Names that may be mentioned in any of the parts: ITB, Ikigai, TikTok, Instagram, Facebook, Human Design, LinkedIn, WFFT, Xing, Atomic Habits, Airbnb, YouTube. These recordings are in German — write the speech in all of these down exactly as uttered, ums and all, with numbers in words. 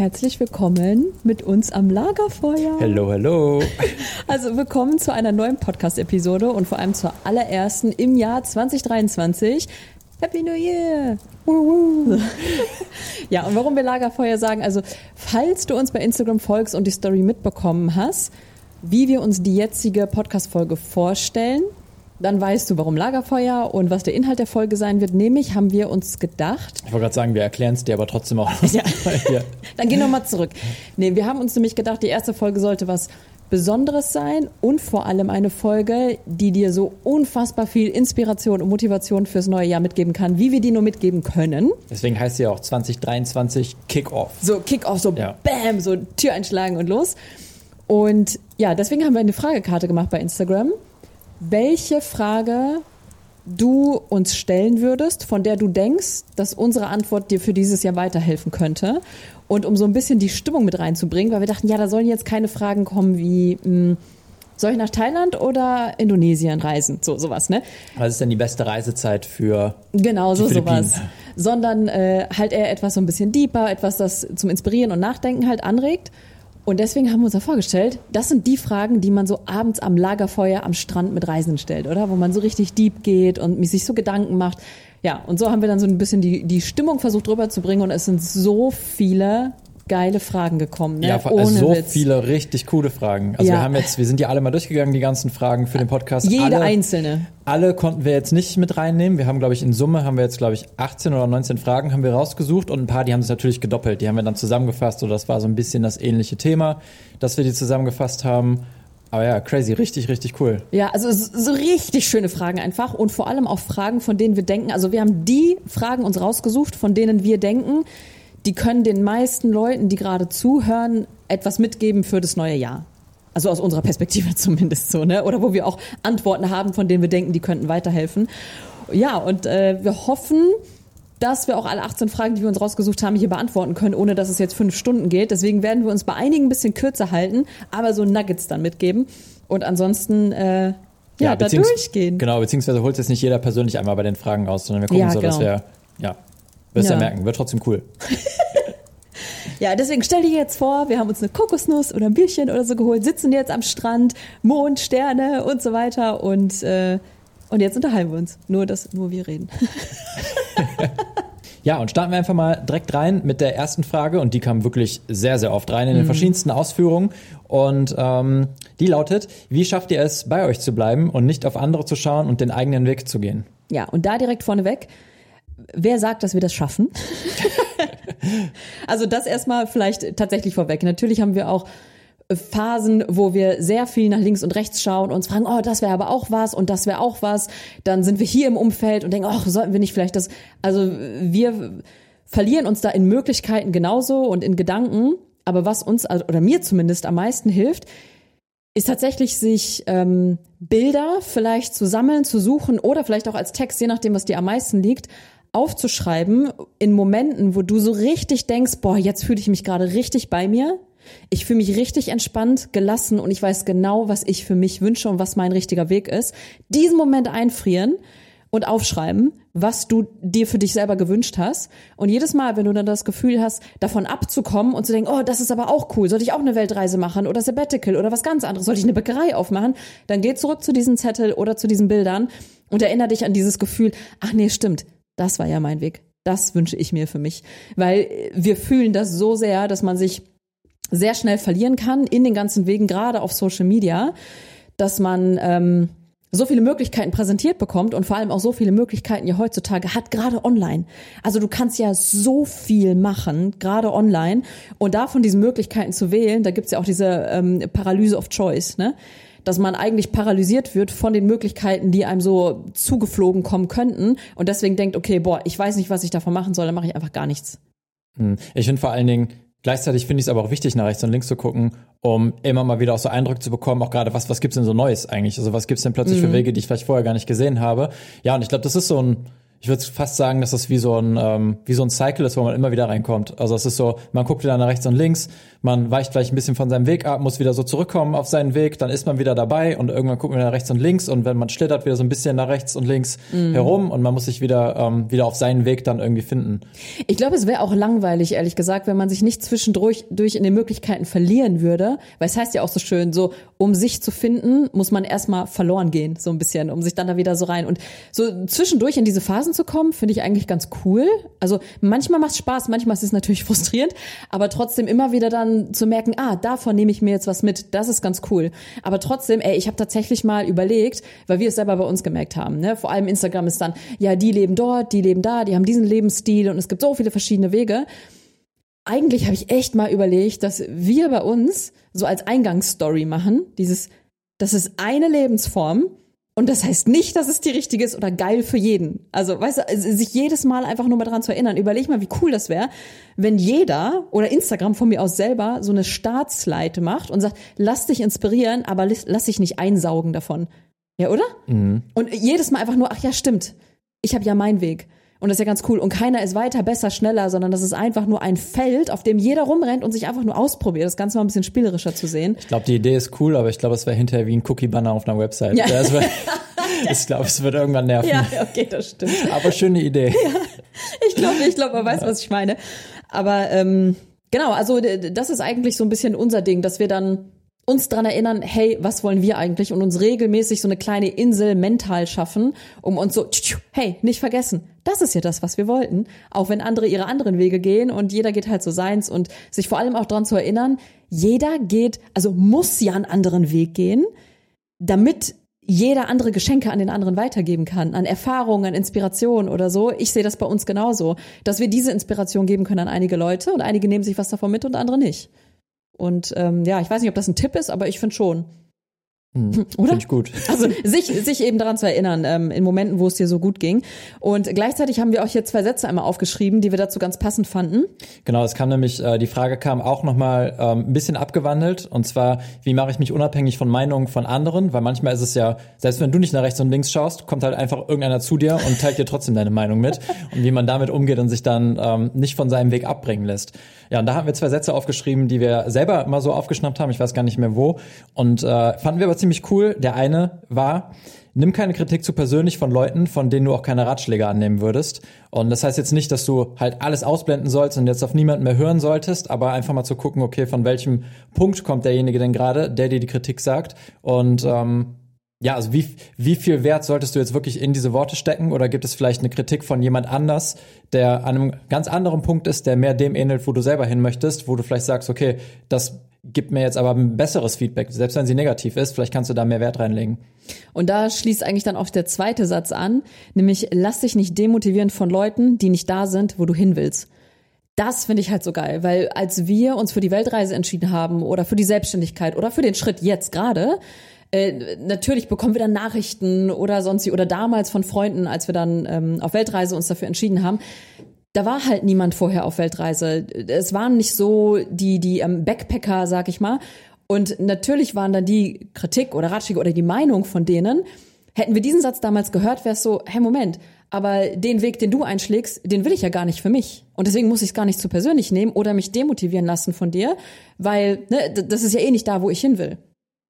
Herzlich willkommen mit uns am Lagerfeuer. Hello, hello. Also willkommen zu einer neuen Podcast-Episode und vor allem zur allerersten im Jahr zwanzig dreiundzwanzig. Happy New Year! Ja, und warum wir Lagerfeuer sagen, also falls du uns bei Instagram folgst und die Story mitbekommen hast, wie wir uns die jetzige Podcast-Folge vorstellen, dann weißt du, warum Lagerfeuer und was der Inhalt der Folge sein wird. Nämlich haben wir uns gedacht... Ich wollte gerade sagen, wir erklären es dir aber trotzdem auch. Ja. Dann geh nochmal zurück. Nee, wir haben uns nämlich gedacht, die erste Folge sollte was Besonderes sein und vor allem eine Folge, die dir so unfassbar viel Inspiration und Motivation fürs neue Jahr mitgeben kann, wie wir die nur mitgeben können. Deswegen heißt sie ja auch zwanzig dreiundzwanzig Kick-Off. So Kick-Off, so ja. Bam, so Tür einschlagen und los. Und ja, deswegen haben wir eine Fragekarte gemacht bei Instagram. Welche Frage du uns stellen würdest, von der du denkst, dass unsere Antwort dir für dieses Jahr weiterhelfen könnte. Und um so ein bisschen die Stimmung mit reinzubringen, weil wir dachten, ja, da sollen jetzt keine Fragen kommen wie, mh, soll ich nach Thailand oder Indonesien reisen? So, sowas, ne? Was ist denn die beste Reisezeit für genau, die so Philippinen? Sowas. Sondern äh, halt eher etwas so ein bisschen deeper, etwas, das zum Inspirieren und Nachdenken halt anregt. Und deswegen haben wir uns da vorgestellt, das sind die Fragen, die man so abends am Lagerfeuer am Strand mit Reisenden stellt, oder? Wo man so richtig deep geht und sich so Gedanken macht. Ja, und so haben wir dann so ein bisschen die, die Stimmung versucht rüberzubringen und es sind so viele geile Fragen gekommen. Ne? Ja, Ohne so Witz. viele richtig coole Fragen. Also ja. wir haben jetzt, wir sind ja alle mal durchgegangen, die ganzen Fragen für den Podcast. Jede alle, einzelne. Alle konnten wir jetzt nicht mit reinnehmen. Wir haben, glaube ich, in Summe haben wir jetzt, glaube ich, achtzehn oder neunzehn Fragen haben wir rausgesucht und ein paar, die haben es natürlich gedoppelt. Die haben wir dann zusammengefasst oder das war so ein bisschen das ähnliche Thema, dass wir die zusammengefasst haben. Aber ja, crazy, richtig, richtig cool. Ja, also so richtig schöne Fragen einfach und vor allem auch Fragen, von denen wir denken, also wir haben die Fragen uns rausgesucht, von denen wir denken, die können den meisten Leuten, die gerade zuhören, etwas mitgeben für das neue Jahr. Also aus unserer Perspektive zumindest so, ne? Oder wo wir auch Antworten haben, von denen wir denken, die könnten weiterhelfen. Ja, und äh, wir hoffen, dass wir auch alle achtzehn Fragen, die wir uns rausgesucht haben, hier beantworten können, ohne dass es jetzt fünf Stunden geht. Deswegen werden wir uns bei einigen ein bisschen kürzer halten, aber so Nuggets dann mitgeben. Und ansonsten... Äh, ja, ja da durchgehen. Genau, beziehungsweise holt jetzt nicht jeder persönlich einmal bei den Fragen raus, sondern wir gucken ja, so, genau. dass wir... ja. Wirst ja. ja merken, wird trotzdem cool. Ja, deswegen stell dir jetzt vor, wir haben uns eine Kokosnuss oder ein Bierchen oder so geholt, sitzen jetzt am Strand, Mond, Sterne und so weiter und, äh, und jetzt unterhalten wir uns. Nur, dass nur wir reden. Ja, und starten wir einfach mal direkt rein mit der ersten Frage und die kam wirklich sehr, sehr oft rein in den mhm. verschiedensten Ausführungen und ähm, die lautet, wie schafft ihr es, bei euch zu bleiben und nicht auf andere zu schauen und den eigenen Weg zu gehen? Ja, und da direkt vorneweg, wer sagt, dass wir das schaffen? Also das erstmal vielleicht tatsächlich vorweg. Natürlich haben wir auch Phasen, wo wir sehr viel nach links und rechts schauen und uns fragen, oh, das wäre aber auch was und das wäre auch was. Dann sind wir hier im Umfeld und denken, oh, sollten wir nicht vielleicht das... Also wir verlieren uns da in Möglichkeiten genauso und in Gedanken. Aber was uns, oder mir zumindest, am meisten hilft, ist tatsächlich sich ähm, Bilder vielleicht zu sammeln, zu suchen oder vielleicht auch als Text, je nachdem, was dir am meisten liegt, aufzuschreiben in Momenten, wo du so richtig denkst, boah, jetzt fühle ich mich gerade richtig bei mir. Ich fühle mich richtig entspannt, gelassen und ich weiß genau, was ich für mich wünsche und was mein richtiger Weg ist. Diesen Moment einfrieren und aufschreiben, was du dir für dich selber gewünscht hast. Und jedes Mal, wenn du dann das Gefühl hast, davon abzukommen und zu denken, oh, das ist aber auch cool, sollte ich auch eine Weltreise machen oder Sabbatical oder was ganz anderes, sollte ich eine Bäckerei aufmachen, dann geh zurück zu diesem Zettel oder zu diesen Bildern und erinnere dich an dieses Gefühl, ach nee, stimmt, das war ja mein Weg. Das wünsche ich mir für mich. Weil wir fühlen das so sehr, dass man sich sehr schnell verlieren kann in den ganzen Wegen, gerade auf Social Media, dass man ähm, so viele Möglichkeiten präsentiert bekommt und vor allem auch so viele Möglichkeiten, die heutzutage hat, gerade online. Also du kannst ja so viel machen, gerade online. Und davon diese Möglichkeiten zu wählen, da gibt's ja auch diese ähm, Paralyse of Choice, ne? Dass man eigentlich paralysiert wird von den Möglichkeiten, die einem so zugeflogen kommen könnten und deswegen denkt, okay, boah, ich weiß nicht, was ich davon machen soll, dann mache ich einfach gar nichts. Ich finde vor allen Dingen, gleichzeitig finde ich es aber auch wichtig, nach rechts und links zu gucken, um immer mal wieder auch so Eindruck zu bekommen, auch gerade, was, was gibt's denn so Neues eigentlich? Also was gibt's denn plötzlich mhm. für Wege, die ich vielleicht vorher gar nicht gesehen habe? Ja, und ich glaube, das ist so ein ich würde fast sagen, dass das wie so ein ähm, wie so ein Cycle ist, wo man immer wieder reinkommt. Also es ist so, man guckt wieder nach rechts und links, man weicht vielleicht ein bisschen von seinem Weg ab, muss wieder so zurückkommen auf seinen Weg, dann ist man wieder dabei und irgendwann guckt man nach rechts und links und wenn man schlittert wieder so ein bisschen nach rechts und links mhm. herum und man muss sich wieder ähm, wieder auf seinen Weg dann irgendwie finden. Ich glaube, es wäre auch langweilig, ehrlich gesagt, wenn man sich nicht zwischendurch durch in den Möglichkeiten verlieren würde, weil es heißt ja auch so schön, so um sich zu finden, muss man erstmal verloren gehen, so ein bisschen, um sich dann da wieder so rein und so zwischendurch in diese Phasen zu kommen, finde ich eigentlich ganz cool. Also manchmal macht es Spaß, manchmal ist es natürlich frustrierend, aber trotzdem immer wieder dann zu merken, ah, davon nehme ich mir jetzt was mit, das ist ganz cool. Aber trotzdem, ey, ich habe tatsächlich mal überlegt, weil wir es selber bei uns gemerkt haben, ne? Vor allem Instagram ist dann, ja, die leben dort, die leben da, die haben diesen Lebensstil und es gibt so viele verschiedene Wege. Eigentlich habe ich echt mal überlegt, dass wir bei uns so als Eingangsstory machen, dieses, das ist eine Lebensform, und das heißt nicht, dass es die richtige ist oder geil für jeden. Also, weißt du, sich jedes Mal einfach nur mal dran zu erinnern. Überleg mal, wie cool das wäre, wenn jeder oder Instagram von mir aus selber so eine Startseite macht und sagt, lass dich inspirieren, aber lass dich nicht einsaugen davon. Ja, oder? Mhm. Und jedes Mal einfach nur, ach ja, stimmt, ich habe ja meinen Weg. Und das ist ja ganz cool. Und keiner ist weiter, besser, schneller, sondern das ist einfach nur ein Feld, auf dem jeder rumrennt und sich einfach nur ausprobiert. Das Ganze mal ein bisschen spielerischer zu sehen. Ich glaube, die Idee ist cool, aber ich glaube, es wäre hinterher wie ein Cookie-Banner auf einer Website. Ja. Das wär, ich glaube, es wird irgendwann nerven. Ja, okay, das stimmt. Aber schöne Idee. Ja, ich glaube, ich glaube, man weiß, ja. was ich meine. Aber ähm, genau, also das ist eigentlich so ein bisschen unser Ding, dass wir dann uns daran erinnern, hey, was wollen wir eigentlich? Und uns regelmäßig so eine kleine Insel mental schaffen, um uns so, hey, nicht vergessen, das ist ja das, was wir wollten. Auch wenn andere ihre anderen Wege gehen und jeder geht halt so seins und sich vor allem auch daran zu erinnern, jeder geht, also muss ja einen anderen Weg gehen, damit jeder andere Geschenke an den anderen weitergeben kann, an Erfahrungen, an Inspiration oder so. Ich sehe das bei uns genauso, dass wir diese Inspiration geben können an einige Leute und einige nehmen sich was davon mit und andere nicht. Und ähm, ja, ich weiß nicht, ob das ein Tipp ist, aber ich finde schon. Hm, oder? Finde ich gut. Also sich, sich eben daran zu erinnern, ähm, in Momenten, wo es dir so gut ging. Und gleichzeitig haben wir auch hier zwei Sätze einmal aufgeschrieben, die wir dazu ganz passend fanden. Genau, es kam nämlich, äh, die Frage kam auch nochmal ähm, ein bisschen abgewandelt. Und zwar, wie mache ich mich unabhängig von Meinungen von anderen? Weil manchmal ist es ja, selbst wenn du nicht nach rechts und links schaust, kommt halt einfach irgendeiner zu dir und teilt dir trotzdem deine Meinung mit. Und wie man damit umgeht und sich dann ähm, nicht von seinem Weg abbringen lässt. Ja, und da haben wir zwei Sätze aufgeschrieben, die wir selber mal so aufgeschnappt haben. Ich weiß gar nicht mehr wo. Und äh, fanden wir aber ziemlich cool. Der eine war, nimm keine Kritik zu persönlich von Leuten, von denen du auch keine Ratschläge annehmen würdest. Und das heißt jetzt nicht, dass du halt alles ausblenden sollst und jetzt auf niemanden mehr hören solltest, aber einfach mal zu gucken, okay, von welchem Punkt kommt derjenige denn gerade, der dir die Kritik sagt. Und ähm, ja, also wie, wie viel Wert solltest du jetzt wirklich in diese Worte stecken? Oder gibt es vielleicht eine Kritik von jemand anders, der an einem ganz anderen Punkt ist, der mehr dem ähnelt, wo du selber hin möchtest, wo du vielleicht sagst, okay, das gibt mir jetzt aber ein besseres Feedback, selbst wenn sie negativ ist, vielleicht kannst du da mehr Wert reinlegen. Und da schließt eigentlich dann auch der zweite Satz an, nämlich lass dich nicht demotivieren von Leuten, die nicht da sind, wo du hin willst. Das finde ich halt so geil, weil als wir uns für die Weltreise entschieden haben oder für die Selbstständigkeit oder für den Schritt jetzt gerade, Äh, natürlich bekommen wir dann Nachrichten oder sonst oder damals von Freunden, als wir dann ähm, auf Weltreise uns dafür entschieden haben. Da war halt niemand vorher auf Weltreise. Es waren nicht so die die ähm, Backpacker, sag ich mal. Und natürlich waren dann die Kritik oder Ratschläge oder die Meinung von denen. Hätten wir diesen Satz damals gehört, wäre es so, hey, Moment, aber den Weg, den du einschlägst, den will ich ja gar nicht für mich. Und deswegen muss ich es gar nicht zu persönlich nehmen oder mich demotivieren lassen von dir, weil ne, das ist ja eh nicht da, wo ich hin will.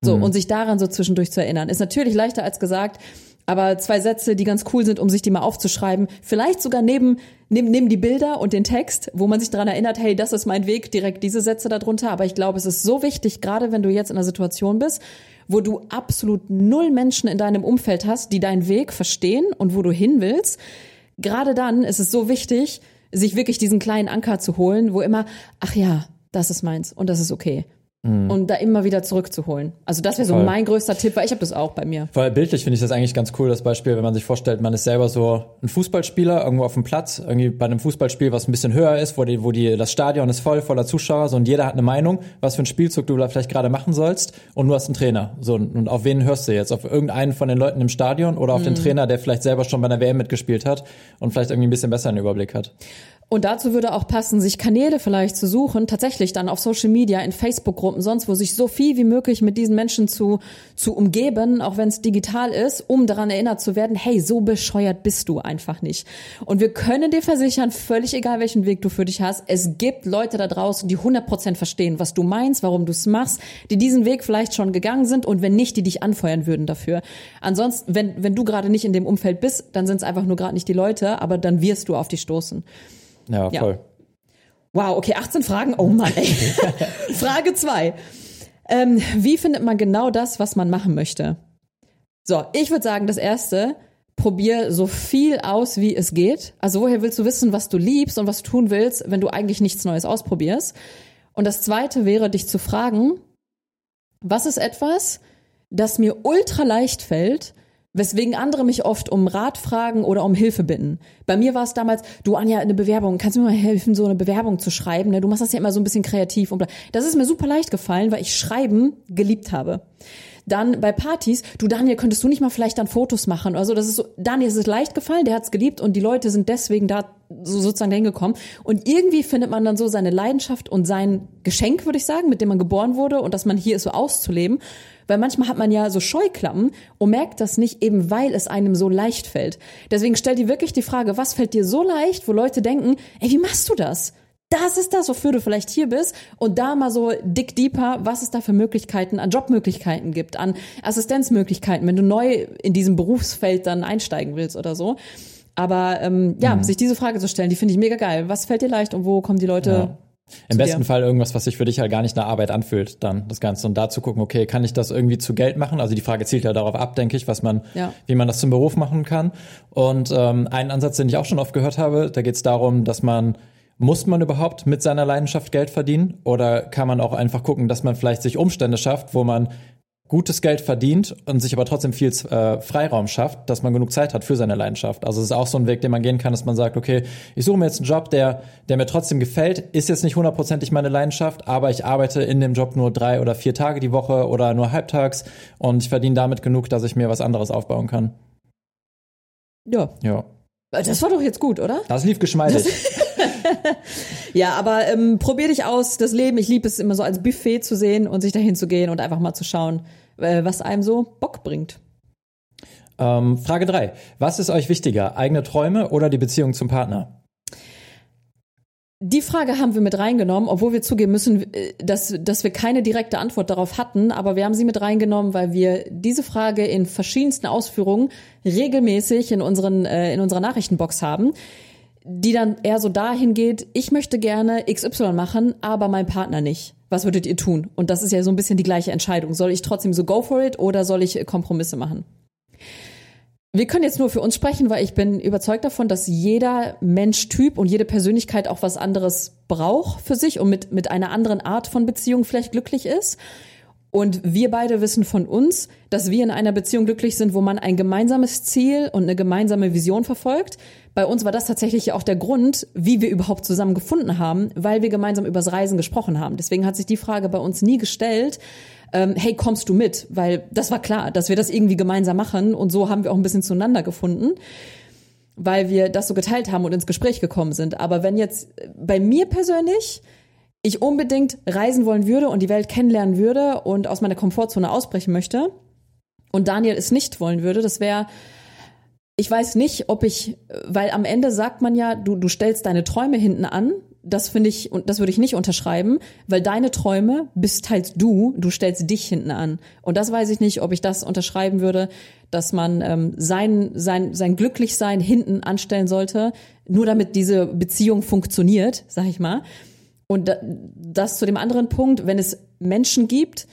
So, mhm. und sich daran so zwischendurch zu erinnern. Ist natürlich leichter als gesagt, aber zwei Sätze, die ganz cool sind, um sich die mal aufzuschreiben. Vielleicht sogar neben, neben, neben die Bilder und den Text, wo man sich daran erinnert, hey, das ist mein Weg, direkt diese Sätze darunter. Aber ich glaube, es ist so wichtig, gerade wenn du jetzt in einer Situation bist, wo du absolut null Menschen in deinem Umfeld hast, die deinen Weg verstehen und wo du hin willst. Gerade dann ist es so wichtig, sich wirklich diesen kleinen Anker zu holen, wo immer, ach ja, das ist meins und das ist okay. Und da immer wieder zurückzuholen. Also das wäre so Voll. mein größter Tipp, weil ich habe das auch bei mir. Voll bildlich finde ich das eigentlich ganz cool, das Beispiel, wenn man sich vorstellt, man ist selber so ein Fußballspieler irgendwo auf dem Platz, irgendwie bei einem Fußballspiel, was ein bisschen höher ist, wo die, wo die, das Stadion ist voll, voller Zuschauer, so und jeder hat eine Meinung, was für einen Spielzug du vielleicht gerade machen sollst und du hast einen Trainer. So, und auf wen hörst du jetzt? Auf irgendeinen von den Leuten im Stadion oder auf mhm. den Trainer, der vielleicht selber schon bei einer W M mitgespielt hat und vielleicht irgendwie ein bisschen besser einen Überblick hat? Und dazu würde auch passen, sich Kanäle vielleicht zu suchen, tatsächlich dann auf Social Media, in Facebook-Gruppen, sonst wo, sich so viel wie möglich mit diesen Menschen zu zu umgeben, auch wenn es digital ist, um daran erinnert zu werden, hey, so bescheuert bist du einfach nicht. Und wir können dir versichern, völlig egal, welchen Weg du für dich hast, es gibt Leute da draußen, die hundert Prozent verstehen, was du meinst, warum du es machst, die diesen Weg vielleicht schon gegangen sind und wenn nicht, die dich anfeuern würden dafür. Ansonsten, wenn wenn du gerade nicht in dem Umfeld bist, dann sind es einfach nur gerade nicht die Leute, aber dann wirst du auf die stoßen. Ja, voll. Ja. Wow, okay, achtzehn Fragen. Oh Mann, ey. Frage zwei. Ähm, wie findet man genau das, was man machen möchte? So, ich würde sagen, das Erste, probier so viel aus, wie es geht. Also woher willst du wissen, was du liebst und was du tun willst, wenn du eigentlich nichts Neues ausprobierst? Und das Zweite wäre, dich zu fragen, was ist etwas, das mir ultra leicht fällt, weswegen andere mich oft um Rat fragen oder um Hilfe bitten. Bei mir war es damals, du Anja, eine Bewerbung, kannst du mir mal helfen, so eine Bewerbung zu schreiben? Du machst das ja immer so ein bisschen kreativ. Und das ist mir super leicht gefallen, weil ich Schreiben geliebt habe. Dann bei Partys, du Daniel, könntest du nicht mal vielleicht dann Fotos machen? Also das ist so, Daniel, es ist leicht gefallen, der hat's geliebt und die Leute sind deswegen da so sozusagen dahin gekommen. Und irgendwie findet man dann so seine Leidenschaft und sein Geschenk, würde ich sagen, mit dem man geboren wurde und dass man hier ist, so auszuleben. Weil manchmal hat man ja so Scheuklappen und merkt das nicht, eben weil es einem so leicht fällt. Deswegen stell dir wirklich die Frage, was fällt dir so leicht, wo Leute denken, ey, wie machst du das? Das ist das, wofür du vielleicht hier bist, und da mal so dick deeper, was es da für Möglichkeiten, an Jobmöglichkeiten gibt, an Assistenzmöglichkeiten, wenn du neu in diesem Berufsfeld dann einsteigen willst oder so. Aber ähm, ja, mhm. sich diese Frage zu stellen, die finde ich mega geil. Was fällt dir leicht und wo kommen die Leute? Ja. Im besten dir? Fall irgendwas, was sich für dich halt gar nicht nach Arbeit anfühlt, dann das Ganze. Und da zu gucken, okay, kann ich das irgendwie zu Geld machen? Also die Frage zielt ja darauf ab, denke ich, was man, ja. wie man das zum Beruf machen kann. Und ähm, einen Ansatz, den ich auch schon oft gehört habe, da geht es darum, dass man Muss man überhaupt mit seiner Leidenschaft Geld verdienen? Oder kann man auch einfach gucken, dass man vielleicht sich Umstände schafft, wo man gutes Geld verdient und sich aber trotzdem viel äh, Freiraum schafft, dass man genug Zeit hat für seine Leidenschaft. Also es ist auch so ein Weg, den man gehen kann, dass man sagt, okay, ich suche mir jetzt einen Job, der der mir trotzdem gefällt, ist jetzt nicht hundertprozentig meine Leidenschaft, aber ich arbeite in dem Job nur drei oder vier Tage die Woche oder nur halbtags und ich verdiene damit genug, dass ich mir was anderes aufbauen kann. Ja. Ja. Das war doch jetzt gut, oder? Das lief geschmeidig. Das ja, aber ähm, probier dich aus, das Leben, ich liebe es immer so als Buffet zu sehen und sich dahin zu gehen und einfach mal zu schauen, äh, was einem so Bock bringt. Ähm, Frage drei. Was ist euch wichtiger, eigene Träume oder die Beziehung zum Partner? Die Frage haben wir mit reingenommen, obwohl wir zugeben müssen, dass, dass wir keine direkte Antwort darauf hatten, aber wir haben sie mit reingenommen, weil wir diese Frage in verschiedensten Ausführungen regelmäßig in, unseren, äh, in unserer Nachrichtenbox haben, die dann eher so dahin geht, ich möchte gerne X Y machen, aber mein Partner nicht. Was würdet ihr tun? Und das ist ja so ein bisschen die gleiche Entscheidung. Soll ich trotzdem so go for it oder soll ich Kompromisse machen? Wir können jetzt nur für uns sprechen, weil ich bin überzeugt davon, dass jeder Menschtyp und jede Persönlichkeit auch was anderes braucht für sich und mit, mit einer anderen Art von Beziehung vielleicht glücklich ist. Und wir beide wissen von uns, dass wir in einer Beziehung glücklich sind, wo man ein gemeinsames Ziel und eine gemeinsame Vision verfolgt. Bei uns war das tatsächlich auch der Grund, wie wir überhaupt zusammen gefunden haben, weil wir gemeinsam übers Reisen gesprochen haben. Deswegen hat sich die Frage bei uns nie gestellt, ähm, hey, kommst du mit? Weil das war klar, dass wir das irgendwie gemeinsam machen. Und so haben wir auch ein bisschen zueinander gefunden, weil wir das so geteilt haben und ins Gespräch gekommen sind. Aber wenn jetzt bei mir persönlich ich unbedingt reisen wollen würde und die Welt kennenlernen würde und aus meiner Komfortzone ausbrechen möchte und Daniel es nicht wollen würde, das wäre, ich weiß nicht, ob ich, weil am Ende sagt man ja, du, du stellst deine Träume hinten an, das finde ich, und das würde ich nicht unterschreiben, weil deine Träume bist halt du, du stellst dich hinten an. Und das weiß ich nicht, ob ich das unterschreiben würde, dass man ähm, sein, sein, sein Glücklichsein hinten anstellen sollte, nur damit diese Beziehung funktioniert, sag ich mal. Und das zu dem anderen Punkt, wenn es Menschen gibt,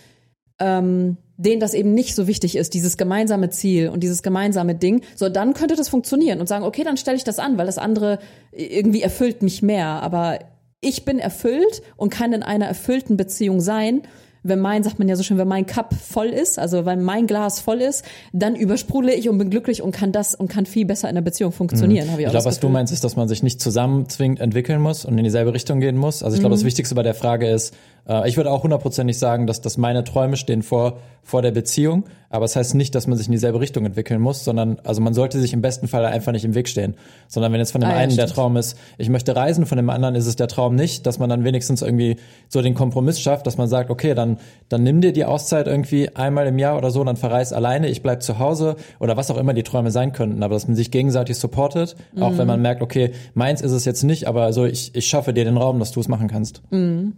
ähm, denen das eben nicht so wichtig ist, dieses gemeinsame Ziel und dieses gemeinsame Ding, so dann könnte das funktionieren und sagen, okay, dann stelle ich das an, weil das andere irgendwie erfüllt mich mehr. Aber ich bin erfüllt und kann in einer erfüllten Beziehung sein, wenn mein, sagt man ja so schön, wenn mein Cup voll ist, also wenn mein Glas voll ist, dann übersprudle ich und bin glücklich und kann das und kann viel besser in der Beziehung funktionieren. Mhm. Hab ich ich glaube, was du meinst, ist, dass man sich nicht zusammen zwingend entwickeln muss und in dieselbe Richtung gehen muss. Also ich mhm. glaube, das Wichtigste bei der Frage ist, Äh, ich würde auch hundertprozentig sagen, dass, dass meine Träume stehen vor, vor der Beziehung. Aber es das heißt nicht, dass man sich in dieselbe Richtung entwickeln muss, sondern also man sollte sich im besten Fall einfach nicht im Weg stehen. Sondern wenn jetzt von dem ah, ja, einen stimmt. der Traum ist, ich möchte reisen, von dem anderen ist es der Traum nicht, dass man dann wenigstens irgendwie so den Kompromiss schafft, dass man sagt, okay, dann, dann nimm dir die Auszeit irgendwie einmal im Jahr oder so, dann verreist alleine, ich bleib zu Hause oder was auch immer die Träume sein könnten. Aber dass man sich gegenseitig supportet, mhm. auch wenn man merkt, okay, meins ist es jetzt nicht, aber so ich, ich schaffe dir den Raum, dass du es machen kannst. Mhm.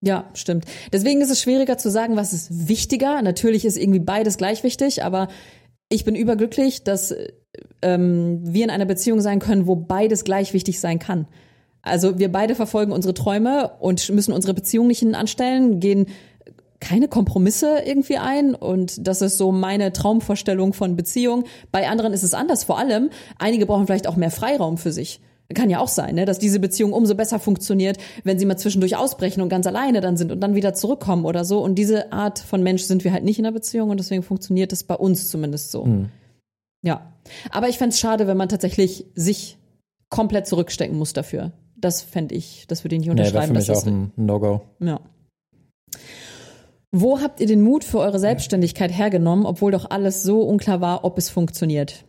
Ja, stimmt. Deswegen ist es schwieriger zu sagen, was ist wichtiger. Natürlich ist irgendwie beides gleich wichtig, aber ich bin überglücklich, dass ähm, wir in einer Beziehung sein können, wo beides gleich wichtig sein kann. Also wir beide verfolgen unsere Träume und müssen unsere Beziehung nicht hinten anstellen, gehen keine Kompromisse irgendwie ein und das ist so meine Traumvorstellung von Beziehung. Bei anderen ist es anders, vor allem einige brauchen vielleicht auch mehr Freiraum für sich. Kann ja auch sein, ne, dass diese Beziehung umso besser funktioniert, wenn sie mal zwischendurch ausbrechen und ganz alleine dann sind und dann wieder zurückkommen oder so. Und diese Art von Mensch sind wir halt nicht in einer Beziehung und deswegen funktioniert das bei uns zumindest so. Hm. Ja, aber ich fände es schade, wenn man tatsächlich sich komplett zurückstecken muss dafür. Das fände ich, das würde ich nicht unterschreiben. Nee, das wäre für mich auch ein No-Go. Ja. Wo habt ihr den Mut für eure Selbstständigkeit hergenommen, obwohl doch alles so unklar war, ob es funktioniert?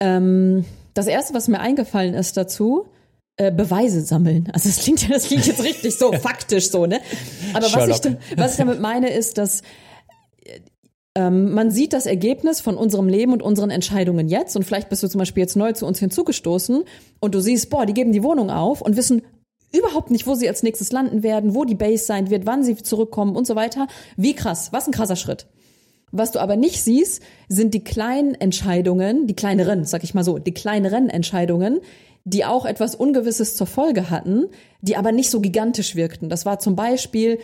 Ähm, das Erste, was mir eingefallen ist dazu, äh, Beweise sammeln. Also das klingt, das klingt jetzt richtig so faktisch so, ne? Aber was ich, was ich damit meine, ist, dass ähm, man sieht das Ergebnis von unserem Leben und unseren Entscheidungen jetzt. Und vielleicht bist du zum Beispiel jetzt neu zu uns hinzugestoßen und du siehst, boah, die geben die Wohnung auf und wissen überhaupt nicht, wo sie als nächstes landen werden, wo die Base sein wird, wann sie zurückkommen und so weiter. Wie krass, was ein krasser Schritt. Was du aber nicht siehst, sind die kleinen Entscheidungen, die kleineren, sag ich mal so, die kleineren Entscheidungen, die auch etwas Ungewisses zur Folge hatten, die aber nicht so gigantisch wirkten. Das war zum Beispiel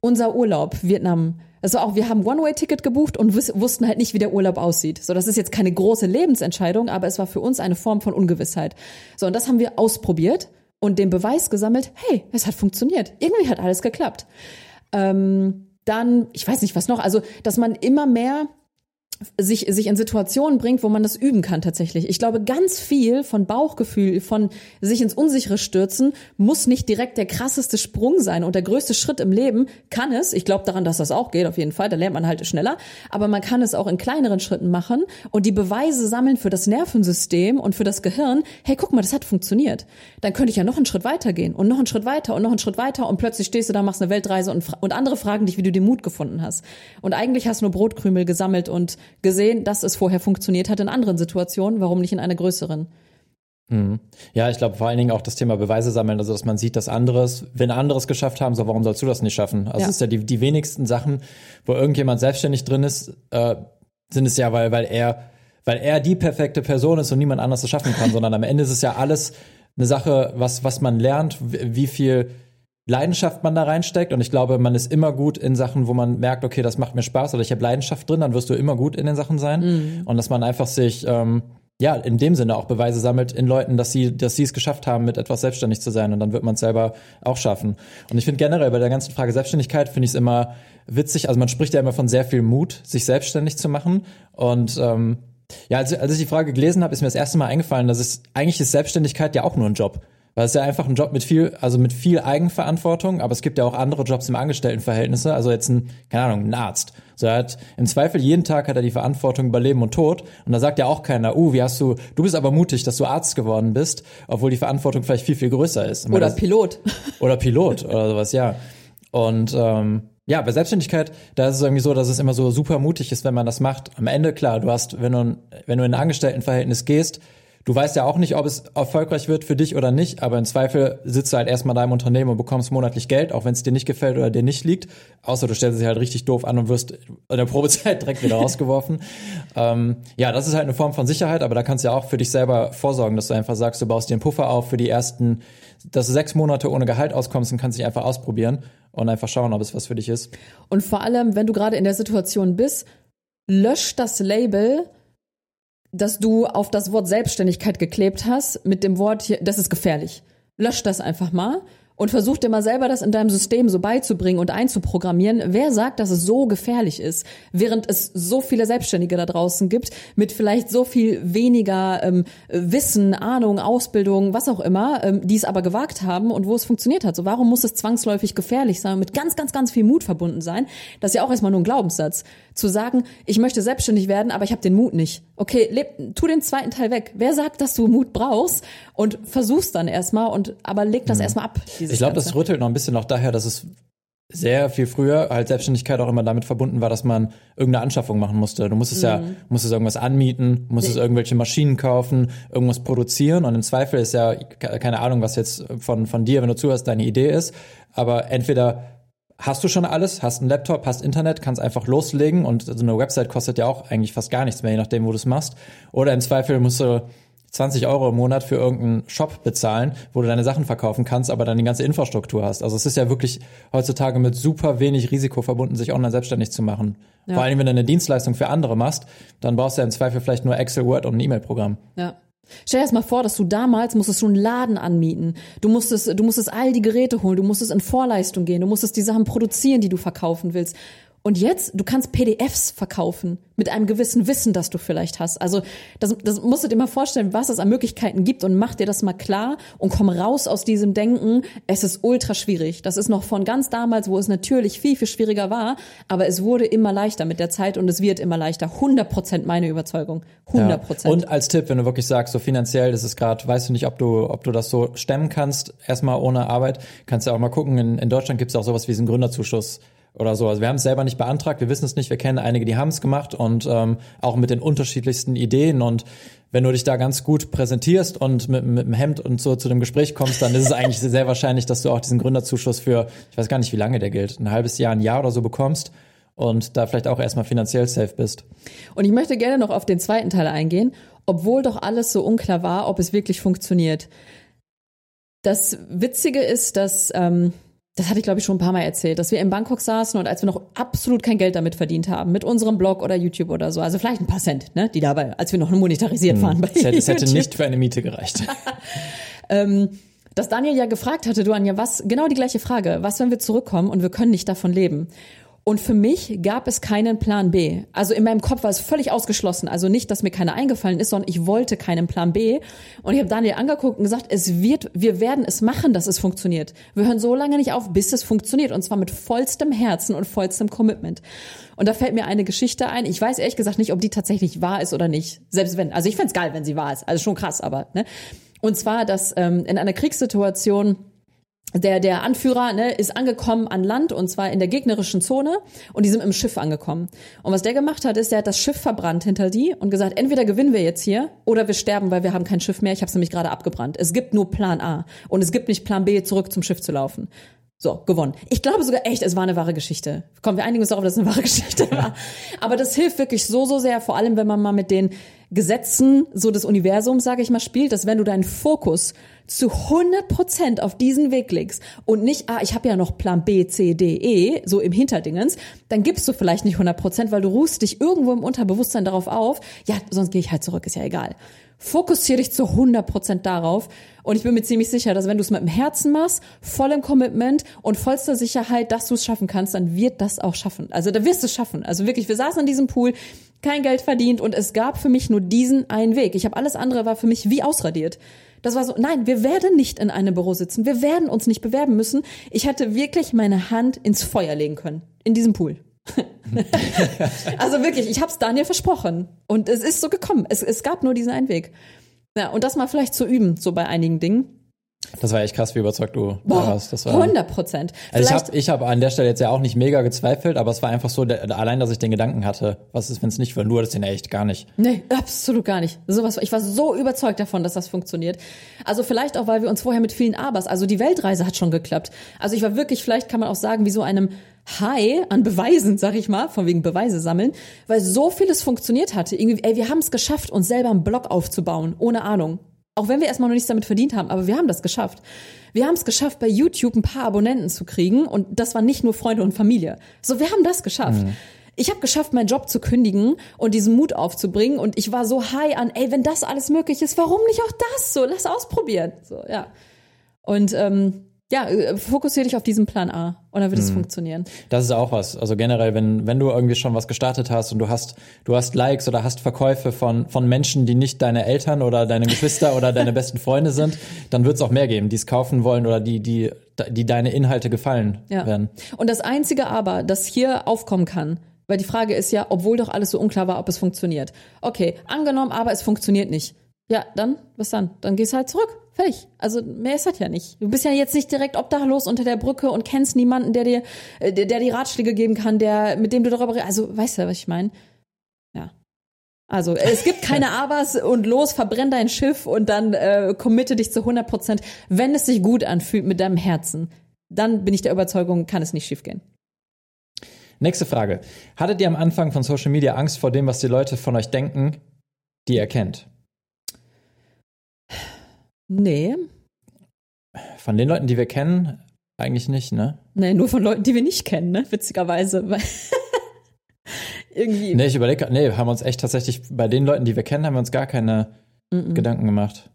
unser Urlaub, Vietnam. Also auch, wir haben One-Way-Ticket gebucht und wussten halt nicht, wie der Urlaub aussieht. So, das ist jetzt keine große Lebensentscheidung, aber es war für uns eine Form von Ungewissheit. So, und das haben wir ausprobiert und den Beweis gesammelt, hey, es hat funktioniert. Irgendwie hat alles geklappt. Ähm, Dann, ich weiß nicht, was noch, also dass man immer mehr sich sich in Situationen bringt, wo man das üben kann tatsächlich. Ich glaube, ganz viel von Bauchgefühl, von sich ins Unsichere stürzen, muss nicht direkt der krasseste Sprung sein und der größte Schritt im Leben. Kann es, ich glaube daran, dass das auch geht, auf jeden Fall, da lernt man halt schneller, aber man kann es auch in kleineren Schritten machen und die Beweise sammeln für das Nervensystem und für das Gehirn, hey, guck mal, das hat funktioniert. Dann könnte ich ja noch einen Schritt weiter gehen und noch einen Schritt weiter und noch einen Schritt weiter und plötzlich stehst du da, machst eine Weltreise und, und andere fragen dich, wie du den Mut gefunden hast. Und eigentlich hast du nur Brotkrümel gesammelt und gesehen, dass es vorher funktioniert hat in anderen Situationen, warum nicht in einer größeren? Mhm. Ja, ich glaube vor allen Dingen auch das Thema Beweise sammeln, also dass man sieht, dass anderes, wenn anderes geschafft haben, so warum sollst du das nicht schaffen? Also ja. Es ist ja die, die wenigsten Sachen, wo irgendjemand selbstständig drin ist, äh, sind es ja, weil, weil, er, weil er die perfekte Person ist und niemand anders das schaffen kann, sondern am Ende ist es ja alles eine Sache, was, was man lernt, wie viel Leidenschaft man da reinsteckt und ich glaube, man ist immer gut in Sachen, wo man merkt, okay, das macht mir Spaß oder ich habe Leidenschaft drin, dann wirst du immer gut in den Sachen sein. Mhm. Und dass man einfach sich, ähm, ja, in dem Sinne auch Beweise sammelt in Leuten, dass sie dass sie es geschafft haben, mit etwas selbstständig zu sein und dann wird man es selber auch schaffen. Und ich finde generell bei der ganzen Frage Selbstständigkeit finde ich es immer witzig, also man spricht ja immer von sehr viel Mut, sich selbstständig zu machen und ähm, ja, als, als ich die Frage gelesen habe, ist mir das erste Mal eingefallen, dass es eigentlich ist Selbstständigkeit ja auch nur ein Job. Weil es ist ja einfach ein Job mit viel, also mit viel Eigenverantwortung, aber es gibt ja auch andere Jobs im Angestelltenverhältnis, also jetzt ein, keine Ahnung, ein Arzt. So, er hat im Zweifel jeden Tag hat er die Verantwortung über Leben und Tod und da sagt ja auch keiner, uh, wie hast du, du bist aber mutig, dass du Arzt geworden bist, obwohl die Verantwortung vielleicht viel, viel größer ist. Oder Pilot. Oder Pilot oder sowas, ja. Und ähm, ja, bei Selbstständigkeit, da ist es irgendwie so, dass es immer so super mutig ist, wenn man das macht. Am Ende, klar, du hast, wenn du, wenn du in ein Angestelltenverhältnis gehst, du weißt ja auch nicht, ob es erfolgreich wird für dich oder nicht, aber im Zweifel sitzt du halt erstmal in deinem Unternehmen und bekommst monatlich Geld, auch wenn es dir nicht gefällt oder dir nicht liegt. Außer du stellst dich halt richtig doof an und wirst in der Probezeit direkt wieder rausgeworfen. ähm, ja, das ist halt eine Form von Sicherheit, aber da kannst du ja auch für dich selber vorsorgen, dass du einfach sagst, du baust dir einen Puffer auf für die ersten, dass du sechs Monate ohne Gehalt auskommst und kannst dich einfach ausprobieren und einfach schauen, ob es was für dich ist. Und vor allem, wenn du gerade in der Situation bist, lösch das Label, dass du auf das Wort Selbstständigkeit geklebt hast, mit dem Wort, hier, das ist gefährlich. Lösch das einfach mal und versuch dir mal selber das in deinem System so beizubringen und einzuprogrammieren. Wer sagt, dass es so gefährlich ist, während es so viele Selbstständige da draußen gibt mit vielleicht so viel weniger ähm, Wissen, Ahnung, Ausbildung, was auch immer, ähm, die es aber gewagt haben und wo es funktioniert hat. So, warum muss es zwangsläufig gefährlich sein und mit ganz, ganz, ganz viel Mut verbunden sein? Das ist ja auch erstmal nur ein Glaubenssatz. Zu sagen, ich möchte selbstständig werden, aber ich habe den Mut nicht. Okay, leb, tu den zweiten Teil weg. Wer sagt, dass du Mut brauchst? Und versuch's dann erstmal, und aber leg das mhm. erstmal ab. Ich glaube, das rüttelt noch ein bisschen noch daher, dass es sehr viel früher halt Selbstständigkeit auch immer damit verbunden war, dass man irgendeine Anschaffung machen musste. Du musstest mhm. ja, musstest irgendwas anmieten, musstest nee. irgendwelche Maschinen kaufen, irgendwas produzieren, und im Zweifel ist ja, keine Ahnung, was jetzt von, von dir, wenn du zuhörst, deine Idee ist, aber entweder hast du schon alles, hast einen Laptop, hast Internet, kannst einfach loslegen, und so eine Website kostet ja auch eigentlich fast gar nichts mehr, je nachdem, wo du es machst, oder im Zweifel musst du zwanzig Euro im Monat für irgendeinen Shop bezahlen, wo du deine Sachen verkaufen kannst, aber dann die ganze Infrastruktur hast. Also es ist ja wirklich heutzutage mit super wenig Risiko verbunden, sich online selbstständig zu machen. Ja. Vor allem, wenn du eine Dienstleistung für andere machst, dann brauchst du ja im Zweifel vielleicht nur Excel, Word und ein E-Mail-Programm. Ja. Stell dir das mal vor, dass du damals musstest du einen Laden anmieten, du musstest, du musstest all die Geräte holen, du musstest in Vorleistung gehen, du musstest die Sachen produzieren, die du verkaufen willst. Und jetzt, du kannst P D Fs verkaufen mit einem gewissen Wissen, das du vielleicht hast. Also das, das musst du dir mal vorstellen, was es an Möglichkeiten gibt, und mach dir das mal klar und komm raus aus diesem Denken, es ist ultra schwierig. Das ist noch von ganz damals, wo es natürlich viel, viel schwieriger war, aber es wurde immer leichter mit der Zeit und es wird immer leichter. hundert Prozent meine Überzeugung, hundert Prozent. Ja. Und als Tipp, wenn du wirklich sagst, so finanziell, das ist gerade, weißt du nicht, ob du ob du das so stemmen kannst, erstmal ohne Arbeit, kannst du ja auch mal gucken, in, in Deutschland gibt es auch sowas wie diesen Gründerzuschuss oder so. Also wir haben es selber nicht beantragt, wir wissen es nicht, wir kennen einige, die haben es gemacht, und ähm, auch mit den unterschiedlichsten Ideen, und wenn du dich da ganz gut präsentierst und mit, mit dem Hemd und so zu dem Gespräch kommst, dann ist es eigentlich sehr wahrscheinlich, dass du auch diesen Gründerzuschuss für, ich weiß gar nicht, wie lange der gilt, ein halbes Jahr, ein Jahr oder so bekommst und da vielleicht auch erstmal finanziell safe bist. Und ich möchte gerne noch auf den zweiten Teil eingehen, obwohl doch alles so unklar war, ob es wirklich funktioniert. Das Witzige ist, dass ähm das hatte ich, glaube ich, schon ein paar Mal erzählt, dass wir in Bangkok saßen und als wir noch absolut kein Geld damit verdient haben, mit unserem Blog oder YouTube oder so, also vielleicht ein paar Cent, ne, die dabei, als wir noch monetarisiert hm. waren. Bei es hätte, es hätte nicht für eine Miete gereicht. ähm, dass Daniel ja gefragt hatte, du Anja, was, genau die gleiche Frage, was, wenn wir zurückkommen und wir können nicht davon leben? Und für mich gab es keinen Plan B. Also in meinem Kopf war es völlig ausgeschlossen. Also nicht, dass mir keiner eingefallen ist, sondern ich wollte keinen Plan B. Und ich habe Daniel angeguckt und gesagt, es wird, wir werden es machen, dass es funktioniert. Wir hören so lange nicht auf, bis es funktioniert. Und zwar mit vollstem Herzen und vollstem Commitment. Und da fällt mir eine Geschichte ein. Ich weiß ehrlich gesagt nicht, ob die tatsächlich wahr ist oder nicht. Selbst wenn, also ich fänd's geil, wenn sie wahr ist. Also schon krass, aber, ne? Und zwar, dass ähm, in einer Kriegssituation Der, der Anführer, ne, ist angekommen an Land, und zwar in der gegnerischen Zone, und die sind im Schiff angekommen. Und was der gemacht hat, ist, der hat das Schiff verbrannt hinter die und gesagt, entweder gewinnen wir jetzt hier oder wir sterben, weil wir haben kein Schiff mehr. Ich habe es nämlich gerade abgebrannt. Es gibt nur Plan A und es gibt nicht Plan B, zurück zum Schiff zu laufen. So, gewonnen. Ich glaube sogar echt, es war eine wahre Geschichte. Komm, wir einigen uns darauf, dass es eine wahre Geschichte war. Aber das hilft wirklich so, so sehr, vor allem, wenn man mal mit den Gesetzen so des Universums, sage ich mal, spielt, dass wenn du deinen Fokus zu hundert Prozent auf diesen Weg legst und nicht, ah, ich habe ja noch Plan B, C, D, E, so im Hinterdingens, dann gibst du vielleicht nicht hundert Prozent, weil du ruhst dich irgendwo im Unterbewusstsein darauf auf, ja, sonst gehe ich halt zurück, ist ja egal. Fokussiere dich zu hundert Prozent darauf, und ich bin mir ziemlich sicher, dass wenn du es mit dem Herzen machst, vollem Commitment und vollster Sicherheit, dass du es schaffen kannst, dann wird das auch schaffen. Also da wirst du es schaffen. Also wirklich, wir saßen in diesem Pool, kein Geld verdient, und es gab für mich nur diesen einen Weg. Ich habe alles andere war für mich wie ausradiert. Das war so, nein, wir werden nicht in einem Büro sitzen. Wir werden uns nicht bewerben müssen. Ich hätte wirklich meine Hand ins Feuer legen können. In diesem Pool. Also wirklich, ich habe es Daniel versprochen. Und es ist so gekommen. Es, es gab nur diesen einen Weg. Ja, und das mal vielleicht zu üben, so bei einigen Dingen. Das war echt krass, wie überzeugt du warst. Das war hundert Prozent. Also vielleicht ich habe ich hab an der Stelle jetzt ja auch nicht mega gezweifelt, aber es war einfach so, der, allein, dass ich den Gedanken hatte, was ist, wenn es nicht wird? Nur das den echt gar nicht. Nee, absolut gar nicht. Sowas. Ich war so überzeugt davon, dass das funktioniert. Also vielleicht auch, weil wir uns vorher mit vielen Abers, also die Weltreise hat schon geklappt. Also ich war wirklich, vielleicht kann man auch sagen, wie so einem High an Beweisen, sag ich mal, von wegen Beweise sammeln, weil so vieles funktioniert hatte. Irgendwie, ey, wir haben es geschafft, uns selber einen Blog aufzubauen, ohne Ahnung. Auch wenn wir erstmal noch nichts damit verdient haben, aber wir haben das geschafft. Wir haben es geschafft, bei YouTube ein paar Abonnenten zu kriegen, und das waren nicht nur Freunde und Familie. So, wir haben das geschafft. Mhm. Ich habe geschafft, meinen Job zu kündigen und diesen Mut aufzubringen, und ich war so high an, ey, wenn das alles möglich ist, warum nicht auch das? So, lass ausprobieren. So, ja. Und ähm, ja, fokussiere dich auf diesen Plan A und dann wird hm. es funktionieren. Das ist auch was. Also generell, wenn wenn du irgendwie schon was gestartet hast und du hast du hast Likes oder hast Verkäufe von von Menschen, die nicht deine Eltern oder deine Geschwister oder deine besten Freunde sind, dann wird es auch mehr geben, die es kaufen wollen oder die die die deine Inhalte gefallen ja. werden. Und das einzige Aber, das hier aufkommen kann, weil die Frage ist ja, obwohl doch alles so unklar war, ob es funktioniert. Okay, angenommen, aber es funktioniert nicht. Ja, dann, was dann? Dann gehst halt zurück. Fertig. Also mehr ist das ja nicht. Du bist ja jetzt nicht direkt obdachlos unter der Brücke und kennst niemanden, der dir, der, der die Ratschläge geben kann, der, mit dem du darüber redest. Also, weißt du, was ich meine? Ja. Also, es gibt keine Abers und los, verbrenn dein Schiff und dann äh, committe dich zu hundert Prozent. Wenn es sich gut anfühlt mit deinem Herzen, dann bin ich der Überzeugung, kann es nicht schiefgehen. Nächste Frage. Hattet ihr am Anfang von Social Media Angst vor dem, was die Leute von euch denken, die ihr kennt? Nee. Von den Leuten, die wir kennen, eigentlich nicht, ne? Nee, nur von Leuten, die wir nicht kennen, ne? Witzigerweise. Irgendwie. Nee, ich überlege gerade, nee, haben wir uns echt tatsächlich, bei den Leuten, die wir kennen, haben wir uns gar keine Mm-mm. Gedanken gemacht.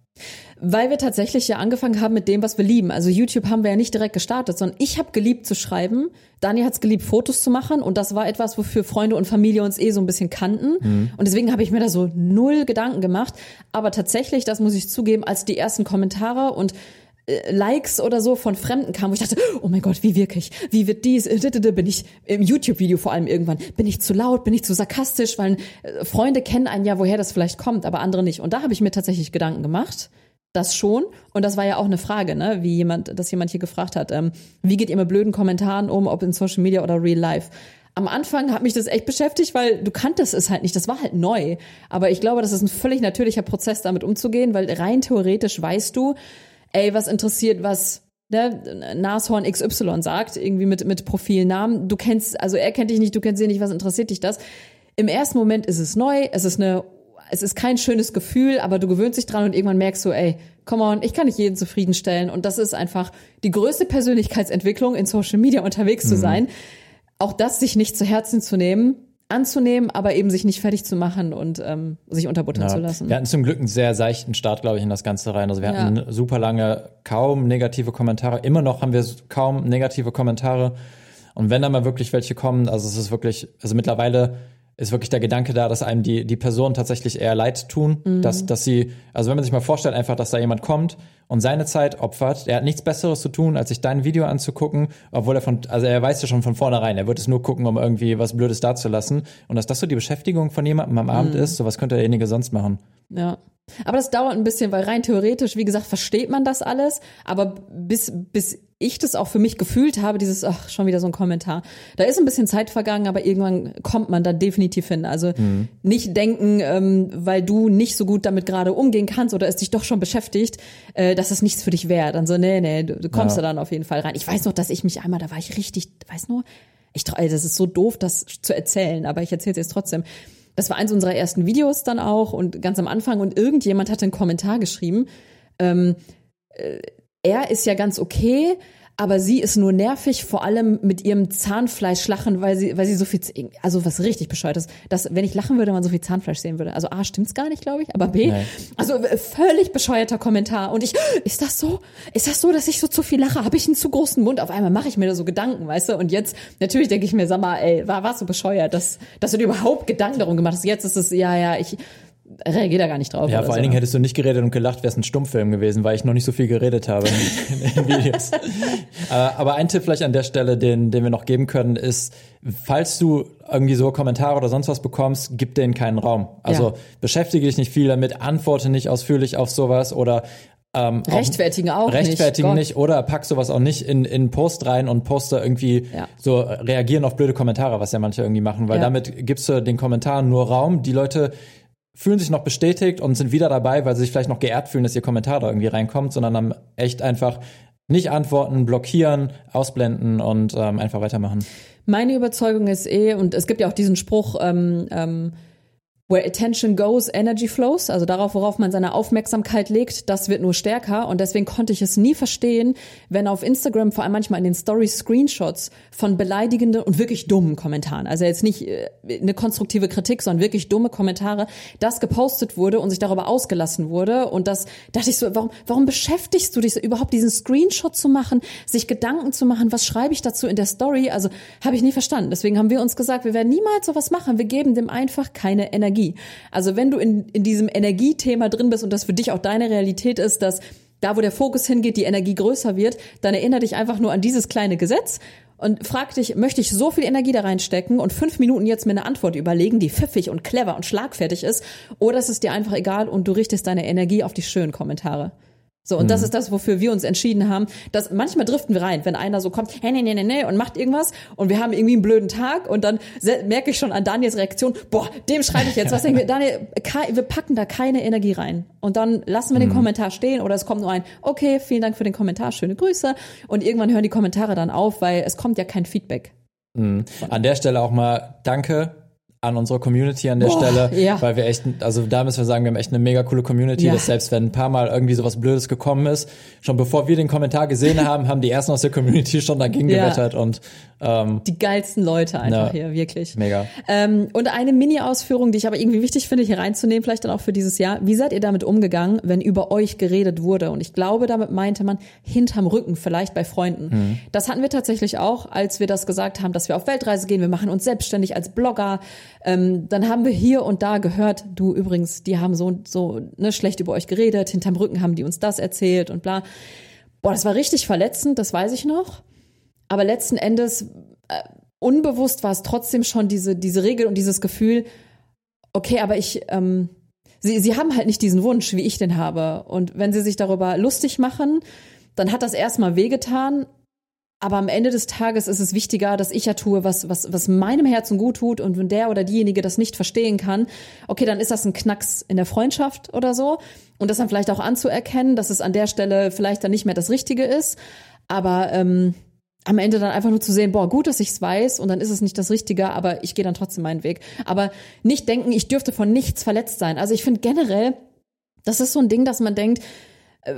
Weil wir tatsächlich ja angefangen haben mit dem, was wir lieben. Also YouTube haben wir ja nicht direkt gestartet, sondern ich habe geliebt zu schreiben, Daniel hat es geliebt, Fotos zu machen und das war etwas, wofür Freunde und Familie uns eh so ein bisschen kannten mhm. und deswegen habe ich mir da so null Gedanken gemacht, aber tatsächlich, das muss ich zugeben, als die ersten Kommentare und Likes oder so von Fremden kamen, wo ich dachte, oh mein Gott, wie wirke ich? Wie wird dies? Bin ich im YouTube-Video vor allem irgendwann? Bin ich zu laut? Bin ich zu sarkastisch? Weil Freunde kennen einen ja, woher das vielleicht kommt, aber andere nicht. Und da habe ich mir tatsächlich Gedanken gemacht, das schon. Und das war ja auch eine Frage, ne, wie jemand, dass jemand hier gefragt hat, ähm, wie geht ihr mit blöden Kommentaren um, ob in Social Media oder Real Life? Am Anfang hat mich das echt beschäftigt, weil du kanntest es halt nicht, das war halt neu. Aber ich glaube, das ist ein völlig natürlicher Prozess, damit umzugehen, weil rein theoretisch weißt du, ey, was interessiert, was ne, Nashorn X Y sagt, irgendwie mit, mit Profilnamen. Du kennst, also er kennt dich nicht, du kennst ihn nicht, was interessiert dich das? Im ersten Moment ist es neu, es ist eine, es ist kein schönes Gefühl, aber du gewöhnst dich dran und irgendwann merkst du, ey, come on, ich kann nicht jeden zufriedenstellen. Und das ist einfach die größte Persönlichkeitsentwicklung, in Social Media unterwegs mhm. zu sein. Auch das sich nicht zu Herzen zu nehmen, anzunehmen, aber eben sich nicht fertig zu machen und ähm, sich unterbuttern ja. zu lassen. Wir hatten zum Glück einen sehr seichten Start, glaube ich, in das Ganze rein. Also wir hatten ja. super lange kaum negative Kommentare. Immer noch haben wir kaum negative Kommentare. Und wenn da mal wirklich welche kommen, also es ist wirklich, also mittlerweile ist wirklich der Gedanke da, dass einem die, die Person tatsächlich eher leid tun, mhm. dass, dass sie, also wenn man sich mal vorstellt einfach, dass da jemand kommt und seine Zeit opfert, er hat nichts Besseres zu tun, als sich dein Video anzugucken, obwohl er von, also er weiß ja schon von vornherein, er wird es nur gucken, um irgendwie was Blödes dazulassen und dass das so die Beschäftigung von jemandem am mhm. Abend ist, so was könnte derjenige sonst machen. Ja. Aber das dauert ein bisschen, weil rein theoretisch, wie gesagt, versteht man das alles, aber bis, bis ich das auch für mich gefühlt habe, dieses, ach, schon wieder so ein Kommentar, da ist ein bisschen Zeit vergangen, aber irgendwann kommt man da definitiv hin. Also mhm. nicht denken, ähm, weil du nicht so gut damit gerade umgehen kannst oder es dich doch schon beschäftigt, äh, dass das nichts für dich wäre. Dann so, nee, nee, du, du kommst ja. da dann auf jeden Fall rein. Ich weiß noch, dass ich mich einmal, da war ich richtig, weiß nur, ich trau, das ist so doof, das zu erzählen, aber ich erzähle es jetzt trotzdem. Das war eins unserer ersten Videos dann auch und ganz am Anfang und irgendjemand hatte einen Kommentar geschrieben, ähm, äh, er ist ja ganz okay, aber sie ist nur nervig, vor allem mit ihrem Zahnfleisch lachen, weil sie, weil sie so viel, also was richtig bescheuert ist, dass wenn ich lachen würde, man so viel Zahnfleisch sehen würde. Also A, stimmt's gar nicht, glaube ich, aber B, Nein. also völlig bescheuerter Kommentar und ich, ist das so? Ist das so, dass ich so zu viel lache? Habe ich einen zu großen Mund? Auf einmal mache ich mir da so Gedanken, weißt du? Und jetzt, natürlich denke ich mir, sag mal, ey, war, warst du bescheuert, dass, dass du dir überhaupt Gedanken darum gemacht hast? Jetzt ist es, ja, ja, ich, reagier da gar nicht drauf. Ja, vor so. allen Dingen hättest du nicht geredet und gelacht, wär's ein Stummfilm gewesen, weil ich noch nicht so viel geredet habe in den Videos. Aber, aber ein Tipp vielleicht an der Stelle, den, den wir noch geben können, ist, falls du irgendwie so Kommentare oder sonst was bekommst, gib denen keinen Raum. Also ja. beschäftige dich nicht viel damit, antworte nicht ausführlich auf sowas oder Ähm, rechtfertigen auch, auch rechtfertigen nicht, nicht oder pack sowas auch nicht in in Post rein und poste irgendwie ja. so reagieren auf blöde Kommentare, was ja manche irgendwie machen, weil ja. damit gibst du den Kommentaren nur Raum. Die Leute fühlen sich noch bestätigt und sind wieder dabei, weil sie sich vielleicht noch geehrt fühlen, dass ihr Kommentar da irgendwie reinkommt, sondern dann echt einfach nicht antworten, blockieren, ausblenden und ähm, einfach weitermachen. Meine Überzeugung ist eh, und es gibt ja auch diesen Spruch, ähm, ähm, Where attention goes, energy flows, also darauf, worauf man seine Aufmerksamkeit legt, das wird nur stärker. Und deswegen konnte ich es nie verstehen, wenn auf Instagram, vor allem manchmal in den Stories, Screenshots von beleidigenden und wirklich dummen Kommentaren, also jetzt nicht eine konstruktive Kritik, sondern wirklich dumme Kommentare, das gepostet wurde und sich darüber ausgelassen wurde. Und das dachte ich so, warum, warum beschäftigst du dich so, überhaupt diesen Screenshot zu machen, sich Gedanken zu machen, was schreibe ich dazu in der Story? Also habe ich nie verstanden. Deswegen haben wir uns gesagt, wir werden niemals sowas machen. Wir geben dem einfach keine Energie. Also wenn du in, in diesem Energiethema drin bist und das für dich auch deine Realität ist, dass da, wo der Fokus hingeht, die Energie größer wird, dann erinnere dich einfach nur an dieses kleine Gesetz und frag dich, möchte ich so viel Energie da reinstecken und fünf Minuten jetzt mir eine Antwort überlegen, die pfiffig und clever und schlagfertig ist, oder ist es dir einfach egal und du richtest deine Energie auf die schönen Kommentare? So, und mhm. das ist das, wofür wir uns entschieden haben. Dass, manchmal driften wir rein, wenn einer so kommt, hey, nee, nee, nee, nee, und macht irgendwas und wir haben irgendwie einen blöden Tag und dann merke ich schon an Daniels Reaktion, boah, dem schreibe ich jetzt was. Daniel, wir packen da keine Energie rein. Und dann lassen wir den mhm. Kommentar stehen oder es kommt nur ein, okay, vielen Dank für den Kommentar, schöne Grüße. Und irgendwann hören die Kommentare dann auf, weil es kommt ja kein Feedback. Mhm. An der Stelle auch mal danke an unsere Community an der Boah, Stelle, ja. weil wir echt, also da müssen wir sagen, wir haben echt eine mega coole Community, ja. dass selbst wenn ein paar Mal irgendwie sowas Blödes gekommen ist, schon bevor wir den Kommentar gesehen haben, haben die Ersten aus der Community schon dagegen ja. gewettert und ähm, die geilsten Leute einfach ja, hier, wirklich. Mega. Ähm, und eine Mini-Ausführung, die ich aber irgendwie wichtig finde, hier reinzunehmen, vielleicht dann auch für dieses Jahr. Wie seid ihr damit umgegangen, wenn über euch geredet wurde? Und ich glaube, damit meinte man hinterm Rücken, vielleicht bei Freunden. Mhm. Das hatten wir tatsächlich auch, als wir das gesagt haben, dass wir auf Weltreise gehen, wir machen uns selbstständig als Blogger. Ähm, dann haben wir hier und da gehört, du übrigens, die haben so so ne, schlecht über euch geredet, hinterm Rücken haben die uns das erzählt und bla. Boah, das war richtig verletzend, das weiß ich noch. Aber letzten Endes, äh, unbewusst war es trotzdem schon diese, diese Regel und dieses Gefühl, okay, aber ich, ähm, sie, sie haben halt nicht diesen Wunsch, wie ich den habe. Und wenn sie sich darüber lustig machen, dann hat das erstmal wehgetan. Aber am Ende des Tages ist es wichtiger, dass ich ja tue, was, was, was meinem Herzen gut tut. Und wenn der oder diejenige das nicht verstehen kann, okay, dann ist das ein Knacks in der Freundschaft oder so. Und das dann vielleicht auch anzuerkennen, dass es an der Stelle vielleicht dann nicht mehr das Richtige ist. Aber ähm, am Ende dann einfach nur zu sehen, boah, gut, dass ich es weiß. Und dann ist es nicht das Richtige, aber ich gehe dann trotzdem meinen Weg. Aber nicht denken, ich dürfte von nichts verletzt sein. Also ich finde generell, das ist so ein Ding, dass man denkt,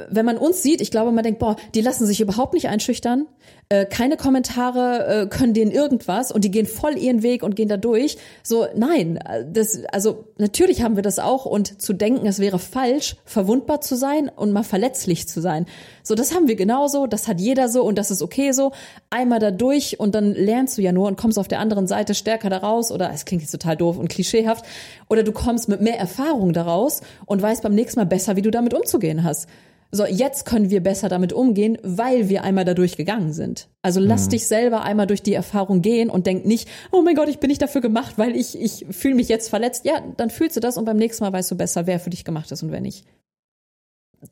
wenn man uns sieht, ich glaube, man denkt, boah, die lassen sich überhaupt nicht einschüchtern, äh, keine Kommentare äh, können denen irgendwas und die gehen voll ihren Weg und gehen da durch. So, nein, das, also natürlich haben wir das auch und zu denken, es wäre falsch, verwundbar zu sein und mal verletzlich zu sein. So, das haben wir genauso, das hat jeder so und das ist okay so. Einmal da durch und dann lernst du ja nur und kommst auf der anderen Seite stärker da raus oder, es klingt jetzt total doof und klischeehaft, oder du kommst mit mehr Erfahrung daraus und weißt beim nächsten Mal besser, wie du damit umzugehen hast. So, jetzt können wir besser damit umgehen, weil wir einmal dadurch gegangen sind. Also lass mhm. dich selber einmal durch die Erfahrung gehen und denk nicht, oh mein Gott, ich bin nicht dafür gemacht, weil ich, ich fühle mich jetzt verletzt. Ja, dann fühlst du das und beim nächsten Mal weißt du besser, wer für dich gemacht ist und wer nicht.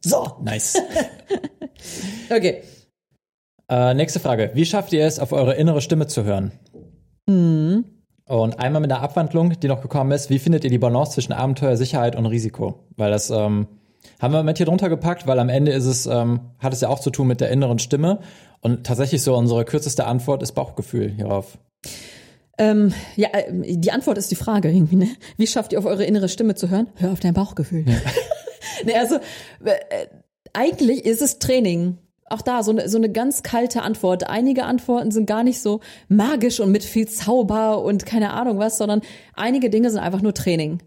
So. Nice. Okay. Äh, nächste Frage. Wie schafft ihr es, auf eure innere Stimme zu hören? Mhm. Und einmal mit der Abwandlung, die noch gekommen ist, wie findet ihr die Balance zwischen Abenteuer, Sicherheit und Risiko? Weil das, ähm, haben wir mit hier drunter gepackt, weil am Ende ist es, ähm, hat es ja auch zu tun mit der inneren Stimme. Und tatsächlich so unsere kürzeste Antwort ist Bauchgefühl hierauf. Ähm, ja, die Antwort ist die Frage irgendwie, ne? Wie schafft ihr auf eure innere Stimme zu hören? Hör auf dein Bauchgefühl. Ja. ne, also äh, eigentlich ist es Training. Auch da so eine, so eine ganz kalte Antwort. Einige Antworten sind gar nicht so magisch und mit viel Zauber und keine Ahnung was, sondern einige Dinge sind einfach nur Training.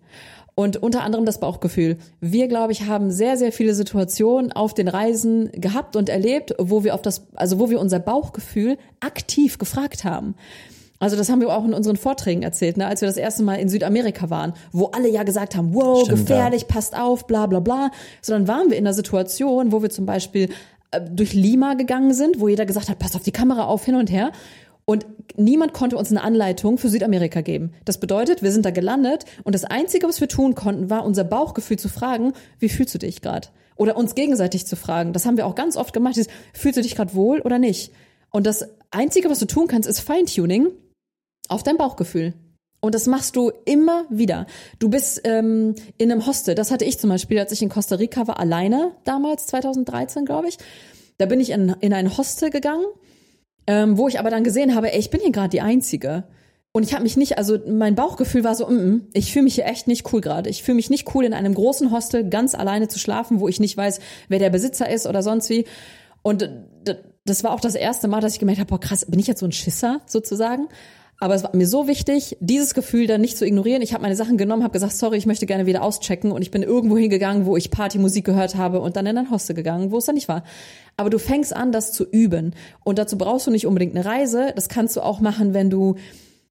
Und unter anderem das Bauchgefühl. Wir, glaube ich, haben sehr, sehr viele Situationen auf den Reisen gehabt und erlebt, wo wir auf das, also wo wir unser Bauchgefühl aktiv gefragt haben. Also das haben wir auch in unseren Vorträgen erzählt, ne? Als wir das erste Mal in Südamerika waren, wo alle ja gesagt haben, wow, stimmt, gefährlich, ja. passt auf, bla bla bla. So, dann waren wir in einer Situation, wo wir zum Beispiel äh, durch Lima gegangen sind, wo jeder gesagt hat, passt auf die Kamera auf, hin und her. Und niemand konnte uns eine Anleitung für Südamerika geben. Das bedeutet, wir sind da gelandet und das Einzige, was wir tun konnten, war unser Bauchgefühl zu fragen, wie fühlst du dich gerade? Oder uns gegenseitig zu fragen. Das haben wir auch ganz oft gemacht. Dieses, fühlst du dich gerade wohl oder nicht? Und das Einzige, was du tun kannst, ist Feintuning auf dein Bauchgefühl. Und das machst du immer wieder. Du bist ähm, in einem Hostel. Das hatte ich zum Beispiel, als ich in Costa Rica war, alleine damals, zwanzig dreizehn, glaube ich. Da bin ich in, in ein Hostel gegangen. Ähm, wo ich aber dann gesehen habe, ey, ich bin hier gerade die Einzige. Und ich habe mich nicht, also mein Bauchgefühl war so, mm, ich fühle mich hier echt nicht cool gerade. Ich fühle mich nicht cool, in einem großen Hostel ganz alleine zu schlafen, wo ich nicht weiß, wer der Besitzer ist oder sonst wie. Und das war auch das erste Mal, dass ich gemerkt habe, boah krass, bin ich jetzt so ein Schisser sozusagen? Aber es war mir so wichtig, dieses Gefühl dann nicht zu ignorieren. Ich habe meine Sachen genommen, habe gesagt, sorry, ich möchte gerne wieder auschecken. Und ich bin irgendwo hingegangen, wo ich Partymusik gehört habe und dann in ein Hostel gegangen, wo es dann nicht war. Aber du fängst an, das zu üben. Und dazu brauchst du nicht unbedingt eine Reise. Das kannst du auch machen, wenn du,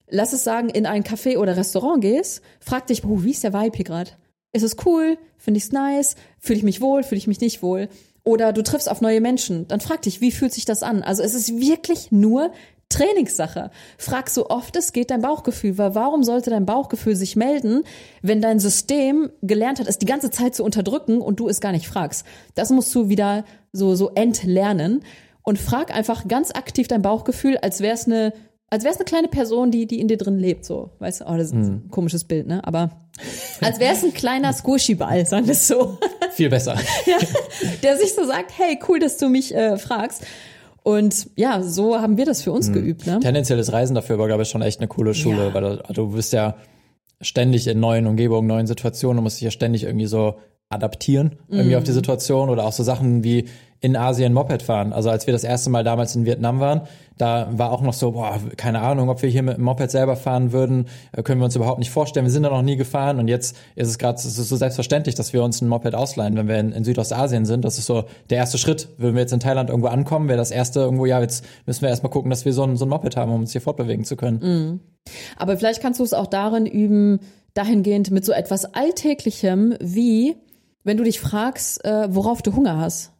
lass es sagen, in ein Café oder Restaurant gehst. Frag dich, oh, wie ist der Vibe hier gerade? Ist es cool? Finde ich es nice? Fühle ich mich wohl? Fühle ich mich nicht wohl? Oder du triffst auf neue Menschen. Dann frag dich, wie fühlt sich das an? Also es ist wirklich nur Trainingssache. Frag so oft es geht dein Bauchgefühl, weil warum sollte dein Bauchgefühl sich melden, wenn dein System gelernt hat, es die ganze Zeit zu unterdrücken und du es gar nicht fragst. Das musst du wieder so so entlernen und frag einfach ganz aktiv dein Bauchgefühl, als wäre es eine als wäre es eine kleine Person, die die in dir drin lebt, so, weißt du, oh, das ist ein mm. komisches Bild, ne, aber als wäre es ein kleiner Squishy-Ball, sagen wir es so. Viel besser. Ja, der sich so sagt, hey, cool, dass du mich äh, fragst. Und ja, so haben wir das für uns mhm. geübt. Ne? Tendenzielles Reisen dafür war, glaube ich, schon echt eine coole Schule, ja. weil du, du bist ja ständig in neuen Umgebungen, neuen Situationen und musst dich ja ständig irgendwie so adaptieren, mhm. irgendwie auf die Situation oder auch so Sachen wie in Asien Moped fahren. Also als wir das erste Mal damals in Vietnam waren, da war auch noch so, boah, keine Ahnung, ob wir hier mit dem Moped selber fahren würden, können wir uns überhaupt nicht vorstellen. Wir sind da noch nie gefahren und jetzt ist es gerade so selbstverständlich, dass wir uns ein Moped ausleihen, wenn wir in, in Südostasien sind. Das ist so der erste Schritt. Würden wir jetzt in Thailand irgendwo ankommen, wäre das erste irgendwo, ja, jetzt müssen wir erstmal gucken, dass wir so ein, so ein Moped haben, um uns hier fortbewegen zu können. Mhm. Aber vielleicht kannst du es auch darin üben, dahingehend mit so etwas Alltäglichem wie, wenn du dich fragst, äh, worauf du Hunger hast.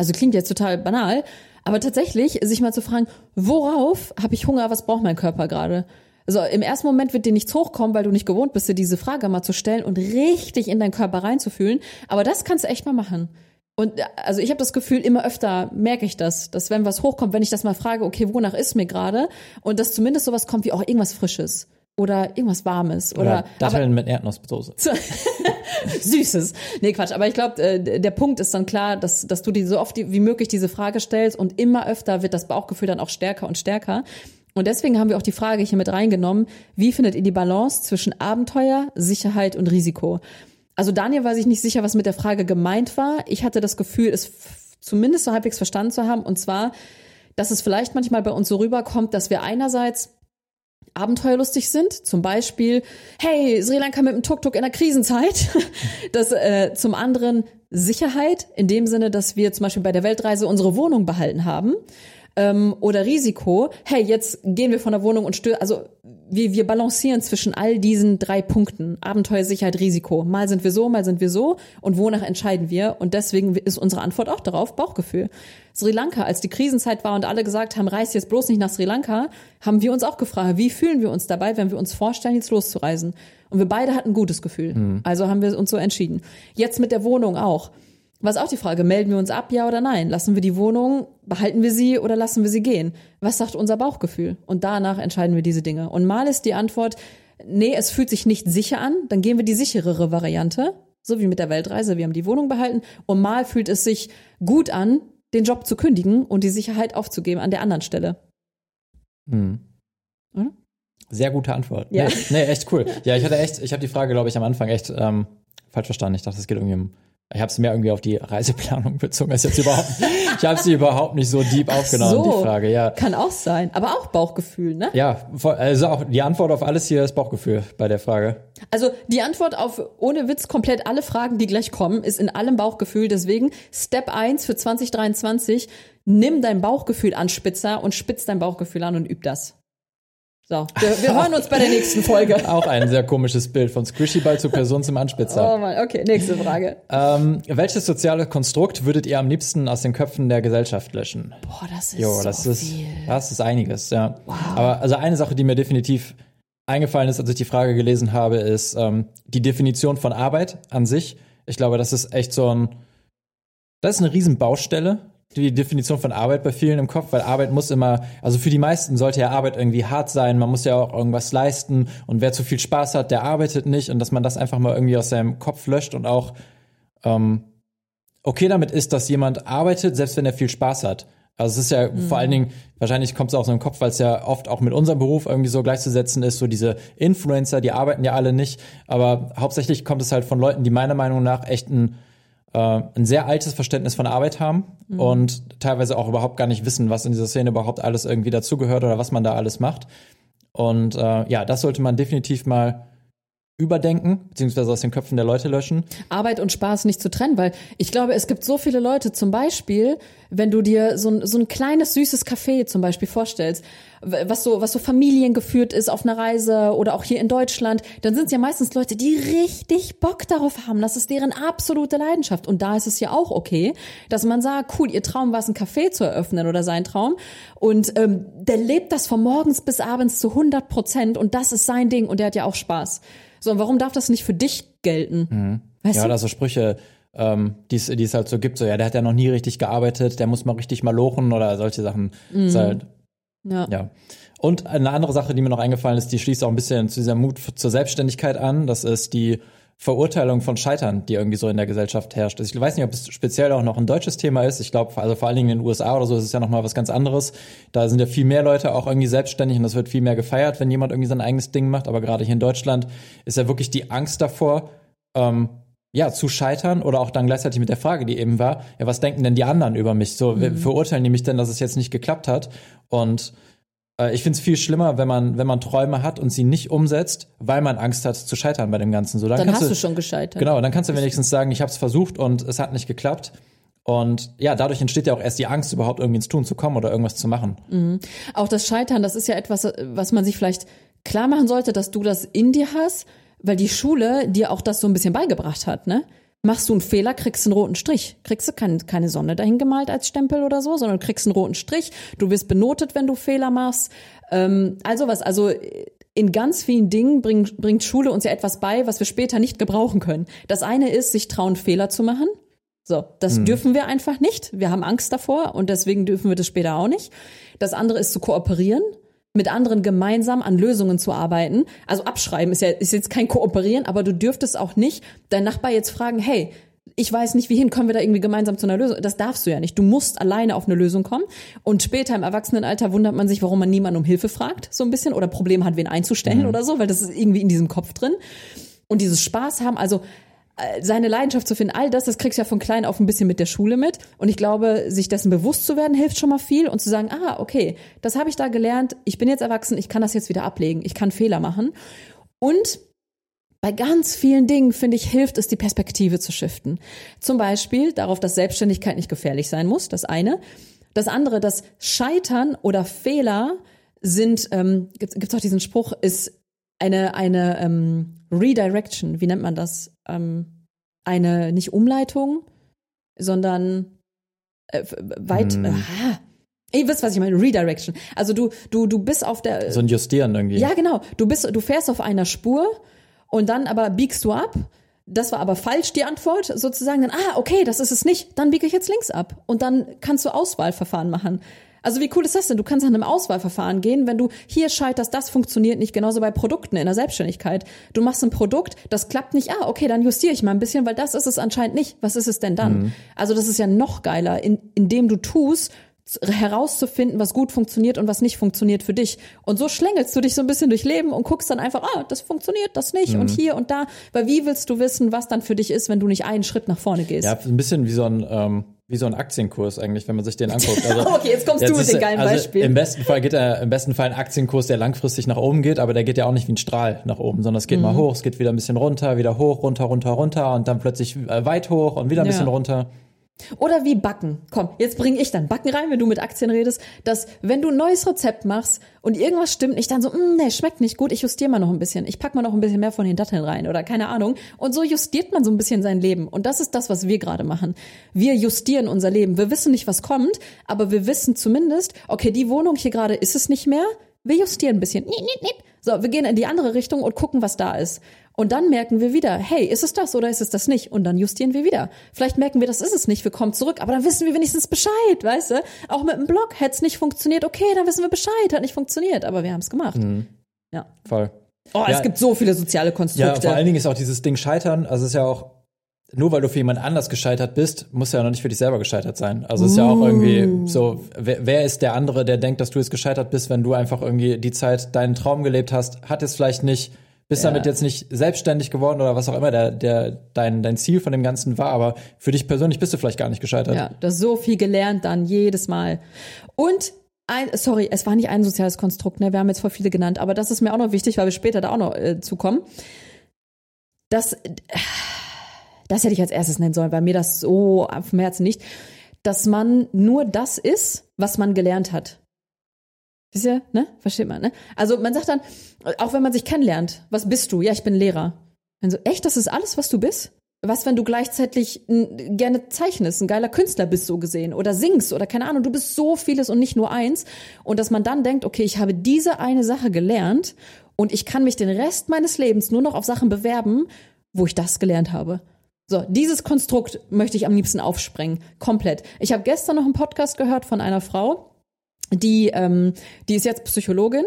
Also klingt jetzt total banal, aber tatsächlich sich mal zu fragen, worauf habe ich Hunger, was braucht mein Körper gerade? Also im ersten Moment wird dir nichts hochkommen, weil du nicht gewohnt bist, dir diese Frage mal zu stellen und richtig in deinen Körper reinzufühlen. Aber das kannst du echt mal machen. Und also ich habe das Gefühl, immer öfter merke ich das, dass wenn was hochkommt, wenn ich das mal frage, okay, wonach ist mir gerade? Und dass zumindest sowas kommt wie auch irgendwas Frisches. Oder irgendwas Warmes. Oder, oder Datteln mit Erdnusssoße. Süßes. Nee, Quatsch. Aber ich glaube, der Punkt ist dann klar, dass, dass du dir so oft wie möglich diese Frage stellst und immer öfter wird das Bauchgefühl dann auch stärker und stärker. Und deswegen haben wir auch die Frage hier mit reingenommen, wie findet ihr die Balance zwischen Abenteuer, Sicherheit und Risiko? Also Daniel war sich nicht sicher, was mit der Frage gemeint war. Ich hatte das Gefühl, es zumindest so halbwegs verstanden zu haben. Und zwar, dass es vielleicht manchmal bei uns so rüberkommt, dass wir einerseits abenteuerlustig sind, zum Beispiel, hey, Sri Lanka mit dem Tuk-Tuk in der Krisenzeit. Das äh, zum anderen Sicherheit, in dem Sinne, dass wir zum Beispiel bei der Weltreise unsere Wohnung behalten haben. Ähm, oder Risiko, hey, jetzt gehen wir von der Wohnung und stören. Also wir, wir balancieren zwischen all diesen drei Punkten. Abenteuer, Sicherheit, Risiko. Mal sind wir so, mal sind wir so und wonach entscheiden wir? Und deswegen ist unsere Antwort auch darauf Bauchgefühl. Sri Lanka, als die Krisenzeit war und alle gesagt haben, reist jetzt bloß nicht nach Sri Lanka, haben wir uns auch gefragt, wie fühlen wir uns dabei, wenn wir uns vorstellen, jetzt loszureisen? Und wir beide hatten ein gutes Gefühl. Mhm. Also haben wir uns so entschieden. Jetzt mit der Wohnung auch. Was auch die Frage, melden wir uns ab, ja oder nein? Lassen wir die Wohnung, behalten wir sie oder lassen wir sie gehen? Was sagt unser Bauchgefühl? Und danach entscheiden wir diese Dinge. Und mal ist die Antwort, nee, es fühlt sich nicht sicher an, dann gehen wir die sicherere Variante, so wie mit der Weltreise, wir haben die Wohnung behalten. Und mal fühlt es sich gut an, den Job zu kündigen und die Sicherheit aufzugeben an der anderen Stelle. Hm. Oder? Sehr gute Antwort. Ja. Nee, nee, echt cool. Ja, ich hatte echt, ich habe die Frage, glaube ich, am Anfang echt ähm, falsch verstanden. Ich dachte, es geht irgendwie um Ich habe es mehr irgendwie auf die Reiseplanung bezogen als jetzt überhaupt. Ich habe sie überhaupt nicht so deep aufgenommen, so, die Frage. Ja, kann auch sein, aber auch Bauchgefühl, ne? Ja, also auch die Antwort auf alles hier ist Bauchgefühl bei der Frage. Also die Antwort auf, ohne Witz, komplett alle Fragen, die gleich kommen, ist in allem Bauchgefühl. Deswegen Step eins für zwanzig dreiundzwanzig, nimm dein Bauchgefühl an, Spitzer, und spitz dein Bauchgefühl an und üb das. So, wir, wir hören uns bei der nächsten Folge. Auch ein sehr komisches Bild, von Squishy-Ball zu Person zum Anspitzer. Oh Mann, okay, nächste Frage. Ähm, welches soziale Konstrukt würdet ihr am liebsten aus den Köpfen der Gesellschaft löschen? Boah, das ist jo, so das ist, viel. Das ist einiges, ja. Wow. Aber also eine Sache, die mir definitiv eingefallen ist, als ich die Frage gelesen habe, ist ähm, die Definition von Arbeit an sich. Ich glaube, das ist echt so ein, das ist eine riesen Baustelle. Die Definition von Arbeit bei vielen im Kopf, weil Arbeit muss immer, also für die meisten sollte ja Arbeit irgendwie hart sein, man muss ja auch irgendwas leisten und wer zu viel Spaß hat, der arbeitet nicht und dass man das einfach mal irgendwie aus seinem Kopf löscht und auch ähm, okay damit ist, dass jemand arbeitet, selbst wenn er viel Spaß hat. Also es ist ja mhm. vor allen Dingen, wahrscheinlich kommt es auch so im Kopf, weil es ja oft auch mit unserem Beruf irgendwie so gleichzusetzen ist, so diese Influencer, die arbeiten ja alle nicht, aber hauptsächlich kommt es halt von Leuten, die meiner Meinung nach echt ein, äh, ein sehr altes Verständnis von Arbeit haben mhm. und teilweise auch überhaupt gar nicht wissen, was in dieser Szene überhaupt alles irgendwie dazugehört oder was man da alles macht. Und äh, ja, das sollte man definitiv mal überdenken, beziehungsweise aus den Köpfen der Leute löschen. Arbeit und Spaß nicht zu trennen, weil ich glaube, es gibt so viele Leute, zum Beispiel, wenn du dir so ein, so ein kleines, süßes Café zum Beispiel vorstellst, was so, was so familiengeführt ist auf einer Reise oder auch hier in Deutschland, dann sind es ja meistens Leute, die richtig Bock darauf haben. Das ist deren absolute Leidenschaft. Und da ist es ja auch okay, dass man sagt, cool, ihr Traum war es, ein Café zu eröffnen oder sein Traum. Und ähm, der lebt das von morgens bis abends zu hundert Prozent und das ist sein Ding und der hat ja auch Spaß. So, und warum darf das nicht für dich gelten? Mhm. Weißt ja, du? Oder so Sprüche, ähm, die es halt so gibt, so, ja, der hat ja noch nie richtig gearbeitet, der muss mal richtig mal lochen oder solche Sachen. Mhm. Ist halt, ja. ja. Und eine andere Sache, die mir noch eingefallen ist, die schließt auch ein bisschen zu dieser Mut zur Selbstständigkeit an, das ist die Verurteilung von Scheitern, die irgendwie so in der Gesellschaft herrscht. Also ich weiß nicht, ob es speziell auch noch ein deutsches Thema ist. Ich glaube, also vor allen Dingen in den U S A oder so ist es ja nochmal was ganz anderes. Da sind ja viel mehr Leute auch irgendwie selbstständig und das wird viel mehr gefeiert, wenn jemand irgendwie sein eigenes Ding macht. Aber gerade hier in Deutschland ist ja wirklich die Angst davor, ähm, ja, zu scheitern oder auch dann gleichzeitig mit der Frage, die eben war, ja, was denken denn die anderen über mich? So, mhm. verurteilen die mich denn, dass es jetzt nicht geklappt hat? Und ich finde es viel schlimmer, wenn man, wenn man Träume hat und sie nicht umsetzt, weil man Angst hat zu scheitern bei dem Ganzen. So, dann dann hast du, du schon gescheitert. Genau, dann kannst du wenigstens sagen, ich habe es versucht und es hat nicht geklappt. Und ja, dadurch entsteht ja auch erst die Angst, überhaupt irgendwie ins Tun zu kommen oder irgendwas zu machen. Mhm. Auch das Scheitern, das ist ja etwas, was man sich vielleicht klar machen sollte, dass du das in dir hast, weil die Schule dir auch das so ein bisschen beigebracht hat, ne? Machst du einen Fehler, kriegst einen roten Strich. Kriegst du kein, keine Sonne dahin gemalt als Stempel oder so, sondern kriegst einen roten Strich. Du wirst benotet, wenn du Fehler machst. Ähm, also was, also in ganz vielen Dingen bring, bringt Schule uns ja etwas bei, was wir später nicht gebrauchen können. Das eine ist, sich trauen, Fehler zu machen. So, das hm. dürfen wir einfach nicht. Wir haben Angst davor und deswegen dürfen wir das später auch nicht. Das andere ist zu kooperieren, mit anderen gemeinsam an Lösungen zu arbeiten. Also abschreiben ist ja ist jetzt kein Kooperieren, aber du dürftest auch nicht deinen Nachbar jetzt fragen, hey, ich weiß nicht, wie hin, kommen wir da irgendwie gemeinsam zu einer Lösung? Das darfst du ja nicht. Du musst alleine auf eine Lösung kommen. Und später im Erwachsenenalter wundert man sich, warum man niemanden um Hilfe fragt, so ein bisschen, oder Probleme hat, wen einzustellen mhm. oder so, weil das ist irgendwie in diesem Kopf drin. Und dieses Spaß haben, also seine Leidenschaft zu finden, all das, das kriegst du ja von klein auf ein bisschen mit der Schule mit. Und ich glaube, sich dessen bewusst zu werden, hilft schon mal viel. Und zu sagen, ah, okay, das habe ich da gelernt. Ich bin jetzt erwachsen, ich kann das jetzt wieder ablegen. Ich kann Fehler machen. Und bei ganz vielen Dingen, finde ich, hilft es, die Perspektive zu shiften. Zum Beispiel darauf, dass Selbstständigkeit nicht gefährlich sein muss, das eine. Das andere, dass Scheitern oder Fehler sind, ähm, gibt es auch diesen Spruch, ist eine, eine ähm, Redirection, wie nennt man das? Ähm, eine, nicht Umleitung, sondern äh, weit, mm. aha, ihr wisst, was ich meine, Redirection. Also du, du, du bist auf der... So ein Justieren irgendwie. Ja, genau. Du bist, du fährst auf einer Spur und dann aber biegst du ab. Das war aber falsch, die Antwort, sozusagen. Dann, ah, okay, das ist es nicht. Dann biege ich jetzt links ab. Und dann kannst du Auswahlverfahren machen. Also wie cool ist das denn? Du kannst nach einem Auswahlverfahren gehen, wenn du hier scheiterst, das funktioniert nicht, genauso bei Produkten in der Selbstständigkeit. Du machst ein Produkt, das klappt nicht, ah, okay, dann justiere ich mal ein bisschen, weil das ist es anscheinend nicht. Was ist es denn dann? Mhm. Also das ist ja noch geiler, in, indem du tust, herauszufinden, was gut funktioniert und was nicht funktioniert für dich. Und so schlängelst du dich so ein bisschen durch Leben und guckst dann einfach, ah, das funktioniert, das nicht mhm. und hier und da. Weil wie willst du wissen, was dann für dich ist, wenn du nicht einen Schritt nach vorne gehst? Ja, ein bisschen wie so ein... Ähm Wie so ein Aktienkurs eigentlich, wenn man sich den anguckt. Also, okay, jetzt kommst jetzt du mit dem geilen also Beispiel. Im besten Fall geht er, im besten Fall ein Aktienkurs, der langfristig nach oben geht, aber der geht ja auch nicht wie ein Strahl nach oben, sondern es geht mhm. mal hoch, es geht wieder ein bisschen runter, wieder hoch, runter, runter, runter und dann plötzlich weit hoch und wieder ein ja. bisschen runter. Oder wie Backen. Komm, jetzt bringe ich dann Backen rein, wenn du mit Aktien redest, dass wenn du ein neues Rezept machst und irgendwas stimmt nicht, dann so, nee, schmeckt nicht gut, ich justiere mal noch ein bisschen. Ich packe mal noch ein bisschen mehr von den Datteln rein oder keine Ahnung. Und so justiert man so ein bisschen sein Leben. Und das ist das, was wir gerade machen. Wir justieren unser Leben. Wir wissen nicht, was kommt, aber wir wissen zumindest, okay, die Wohnung hier gerade ist es nicht mehr. Wir justieren ein bisschen. So, wir gehen in die andere Richtung und gucken, was da ist. Und dann merken wir wieder, hey, ist es das oder ist es das nicht? Und dann justieren wir wieder. Vielleicht merken wir, das ist es nicht, wir kommen zurück, aber dann wissen wir wenigstens Bescheid, weißt du? Auch mit dem Blog hätte es nicht funktioniert, okay, dann wissen wir Bescheid, hat nicht funktioniert, aber wir haben es gemacht. Mhm. Ja. Voll. Oh, ja, es gibt so viele soziale Konstrukte. Ja, vor allen Dingen ist auch dieses Ding Scheitern, also es ist ja auch, nur weil du für jemand anders gescheitert bist, musst du ja noch nicht für dich selber gescheitert sein. Also es ist ja auch irgendwie so, wer, wer ist der andere, der denkt, dass du jetzt gescheitert bist, wenn du einfach irgendwie die Zeit deinen Traum gelebt hast, hat es vielleicht nicht, bist ja. damit jetzt nicht selbstständig geworden oder was auch immer der, der, dein, dein Ziel von dem Ganzen war, aber für dich persönlich bist du vielleicht gar nicht gescheitert. Ja, du hast so viel gelernt dann jedes Mal. Und Ein, sorry, es war nicht ein soziales Konstrukt, ne? Wir haben jetzt voll viele genannt, aber das ist mir auch noch wichtig, weil wir später da auch noch äh, zukommen. Das, das hätte ich als erstes nennen sollen, weil mir das so vom Herzen nicht, dass man nur das ist, was man gelernt hat. Wisst ihr, ne? Versteht man, ne? Also man sagt dann, auch wenn man sich kennenlernt, was bist du? Ja, ich bin Lehrer. Dann so, echt, das ist alles, was du bist? Was, wenn du gleichzeitig gerne zeichnest, ein geiler Künstler bist, so gesehen, oder singst, oder keine Ahnung, du bist so vieles und nicht nur eins. Und dass man dann denkt, okay, ich habe diese eine Sache gelernt und ich kann mich den Rest meines Lebens nur noch auf Sachen bewerben, wo ich das gelernt habe. So, dieses Konstrukt möchte ich am liebsten aufsprengen, komplett. Ich habe gestern noch einen Podcast gehört von einer Frau, die, ähm, die ist jetzt Psychologin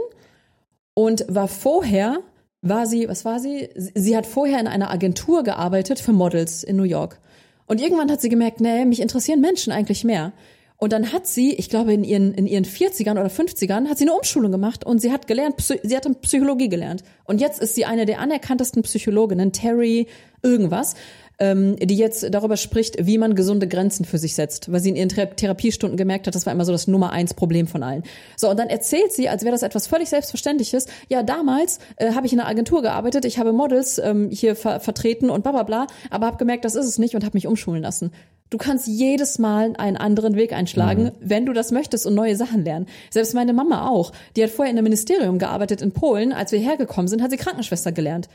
und war vorher... war sie, was war sie? Sie hat vorher in einer Agentur gearbeitet für Models in New York. Und irgendwann hat sie gemerkt, nee, mich interessieren Menschen eigentlich mehr. Und dann hat sie, ich glaube in ihren in ihren vierzigern oder fünfzigern, hat sie eine Umschulung gemacht und sie hat gelernt, sie hat Psychologie gelernt. Und jetzt ist sie eine der anerkanntesten Psychologinnen, Terry irgendwas, ähm, die jetzt darüber spricht, wie man gesunde Grenzen für sich setzt. Weil sie in ihren Thera- Therapiestunden gemerkt hat, das war immer so das Nummer eins Problem von allen. So, und dann erzählt sie, als wäre das etwas völlig Selbstverständliches, ja, damals äh, habe ich in einer Agentur gearbeitet, ich habe Models ähm, hier ver- vertreten und bla bla bla, aber habe gemerkt, das ist es nicht und habe mich umschulen lassen. Du kannst jedes Mal einen anderen Weg einschlagen, mhm. wenn du das möchtest und neue Sachen lernen. Selbst meine Mama auch. Die hat vorher in einem Ministerium gearbeitet in Polen. Als wir hergekommen sind, hat sie Krankenschwester gelernt.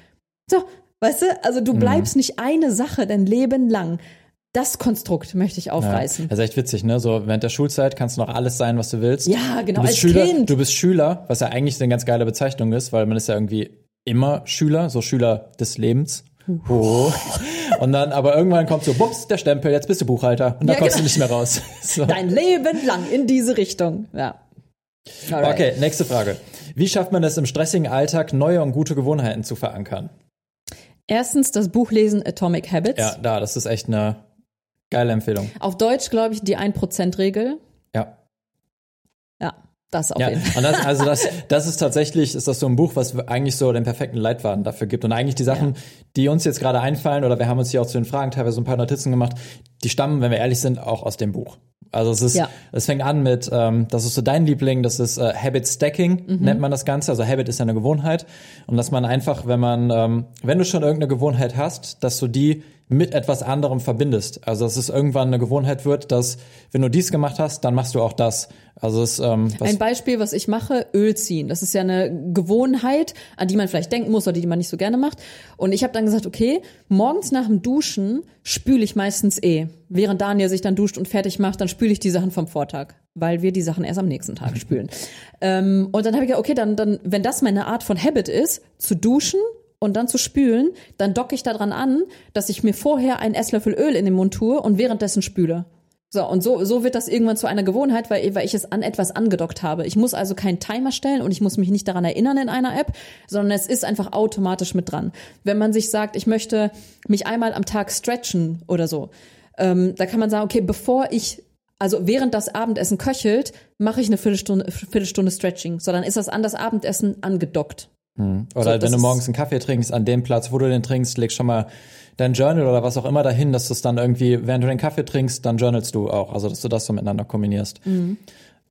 So, weißt du, also du bleibst mhm. nicht eine Sache dein Leben lang. Das Konstrukt möchte ich aufreißen. Ja, das ist echt witzig, ne? So während der Schulzeit kannst du noch alles sein, was du willst. Ja, genau, als Schüler, Kind. Du bist Schüler, was ja eigentlich eine ganz geile Bezeichnung ist, weil man ist ja irgendwie immer Schüler, so Schüler des Lebens. Oh. Und dann, aber irgendwann kommt so, bups, der Stempel, jetzt bist du Buchhalter. Und da ja, kommst genau. du nicht mehr raus. So. Dein Leben lang in diese Richtung. Ja. Alright. Okay, nächste Frage. Wie schafft man es im stressigen Alltag, neue und gute Gewohnheiten zu verankern? Erstens das Buchlesen Atomic Habits. Ja, da, das ist echt eine geile Empfehlung. Auf Deutsch, glaube ich, die ein Prozent Regel. Ja. Ja. Das auf ja, jeden Fall. Und das, also das, das ist tatsächlich, ist das so ein Buch, was eigentlich so den perfekten Leitfaden dafür gibt. Und eigentlich die Sachen, ja. die uns jetzt gerade einfallen, oder wir haben uns hier auch zu den Fragen teilweise ein paar Notizen gemacht, die stammen, wenn wir ehrlich sind, auch aus dem Buch. Also es ist, ja. es fängt an mit, ähm, das ist so dein Liebling, das ist äh, Habit Stacking, mhm. nennt man das Ganze. Also Habit ist ja eine Gewohnheit. Und dass man einfach, wenn man, ähm, wenn du schon irgendeine Gewohnheit hast, dass du die mit etwas anderem verbindest. Also dass es irgendwann eine Gewohnheit wird, dass wenn du dies gemacht hast, dann machst du auch das. Also es, ähm, was ein Beispiel, was ich mache, Öl ziehen. Das ist ja eine Gewohnheit, an die man vielleicht denken muss oder die man nicht so gerne macht. Und ich habe dann gesagt, okay, morgens nach dem Duschen spüle ich meistens eh. Während Daniel sich dann duscht und fertig macht, dann spüle ich die Sachen vom Vortag, weil wir die Sachen erst am nächsten Tag spülen. ähm, und dann habe ich gesagt, okay, dann, dann, wenn das meine Art von Habit ist, zu duschen und dann zu spülen, dann docke ich daran an, dass ich mir vorher einen Esslöffel Öl in den Mund tue und währenddessen spüle. So, und so, so wird das irgendwann zu einer Gewohnheit, weil, weil ich es an etwas angedockt habe. Ich muss also keinen Timer stellen und ich muss mich nicht daran erinnern in einer App, sondern es ist einfach automatisch mit dran. Wenn man sich sagt, ich möchte mich einmal am Tag stretchen oder so, ähm, da kann man sagen, okay, bevor ich, also während das Abendessen köchelt, mache ich eine Viertelstunde, Viertelstunde Stretching. So, dann ist das an das Abendessen angedockt. Mhm. Oder so, wenn du morgens einen Kaffee trinkst, an dem Platz, wo du den trinkst, legst schon mal dein Journal oder was auch immer dahin, dass du es dann irgendwie, während du den Kaffee trinkst, dann journalst du auch. Also, dass du das so miteinander kombinierst. Mhm.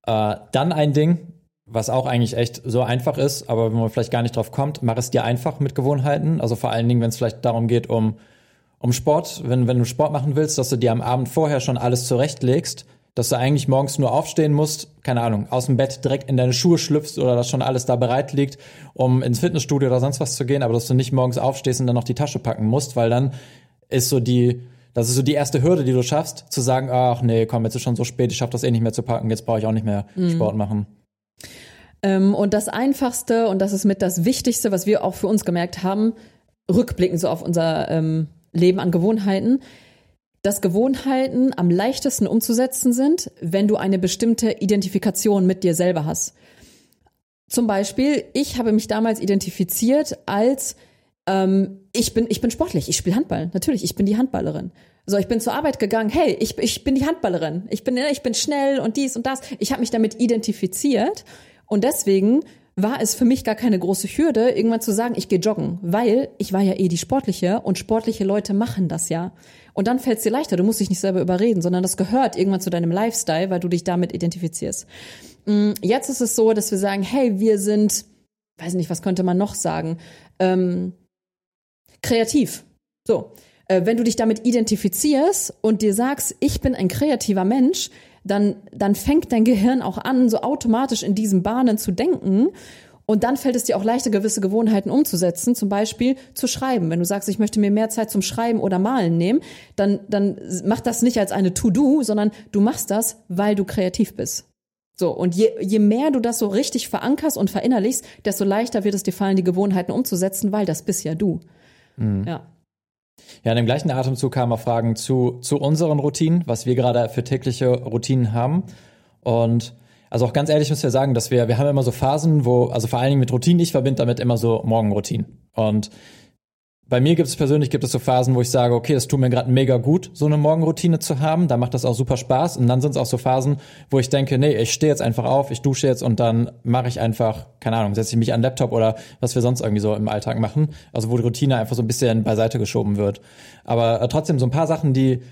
Äh, dann ein Ding, was auch eigentlich echt so einfach ist, aber wenn man vielleicht gar nicht drauf kommt, mach es dir einfach mit Gewohnheiten. Also vor allen Dingen, wenn es vielleicht darum geht, um, um Sport, wenn, wenn du Sport machen willst, dass du dir am Abend vorher schon alles zurechtlegst, dass du eigentlich morgens nur aufstehen musst, keine Ahnung, aus dem Bett direkt in deine Schuhe schlüpfst oder dass schon alles da bereit liegt, um ins Fitnessstudio oder sonst was zu gehen, aber dass du nicht morgens aufstehst und dann noch die Tasche packen musst, weil dann ist so die, das ist so die erste Hürde, die du schaffst, zu sagen, ach nee, komm, jetzt ist schon so spät, ich schaff das eh nicht mehr zu packen, jetzt brauche ich auch nicht mehr mhm. Sport machen. Ähm, und das Einfachste, und das ist mit das Wichtigste, was wir auch für uns gemerkt haben, rückblicken so auf unser ähm, Leben an Gewohnheiten, dass Gewohnheiten am leichtesten umzusetzen sind, wenn du eine bestimmte Identifikation mit dir selber hast. Zum Beispiel, ich habe mich damals identifiziert als, Ähm, ich bin, ich bin sportlich, ich spiele Handball, natürlich, ich bin die Handballerin. So, ich bin zur Arbeit gegangen, hey, ich, ich bin die Handballerin, ich bin, ich bin schnell und dies und das. Ich habe mich damit identifiziert und deswegen war es für mich gar keine große Hürde, irgendwann zu sagen, ich gehe joggen, weil ich war ja eh die Sportliche und sportliche Leute machen das ja. Und dann fällt es dir leichter, du musst dich nicht selber überreden, sondern das gehört irgendwann zu deinem Lifestyle, weil du dich damit identifizierst. Jetzt ist es so, dass wir sagen, hey, wir sind, weiß nicht, was könnte man noch sagen, ähm, kreativ. So, äh, wenn du dich damit identifizierst und dir sagst, ich bin ein kreativer Mensch, dann, dann fängt dein Gehirn auch an, so automatisch in diesen Bahnen zu denken. Und dann fällt es dir auch leichter, gewisse Gewohnheiten umzusetzen, zum Beispiel zu schreiben. Wenn du sagst, ich möchte mir mehr Zeit zum Schreiben oder Malen nehmen, dann, dann mach das nicht als eine To-Do, sondern du machst das, weil du kreativ bist. So, und je, je mehr du das so richtig verankerst und verinnerlichst, desto leichter wird es dir fallen, die Gewohnheiten umzusetzen, weil das bist ja du. Mhm. Ja. Ja, in dem gleichen Atemzug kamen auch Fragen zu, zu unseren Routinen, was wir gerade für tägliche Routinen haben. Und also auch ganz ehrlich müssen wir sagen, dass wir, wir haben immer so Phasen, wo, also vor allen Dingen mit Routinen, ich verbinde damit immer so Morgenroutinen. Und bei mir gibt es persönlich, gibt es so Phasen, wo ich sage, okay, das tut mir gerade mega gut, so eine Morgenroutine zu haben, da macht das auch super Spaß. Und dann sind es auch so Phasen, wo ich denke, nee, ich stehe jetzt einfach auf, ich dusche jetzt und dann mache ich einfach, keine Ahnung, setze ich mich an den Laptop oder was wir sonst irgendwie so im Alltag machen. Also wo die Routine einfach so ein bisschen beiseite geschoben wird. Aber äh, trotzdem so ein paar Sachen, die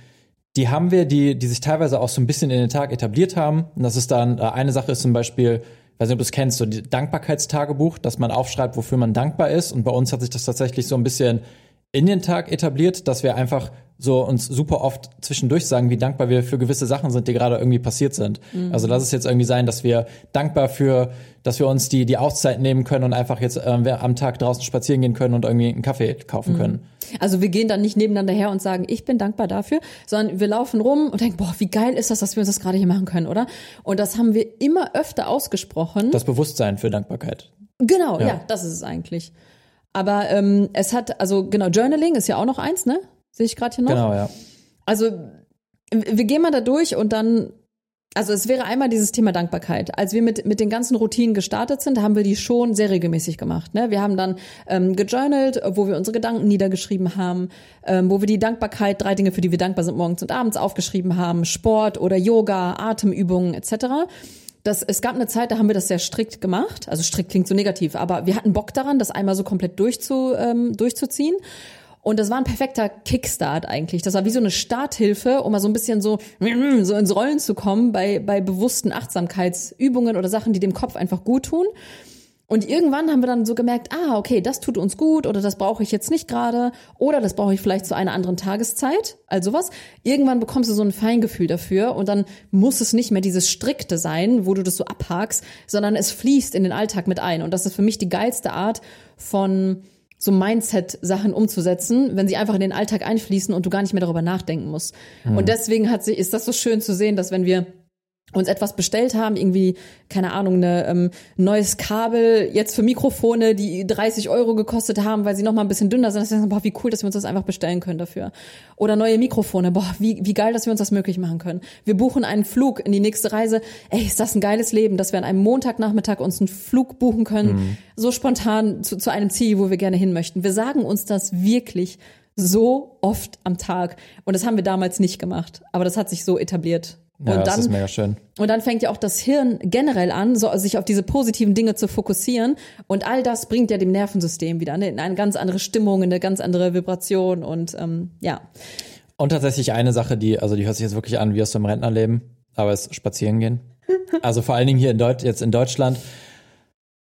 die haben wir, die die sich teilweise auch so ein bisschen in den Tag etabliert haben. Und das ist dann, äh, eine Sache ist zum Beispiel, weiß nicht, ob du es kennst, so die Dankbarkeitstagebuch, dass man aufschreibt, wofür man dankbar ist. Und bei uns hat sich das tatsächlich so ein bisschen in den Tag etabliert, dass wir einfach so uns super oft zwischendurch sagen, wie dankbar wir für gewisse Sachen sind, die gerade irgendwie passiert sind. Mhm. Also lass es jetzt irgendwie sein, dass wir dankbar für, dass wir uns die die Auszeit nehmen können und einfach jetzt äh, am Tag draußen spazieren gehen können und irgendwie einen Kaffee kaufen mhm. können. Also wir gehen dann nicht nebeneinander her und sagen, ich bin dankbar dafür, sondern wir laufen rum und denken, boah, wie geil ist das, dass wir uns das gerade hier machen können, oder? Und das haben wir immer öfter ausgesprochen. Das Bewusstsein für Dankbarkeit. Genau, ja, ja das ist es eigentlich. Aber ähm, es hat, also genau, Journaling ist ja auch noch eins, ne? Sehe ich gerade hier noch? Genau, ja. Also wir gehen mal da durch und dann, also es wäre einmal dieses Thema Dankbarkeit. Als wir mit mit den ganzen Routinen gestartet sind, haben wir die schon sehr regelmäßig gemacht. Ne? Wir haben dann ähm, gejournalt, wo wir unsere Gedanken niedergeschrieben haben, ähm, wo wir die Dankbarkeit, drei Dinge, für die wir dankbar sind, morgens und abends aufgeschrieben haben, Sport oder Yoga, Atemübungen et cetera. Das, es gab eine Zeit, da haben wir das sehr strikt gemacht. Also strikt klingt so negativ, aber wir hatten Bock daran, das einmal so komplett durchzu, ähm, durchzuziehen. Und das war ein perfekter Kickstart eigentlich. Das war wie so eine Starthilfe, um mal so ein bisschen so, so ins Rollen zu kommen bei, bei bewussten Achtsamkeitsübungen oder Sachen, die dem Kopf einfach gut tun. Und irgendwann haben wir dann so gemerkt, ah, okay, das tut uns gut oder das brauche ich jetzt nicht gerade oder das brauche ich vielleicht zu einer anderen Tageszeit, also was. Irgendwann bekommst du so ein Feingefühl dafür und dann muss es nicht mehr dieses Strikte sein, wo du das so abhakst, sondern es fließt in den Alltag mit ein. Und das ist für mich die geilste Art von so Mindset-Sachen umzusetzen, wenn sie einfach in den Alltag einfließen und du gar nicht mehr darüber nachdenken musst. Mhm. Und deswegen hat sie, ist das so schön zu sehen, dass wenn wir uns etwas bestellt haben, irgendwie, keine Ahnung, ne, ähm, neues Kabel jetzt für Mikrofone, die dreißig Euro gekostet haben, weil sie nochmal ein bisschen dünner sind. Das ist, boah, wie cool, dass wir uns das einfach bestellen können dafür. Oder neue Mikrofone, boah, wie, wie geil, dass wir uns das möglich machen können. Wir buchen einen Flug in die nächste Reise. Ey, ist das ein geiles Leben, dass wir an einem Montagnachmittag uns einen Flug buchen können, mhm. so spontan zu, zu einem Ziel, wo wir gerne hin möchten. Wir sagen uns das wirklich so oft am Tag. Und das haben wir damals nicht gemacht. Aber das hat sich so etabliert. Ja, und das dann, ist mega schön. Und dann fängt ja auch das Hirn generell an, so, sich auf diese positiven Dinge zu fokussieren. Und all das bringt ja dem Nervensystem wieder ne, in eine ganz andere Stimmung, in eine ganz andere Vibration und ähm, ja. Und tatsächlich eine Sache, die, also die hört sich jetzt wirklich an wie aus dem Rentnerleben, aber es ist spazieren gehen. Also vor allen Dingen hier in Deutsch, jetzt in Deutschland.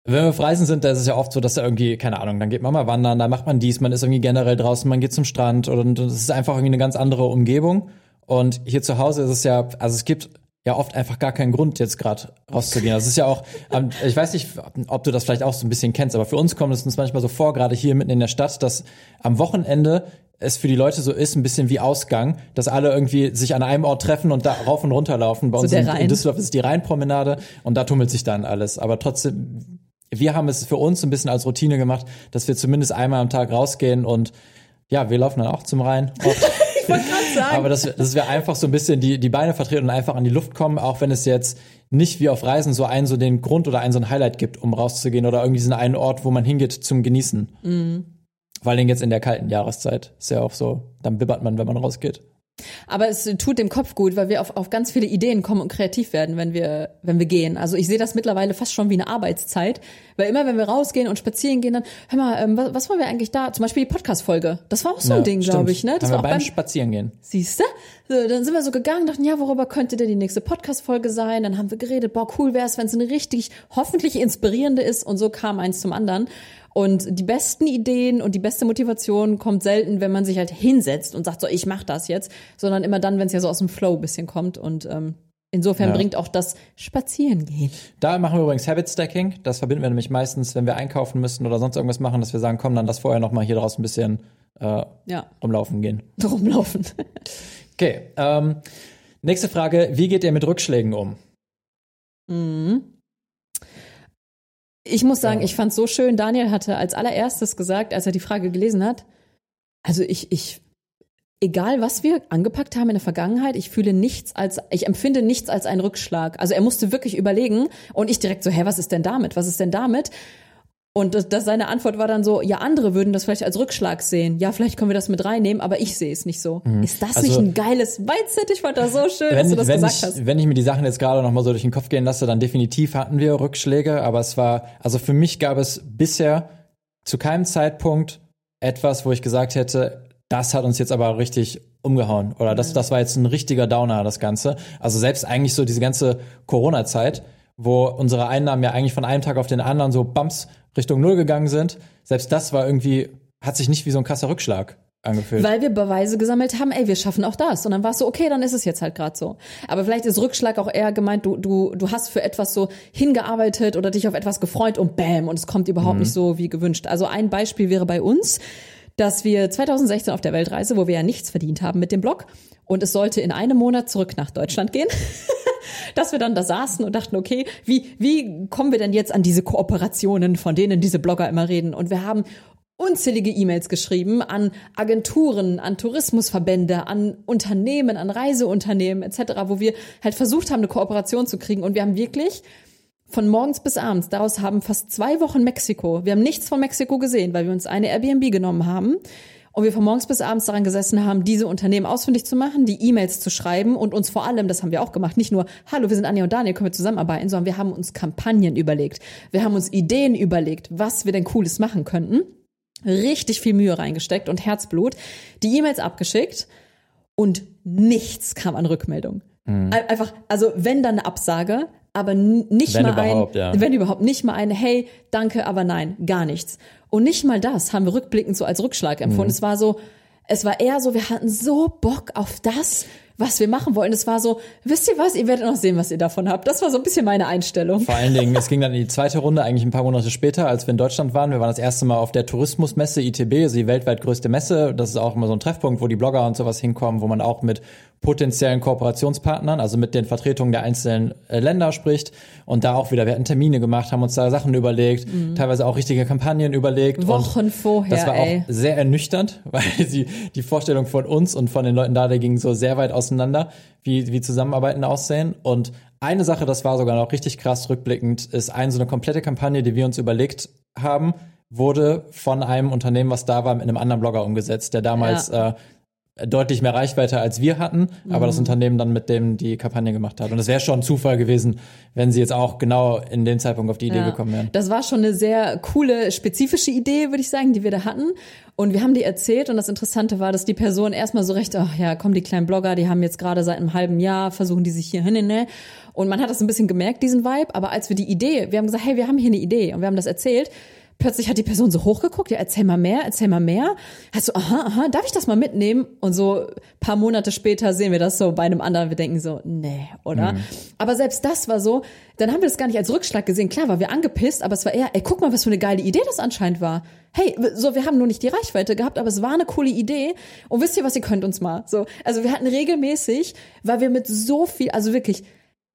Wenn wir auf Reisen sind, da ist es ja oft so, dass da irgendwie, keine Ahnung, dann geht man mal wandern, dann macht man dies, man ist irgendwie generell draußen, man geht zum Strand und es ist einfach irgendwie eine ganz andere Umgebung. Und hier zu Hause ist es ja, also es gibt ja oft einfach gar keinen Grund, jetzt gerade rauszugehen. Das ist ja auch, ich weiß nicht, ob du das vielleicht auch so ein bisschen kennst, aber für uns kommt es uns manchmal so vor, gerade hier mitten in der Stadt, dass am Wochenende es für die Leute so ist, ein bisschen wie Ausgang, dass alle irgendwie sich an einem Ort treffen und da rauf und runter laufen. Bei so uns in, in Düsseldorf ist die Rheinpromenade und da tummelt sich dann alles. Aber trotzdem, wir haben es für uns ein bisschen als Routine gemacht, dass wir zumindest einmal am Tag rausgehen und ja, wir laufen dann auch zum Rhein. Ich wollte gerade sagen. Aber dass, dass wir einfach so ein bisschen die, die Beine vertreten und einfach an die Luft kommen, auch wenn es jetzt nicht wie auf Reisen so einen so den Grund oder einen so ein Highlight gibt, um rauszugehen oder irgendwie so einen Ort, wo man hingeht zum Genießen. Mhm. Vor allem jetzt in der kalten Jahreszeit. Ist ja auch so, dann bibbert man, wenn man rausgeht. Aber es tut dem Kopf gut, weil wir auf, auf ganz viele Ideen kommen und kreativ werden, wenn wir, wenn wir gehen. Also ich sehe das mittlerweile fast schon wie eine Arbeitszeit, weil immer, wenn wir rausgehen und spazieren gehen, dann, hör mal, was, was wollen wir eigentlich da? Zum Beispiel die Podcast-Folge. Das war auch so ein ja, Ding, glaube ich, ne? Das war auch beim, beim Spazierengehen. Siehst du? So, dann sind wir so gegangen, dachten, ja, worüber könnte denn die nächste Podcast-Folge sein? Dann haben wir geredet, boah, cool wäre es, wenn es eine richtig, hoffentlich inspirierende ist. Und so kam eins zum anderen. Und die besten Ideen und die beste Motivation kommt selten, wenn man sich halt hinsetzt und sagt, so, ich mach das jetzt, sondern immer dann, wenn es ja so aus dem Flow ein bisschen kommt. Und ähm, insofern ja. bringt auch das Spazierengehen. Da machen wir übrigens Habit-Stacking. Das verbinden wir nämlich meistens, wenn wir einkaufen müssen oder sonst irgendwas machen, dass wir sagen, komm, dann lass vorher nochmal hier draußen ein bisschen äh, ja. rumlaufen gehen. Rumlaufen. Okay. Ähm, nächste Frage. Wie geht ihr mit Rückschlägen um? Mhm. Ich muss sagen, ich fand's so schön. Daniel hatte als allererstes gesagt, als er die Frage gelesen hat, also ich, ich, egal was wir angepackt haben in der Vergangenheit, ich fühle nichts als, ich empfinde nichts als einen Rückschlag. Also er musste wirklich überlegen und ich direkt so, hä, was ist denn damit? Was ist denn damit? Und das, das seine Antwort war dann so, ja, andere würden das vielleicht als Rückschlag sehen. Ja, vielleicht können wir das mit reinnehmen, aber ich sehe es nicht so. Mhm. Ist das also, nicht ein geiles Mindset? Ich fand das so schön, wenn, dass du das wenn gesagt ich, hast. Wenn ich mir die Sachen jetzt gerade nochmal so durch den Kopf gehen lasse, dann definitiv hatten wir Rückschläge. Aber es war, also für mich gab es bisher zu keinem Zeitpunkt etwas, wo ich gesagt hätte, das hat uns jetzt aber richtig umgehauen. Oder das, mhm. das war jetzt ein richtiger Downer, das Ganze. Also selbst eigentlich so diese ganze Corona-Zeit, wo unsere Einnahmen ja eigentlich von einem Tag auf den anderen so bums Richtung Null gegangen sind, selbst das war irgendwie, hat sich nicht wie so ein krasser Rückschlag angefühlt. Weil wir Beweise gesammelt haben, ey, wir schaffen auch das. Und dann war es so, okay, dann ist es jetzt halt gerade so. Aber vielleicht ist Rückschlag auch eher gemeint, du du du hast für etwas so hingearbeitet oder dich auf etwas gefreut und bam, und es kommt überhaupt mhm. nicht so wie gewünscht. Also ein Beispiel wäre bei uns, dass wir zwanzig sechzehn auf der Weltreise, wo wir ja nichts verdient haben mit dem Blog und es sollte in einem Monat zurück nach Deutschland gehen, dass wir dann da saßen und dachten, okay, wie, wie kommen wir denn jetzt an diese Kooperationen, von denen diese Blogger immer reden? Und wir haben unzählige E-Mails geschrieben an Agenturen, an Tourismusverbände, an Unternehmen, an Reiseunternehmen et cetera, wo wir halt versucht haben, eine Kooperation zu kriegen. Und wir haben wirklich von morgens bis abends, daraus haben fast zwei Wochen Mexiko. Wir haben nichts von Mexiko gesehen, weil wir uns eine Airbnb genommen haben. Und wir von morgens bis abends daran gesessen haben, diese Unternehmen ausfindig zu machen, die E-Mails zu schreiben und uns vor allem, das haben wir auch gemacht, nicht nur, hallo, wir sind Anja und Daniel, können wir zusammenarbeiten, sondern wir haben uns Kampagnen überlegt. Wir haben uns Ideen überlegt, was wir denn Cooles machen könnten. Richtig viel Mühe reingesteckt und Herzblut. Die E-Mails abgeschickt und nichts kam an Rückmeldung. Mhm. Einfach, also wenn dann eine Absage, aber nicht wenn mal ein, ja. wenn überhaupt, nicht mal ein, hey, danke, aber nein, gar nichts. Und nicht mal das haben wir rückblickend so als Rückschlag empfunden. Mhm. Es war so, es war eher so, wir hatten so Bock auf das, was wir machen wollen. Es war so, wisst ihr was, ihr werdet noch sehen, was ihr davon habt. Das war so ein bisschen meine Einstellung. Vor allen Dingen, es ging dann in die zweite Runde, eigentlich ein paar Monate später, als wir in Deutschland waren. Wir waren das erste Mal auf der Tourismusmesse I T B, also die weltweit größte Messe. Das ist auch immer so ein Treffpunkt, wo die Blogger und sowas hinkommen, wo man auch mit potenziellen Kooperationspartnern, also mit den Vertretungen der einzelnen Länder spricht. Und da auch wieder, wir hatten Termine gemacht, haben uns da Sachen überlegt, mhm. teilweise auch richtige Kampagnen überlegt. Wochen und vorher, Das war ey. auch sehr ernüchternd, weil die, die Vorstellung von uns und von den Leuten da, die ging so sehr weit aus auseinander, wie, wie Zusammenarbeiten aussehen. Und eine Sache, das war sogar noch richtig krass rückblickend, ist eine so eine komplette Kampagne, die wir uns überlegt haben, wurde von einem Unternehmen, was da war, mit einem anderen Blogger umgesetzt, der damals ja. äh, deutlich mehr Reichweite als wir hatten, mhm. aber das Unternehmen dann mit dem die Kampagne gemacht hat. Und es wäre schon ein Zufall gewesen, wenn sie jetzt auch genau in dem Zeitpunkt auf die Idee ja. gekommen wären. Das war schon eine sehr coole, spezifische Idee, würde ich sagen, die wir da hatten. Und wir haben die erzählt und das Interessante war, dass die Person erstmal so recht, ach ja, komm, die kleinen Blogger, die haben jetzt gerade seit einem halben Jahr, versuchen die sich hier hin, ne? Und man hat das ein bisschen gemerkt, diesen Vibe, aber als wir die Idee, wir haben gesagt, hey, wir haben hier eine Idee und wir haben das erzählt, plötzlich hat die Person so hochgeguckt, ja, erzähl mal mehr, erzähl mal mehr. Hast du, aha, aha, darf ich das mal mitnehmen? Und so paar Monate später sehen wir das so bei einem anderen, wir denken so, nee, oder? Mhm. Aber selbst das war so, dann haben wir das gar nicht als Rückschlag gesehen. Klar, waren wir angepisst, aber es war eher, ey, guck mal, was für eine geile Idee das anscheinend war. Hey, so, wir haben nur nicht die Reichweite gehabt, aber es war eine coole Idee. Und wisst ihr was, ihr könnt uns mal. So, also wir hatten regelmäßig, weil wir mit so viel, also wirklich,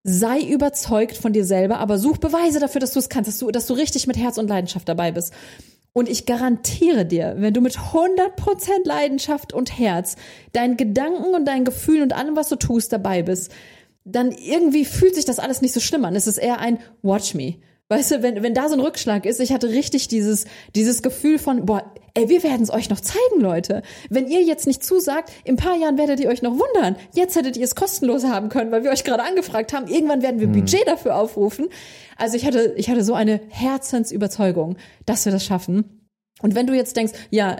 sei überzeugt von dir selber, aber such Beweise dafür, dass du es kannst, dass du, dass du richtig mit Herz und Leidenschaft dabei bist. Und ich garantiere dir, wenn du mit hundert Prozent Leidenschaft und Herz deinen Gedanken und deinen Gefühlen und allem, was du tust, dabei bist, dann irgendwie fühlt sich das alles nicht so schlimm an. Es ist eher ein Watch me. Weißt du, wenn, wenn da so ein Rückschlag ist, ich hatte richtig dieses, dieses Gefühl von, boah, Ey, wir werden es euch noch zeigen, Leute. Wenn ihr jetzt nicht zusagt, in ein paar Jahren werdet ihr euch noch wundern. Jetzt hättet ihr es kostenlos haben können, weil wir euch gerade angefragt haben. Irgendwann werden wir hm. Budget dafür aufrufen. Also ich hatte, ich hatte so eine Herzensüberzeugung, dass wir das schaffen. Und wenn du jetzt denkst, ja,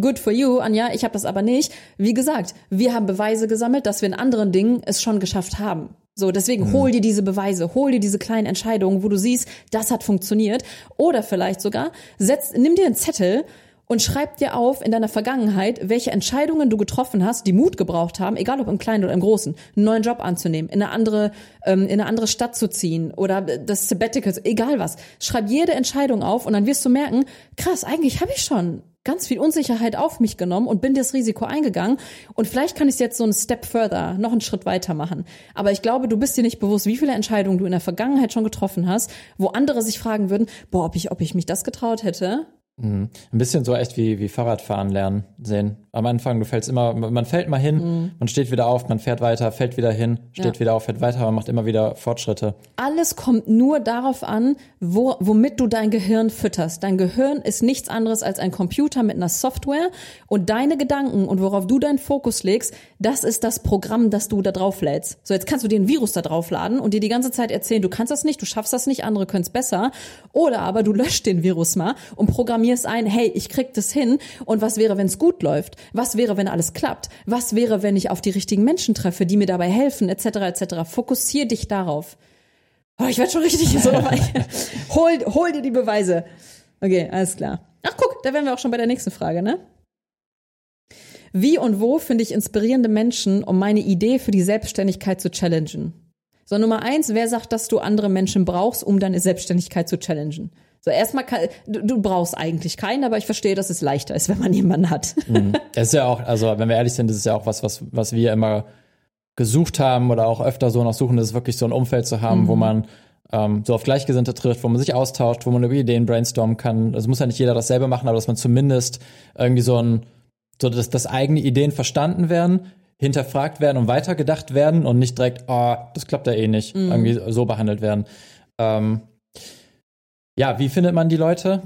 good for you, Anja, ich habe das aber nicht. Wie gesagt, wir haben Beweise gesammelt, dass wir in anderen Dingen es schon geschafft haben. So, deswegen mhm. hol dir diese Beweise, hol dir diese kleinen Entscheidungen, wo du siehst, das hat funktioniert. Oder vielleicht sogar, setz, nimm dir einen Zettel und schreib dir auf in deiner Vergangenheit, welche Entscheidungen du getroffen hast, die Mut gebraucht haben, egal ob im Kleinen oder im Großen, einen neuen Job anzunehmen, in eine andere, ähm, in eine andere Stadt zu ziehen oder das Sabbatical, egal was. Schreib jede Entscheidung auf und dann wirst du merken, krass, eigentlich habe ich schon ganz viel Unsicherheit auf mich genommen und bin das Risiko eingegangen. Und vielleicht kann ich es jetzt so einen Step further, noch einen Schritt weiter machen. Aber ich glaube, du bist dir nicht bewusst, wie viele Entscheidungen du in der Vergangenheit schon getroffen hast, wo andere sich fragen würden, boah, ob ich, ob ich mich das getraut hätte. Ein bisschen so echt wie, wie Fahrradfahren lernen sehen. Am Anfang, du fällst immer, man fällt mal hin, mhm. man steht wieder auf, man fährt weiter, fällt wieder hin, steht ja. wieder auf, fährt weiter, man macht immer wieder Fortschritte. Alles kommt nur darauf an, wo, womit du dein Gehirn fütterst. Dein Gehirn ist nichts anderes als ein Computer mit einer Software und deine Gedanken und worauf du deinen Fokus legst, das ist das Programm, das du da drauf lädst. So, jetzt kannst du dir ein Virus da draufladen und dir die ganze Zeit erzählen, du kannst das nicht, du schaffst das nicht, andere können es besser. Oder aber du löscht den Virus mal und programmierst ein, hey, ich krieg das hin und was wäre, wenn es gut läuft? Was wäre, wenn alles klappt? Was wäre, wenn ich auf die richtigen Menschen treffe, die mir dabei helfen, et cetera et cetera. Fokussier dich darauf. Oh, ich werde schon richtig so. hol, hol dir die Beweise. Okay, alles klar. Ach guck, da wären wir auch schon bei der nächsten Frage, ne? Wie und wo finde ich inspirierende Menschen, um meine Idee für die Selbstständigkeit zu challengen? So, Nummer eins, wer sagt, dass du andere Menschen brauchst, um deine Selbstständigkeit zu challengen? So, erstmal, du, du brauchst eigentlich keinen, aber ich verstehe, dass es leichter ist, wenn man jemanden hat. Mhm. Das ist ja auch, also wenn wir ehrlich sind, das ist ja auch was, was, was wir immer gesucht haben oder auch öfter so noch suchen, das ist wirklich so ein Umfeld zu haben, mhm. wo man ähm, so auf Gleichgesinnte trifft, wo man sich austauscht, wo man über Ideen brainstormen kann. Das muss ja nicht jeder dasselbe machen, aber dass man zumindest irgendwie so ein, so dass, dass eigene Ideen verstanden werden, hinterfragt werden und weitergedacht werden und nicht direkt, oh, das klappt ja eh nicht, mhm. irgendwie so behandelt werden. Ähm, ja, wie findet man die Leute?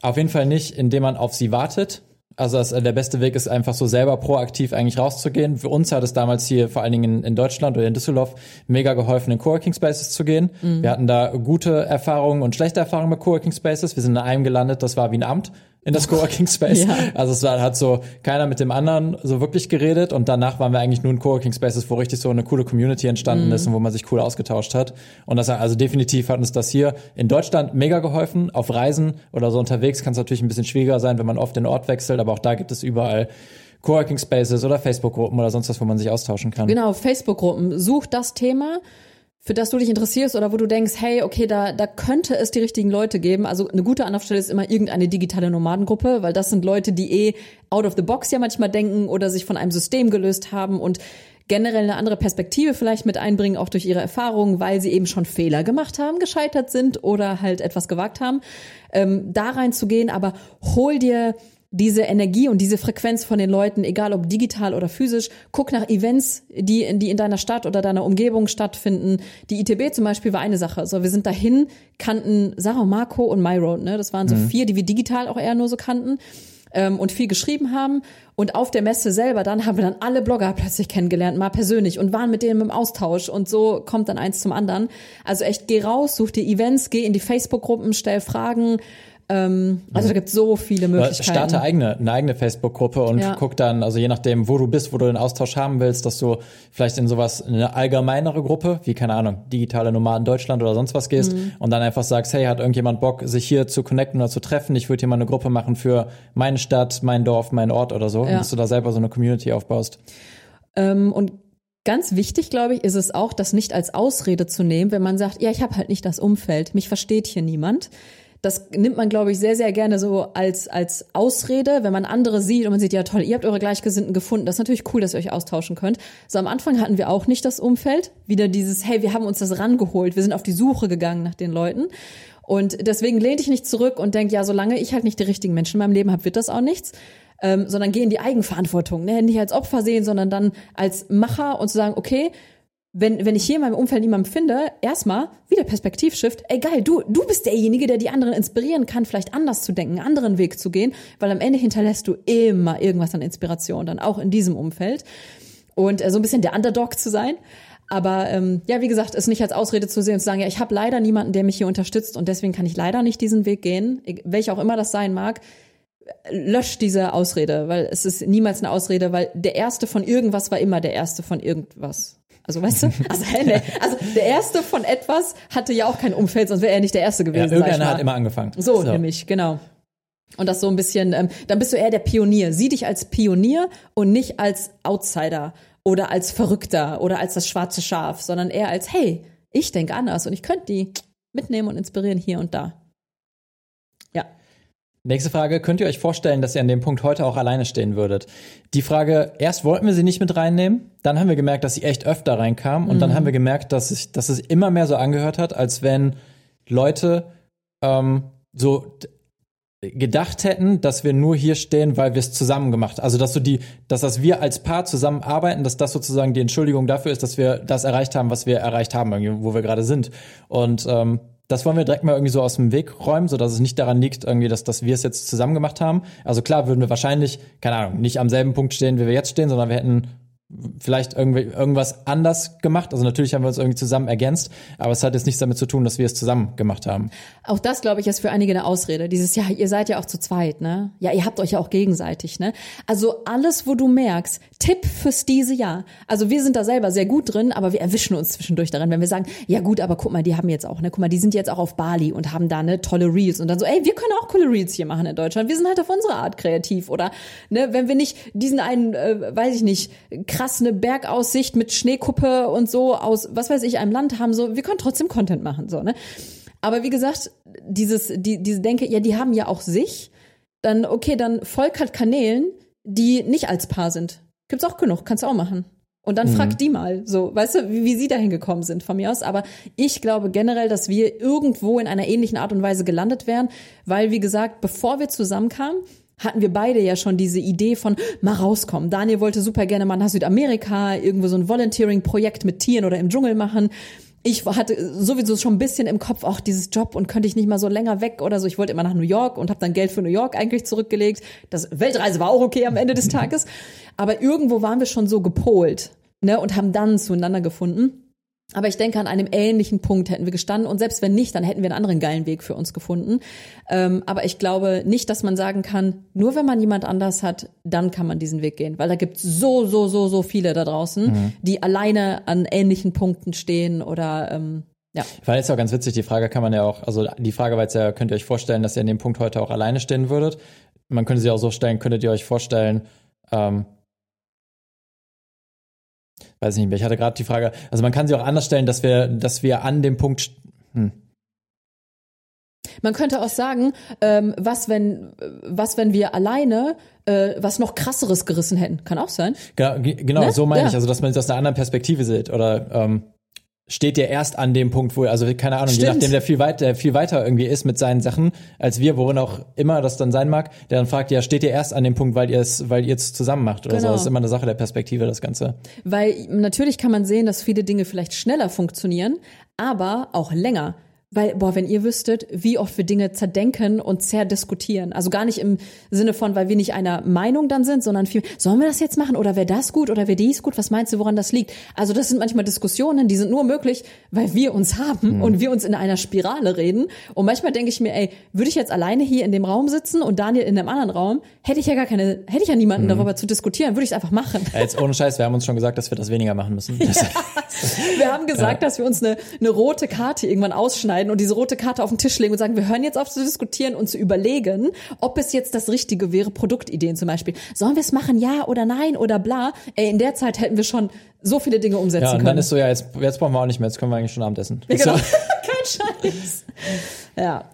Auf jeden Fall nicht, indem man auf sie wartet. Also das, der beste Weg ist einfach so selber proaktiv eigentlich rauszugehen. Für uns hat es damals hier vor allen Dingen in, in Deutschland oder in Düsseldorf mega geholfen, in Coworking Spaces zu gehen. Mhm. Wir hatten da gute Erfahrungen und schlechte Erfahrungen mit Coworking Spaces. Wir sind in einem gelandet, das war wie ein Amt. In das Coworking Space. Ja. Also es war, hat so keiner mit dem anderen so wirklich geredet und danach waren wir eigentlich nur in Coworking Spaces, wo richtig so eine coole Community entstanden mhm. ist und wo man sich cool ausgetauscht hat. Und das, also definitiv hat uns das hier in Deutschland mega geholfen. Auf Reisen oder so unterwegs kann es natürlich ein bisschen schwieriger sein, wenn man oft den Ort wechselt, aber auch da gibt es überall Coworking Spaces oder Facebook-Gruppen oder sonst was, wo man sich austauschen kann. Genau, Facebook-Gruppen. Such das Thema, für das du dich interessierst oder wo du denkst, hey, okay, da da könnte es die richtigen Leute geben. Also eine gute Anlaufstelle ist immer irgendeine digitale Nomadengruppe, weil das sind Leute, die eh out of the box ja manchmal denken oder sich von einem System gelöst haben und generell eine andere Perspektive vielleicht mit einbringen, auch durch ihre Erfahrungen, weil sie eben schon Fehler gemacht haben, gescheitert sind oder halt etwas gewagt haben, ähm, da reinzugehen. Aber hol dir diese Energie und diese Frequenz von den Leuten, egal ob digital oder physisch, guck nach Events, die in, die in deiner Stadt oder deiner Umgebung stattfinden. Die I T B zum Beispiel war eine Sache. So, wir sind dahin, kannten Sarah, Marco und MyRoad, ne? Das waren so mhm. vier, die wir digital auch eher nur so kannten, ähm, und viel geschrieben haben. Und auf der Messe selber dann haben wir dann alle Blogger plötzlich kennengelernt, mal persönlich und waren mit denen im Austausch. Und so kommt dann eins zum anderen. Also echt, geh raus, such dir Events, geh in die Facebook-Gruppen, stell Fragen. Also da gibt es so viele Möglichkeiten. Starte eigene, eine eigene Facebook-Gruppe und ja. guck dann, also je nachdem, wo du bist, wo du den Austausch haben willst, dass du vielleicht in sowas, eine allgemeinere Gruppe, wie, keine Ahnung, digitale Nomaden Deutschland oder sonst was gehst mhm. und dann einfach sagst, hey, hat irgendjemand Bock, sich hier zu connecten oder zu treffen? Ich würde hier mal eine Gruppe machen für meine Stadt, mein Dorf, meinen Ort oder so. Ja. Und dass du da selber so eine Community aufbaust. Ähm, und ganz wichtig, glaube ich, ist es auch, das nicht als Ausrede zu nehmen, wenn man sagt, ja, ich habe halt nicht das Umfeld, mich versteht hier niemand. Das nimmt man, glaube ich, sehr, sehr gerne so als als Ausrede, wenn man andere sieht und man sieht, ja toll, ihr habt eure Gleichgesinnten gefunden. Das ist natürlich cool, dass ihr euch austauschen könnt. So, am Anfang hatten wir auch nicht das Umfeld. Wieder dieses, hey, wir haben uns das rangeholt. Wir sind auf die Suche gegangen nach den Leuten. Und deswegen lehn dich nicht zurück und denk, ja, solange ich halt nicht die richtigen Menschen in meinem Leben habe, wird das auch nichts. Ähm, sondern geh in die Eigenverantwortung. Ne? Nicht als Opfer sehen, sondern dann als Macher und zu sagen, okay, wenn, wenn ich hier in meinem Umfeld niemanden finde, erstmal wieder Perspektivshift. Ey, geil, du, du bist derjenige, der die anderen inspirieren kann, vielleicht anders zu denken, einen anderen Weg zu gehen, weil am Ende hinterlässt du immer irgendwas an Inspiration, dann auch in diesem Umfeld. Und äh, so ein bisschen der Underdog zu sein. Aber ähm, ja, wie gesagt, es nicht als Ausrede zu sehen und zu sagen, ja, ich habe leider niemanden, der mich hier unterstützt und deswegen kann ich leider nicht diesen Weg gehen, welcher auch immer das sein mag. Löscht diese Ausrede, weil es ist niemals eine Ausrede, weil der Erste von irgendwas war immer der Erste von irgendwas. Also weißt du, also, hey, nee. also der Erste von etwas hatte ja auch kein Umfeld, sonst wäre er nicht der Erste gewesen. Ja, irgendeiner hat immer angefangen. So, so nämlich, genau. Und das so ein bisschen, ähm, dann bist du eher der Pionier. Sieh dich als Pionier und nicht als Outsider oder als Verrückter oder als das schwarze Schaf, sondern eher als, hey, ich denke anders und ich könnte die mitnehmen und inspirieren hier und da. Ja. Nächste Frage. Könnt ihr euch vorstellen, dass ihr an dem Punkt heute auch alleine stehen würdet? Die Frage, erst wollten wir sie nicht mit reinnehmen, dann haben wir gemerkt, dass sie echt öfter reinkam und mhm. dann haben wir gemerkt, dass, ich, dass es immer mehr so angehört hat, als wenn Leute ähm, so gedacht hätten, dass wir nur hier stehen, weil wir es zusammen gemacht haben. Also, dass so die, dass das wir als Paar zusammenarbeiten, dass das sozusagen die Entschuldigung dafür ist, dass wir das erreicht haben, was wir erreicht haben, irgendwie, wo wir gerade sind. Und ähm, das wollen wir direkt mal irgendwie so aus dem Weg räumen, sodass es nicht daran liegt, irgendwie, dass, dass wir es jetzt zusammen gemacht haben. Also klar würden wir wahrscheinlich, keine Ahnung, nicht am selben Punkt stehen, wie wir jetzt stehen, sondern wir hätten vielleicht irgendwie irgendwas anders gemacht. Also natürlich haben wir uns irgendwie zusammen ergänzt, aber es hat jetzt nichts damit zu tun, dass wir es zusammen gemacht haben. Auch das, glaube ich, ist für einige eine Ausrede. Dieses, ja, ihr seid ja auch zu zweit, ne? Ja, ihr habt euch ja auch gegenseitig, ne? Also alles, wo du merkst, Tipp fürs diese Jahr. Also wir sind da selber sehr gut drin, aber wir erwischen uns zwischendurch daran, wenn wir sagen, ja gut, aber guck mal, die haben jetzt auch, ne? Guck mal, die sind jetzt auch auf Bali und haben da, ne, tolle Reels und dann so, ey, wir können auch coole Reels hier machen in Deutschland. Wir sind halt auf unsere Art kreativ, oder? Ne? Wenn wir nicht diesen einen, äh, weiß ich nicht, krass eine Bergaussicht mit Schneekuppe und so aus, was weiß ich, einem Land haben, so, wir können trotzdem Content machen, so, ne? Aber wie gesagt, dieses, die, diese Denke, ja, die haben ja auch sich, dann, okay, dann folg halt Kanälen, die nicht als Paar sind. Gibt's auch genug, kannst du auch machen. Und dann mhm. frag die mal, so, weißt du, wie, wie sie dahin gekommen sind von mir aus. Aber ich glaube generell, dass wir irgendwo in einer ähnlichen Art und Weise gelandet wären, weil, wie gesagt, bevor wir zusammenkamen, hatten wir beide ja schon diese Idee von mal rauskommen. Daniel wollte super gerne mal nach Südamerika, irgendwo so ein Volunteering-Projekt mit Tieren oder im Dschungel machen. Ich hatte sowieso schon ein bisschen im Kopf, auch dieses Job und könnte ich nicht mal so länger weg oder so. Ich wollte immer nach New York und habe dann Geld für New York eigentlich zurückgelegt. Das Weltreise war auch okay am Ende des Tages. Aber irgendwo waren wir schon so gepolt, ne, und haben dann zueinander gefunden. Aber ich denke, an einem ähnlichen Punkt hätten wir gestanden. Und selbst wenn nicht, dann hätten wir einen anderen geilen Weg für uns gefunden. Ähm, aber ich glaube nicht, dass man sagen kann, nur wenn man jemand anders hat, dann kann man diesen Weg gehen. Weil da gibt's so, so, so, so viele da draußen, mhm. die alleine an ähnlichen Punkten stehen oder ähm, ja. War jetzt auch ganz witzig, die Frage kann man ja auch, also die Frage war jetzt ja, könnt ihr euch vorstellen, dass ihr an dem Punkt heute auch alleine stehen würdet? Man könnte sie auch so stellen, könntet ihr euch vorstellen, ähm, weiß ich nicht mehr. Ich hatte gerade die Frage, also man kann sie auch anders stellen, dass wir, dass wir an dem Punkt. Hm. Man könnte auch sagen, ähm, was wenn, was wenn wir alleine äh, was noch krasseres gerissen hätten, kann auch sein. Genau, g- genau ne? so meine ja. ich, also dass man das aus einer anderen Perspektive sieht oder. Ähm steht ihr erst an dem Punkt, wo ihr, also keine Ahnung, Stimmt. je nachdem, der viel, weit, der viel weiter irgendwie ist mit seinen Sachen als wir, worin auch immer das dann sein mag, der dann fragt, ja, steht ihr erst an dem Punkt, weil ihr es weil ihr es zusammen macht oder genau. so. Das ist immer eine Sache der Perspektive, das Ganze. Weil natürlich kann man sehen, dass viele Dinge vielleicht schneller funktionieren, aber auch länger. Weil, boah, wenn ihr wüsstet, wie oft wir Dinge zerdenken und zerdiskutieren. Also gar nicht im Sinne von, weil wir nicht einer Meinung dann sind, sondern viel, sollen wir das jetzt machen oder wäre das gut oder wäre dies gut? Was meinst du, woran das liegt? Also das sind manchmal Diskussionen, die sind nur möglich, weil wir uns haben mhm. und wir uns in einer Spirale reden. Und manchmal denke ich mir, ey, würde ich jetzt alleine hier in dem Raum sitzen und Daniel in einem anderen Raum, hätte ich ja gar keine, hätte ich ja niemanden mhm. darüber zu diskutieren, würde ich es einfach machen. Ja, jetzt ohne Scheiß, wir haben uns schon gesagt, dass wir das weniger machen müssen. Ja. Wir haben gesagt, ja. dass wir uns eine, eine rote Karte irgendwann ausschneiden und diese rote Karte auf den Tisch legen und sagen, wir hören jetzt auf zu diskutieren und zu überlegen, ob es jetzt das Richtige wäre, Produktideen zum Beispiel. Sollen wir es machen, ja oder nein oder bla? Ey, in der Zeit hätten wir schon so viele Dinge umsetzen können. Ja, und können. Dann ist so, ja, jetzt, jetzt brauchen wir auch nicht mehr, jetzt können wir eigentlich schon Abendessen. Ja, genau. So. Kein Scheiß. Ja.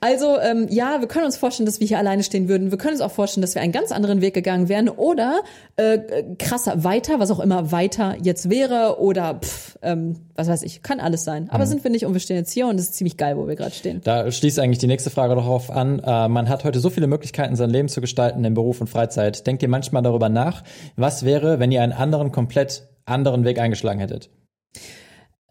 Also, ähm, ja, wir können uns vorstellen, dass wir hier alleine stehen würden. Wir können uns auch vorstellen, dass wir einen ganz anderen Weg gegangen wären oder äh, krasser weiter, was auch immer weiter jetzt wäre oder pff, ähm, was weiß ich, kann alles sein. Aber mhm. sind wir nicht und wir stehen jetzt hier und es ist ziemlich geil, wo wir gerade stehen. Da schließt eigentlich die nächste Frage darauf an. Äh, man hat heute so viele Möglichkeiten, sein Leben zu gestalten in Beruf und Freizeit. Denkt ihr manchmal darüber nach, was wäre, wenn ihr einen anderen, komplett anderen Weg eingeschlagen hättet?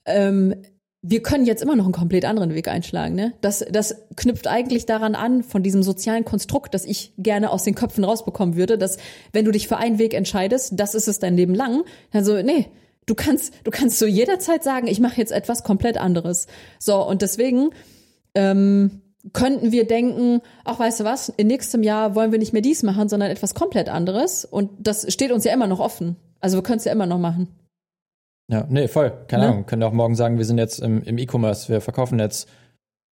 Ähm, wir können jetzt immer noch einen komplett anderen Weg einschlagen, ne? Das, das knüpft eigentlich daran an, von diesem sozialen Konstrukt, das ich gerne aus den Köpfen rausbekommen würde, dass wenn du dich für einen Weg entscheidest, das ist es dein Leben lang. Also, nee, du kannst, du kannst so jederzeit sagen, ich mache jetzt etwas komplett anderes. So, und deswegen ähm, könnten wir denken, ach, weißt du was, in nächstem Jahr wollen wir nicht mehr dies machen, sondern etwas komplett anderes. Und das steht uns ja immer noch offen. Also wir können es ja immer noch machen. Ja, nee, voll. Keine ne? Ahnung. Können wir auch morgen sagen, wir sind jetzt im, im E-Commerce, wir verkaufen jetzt.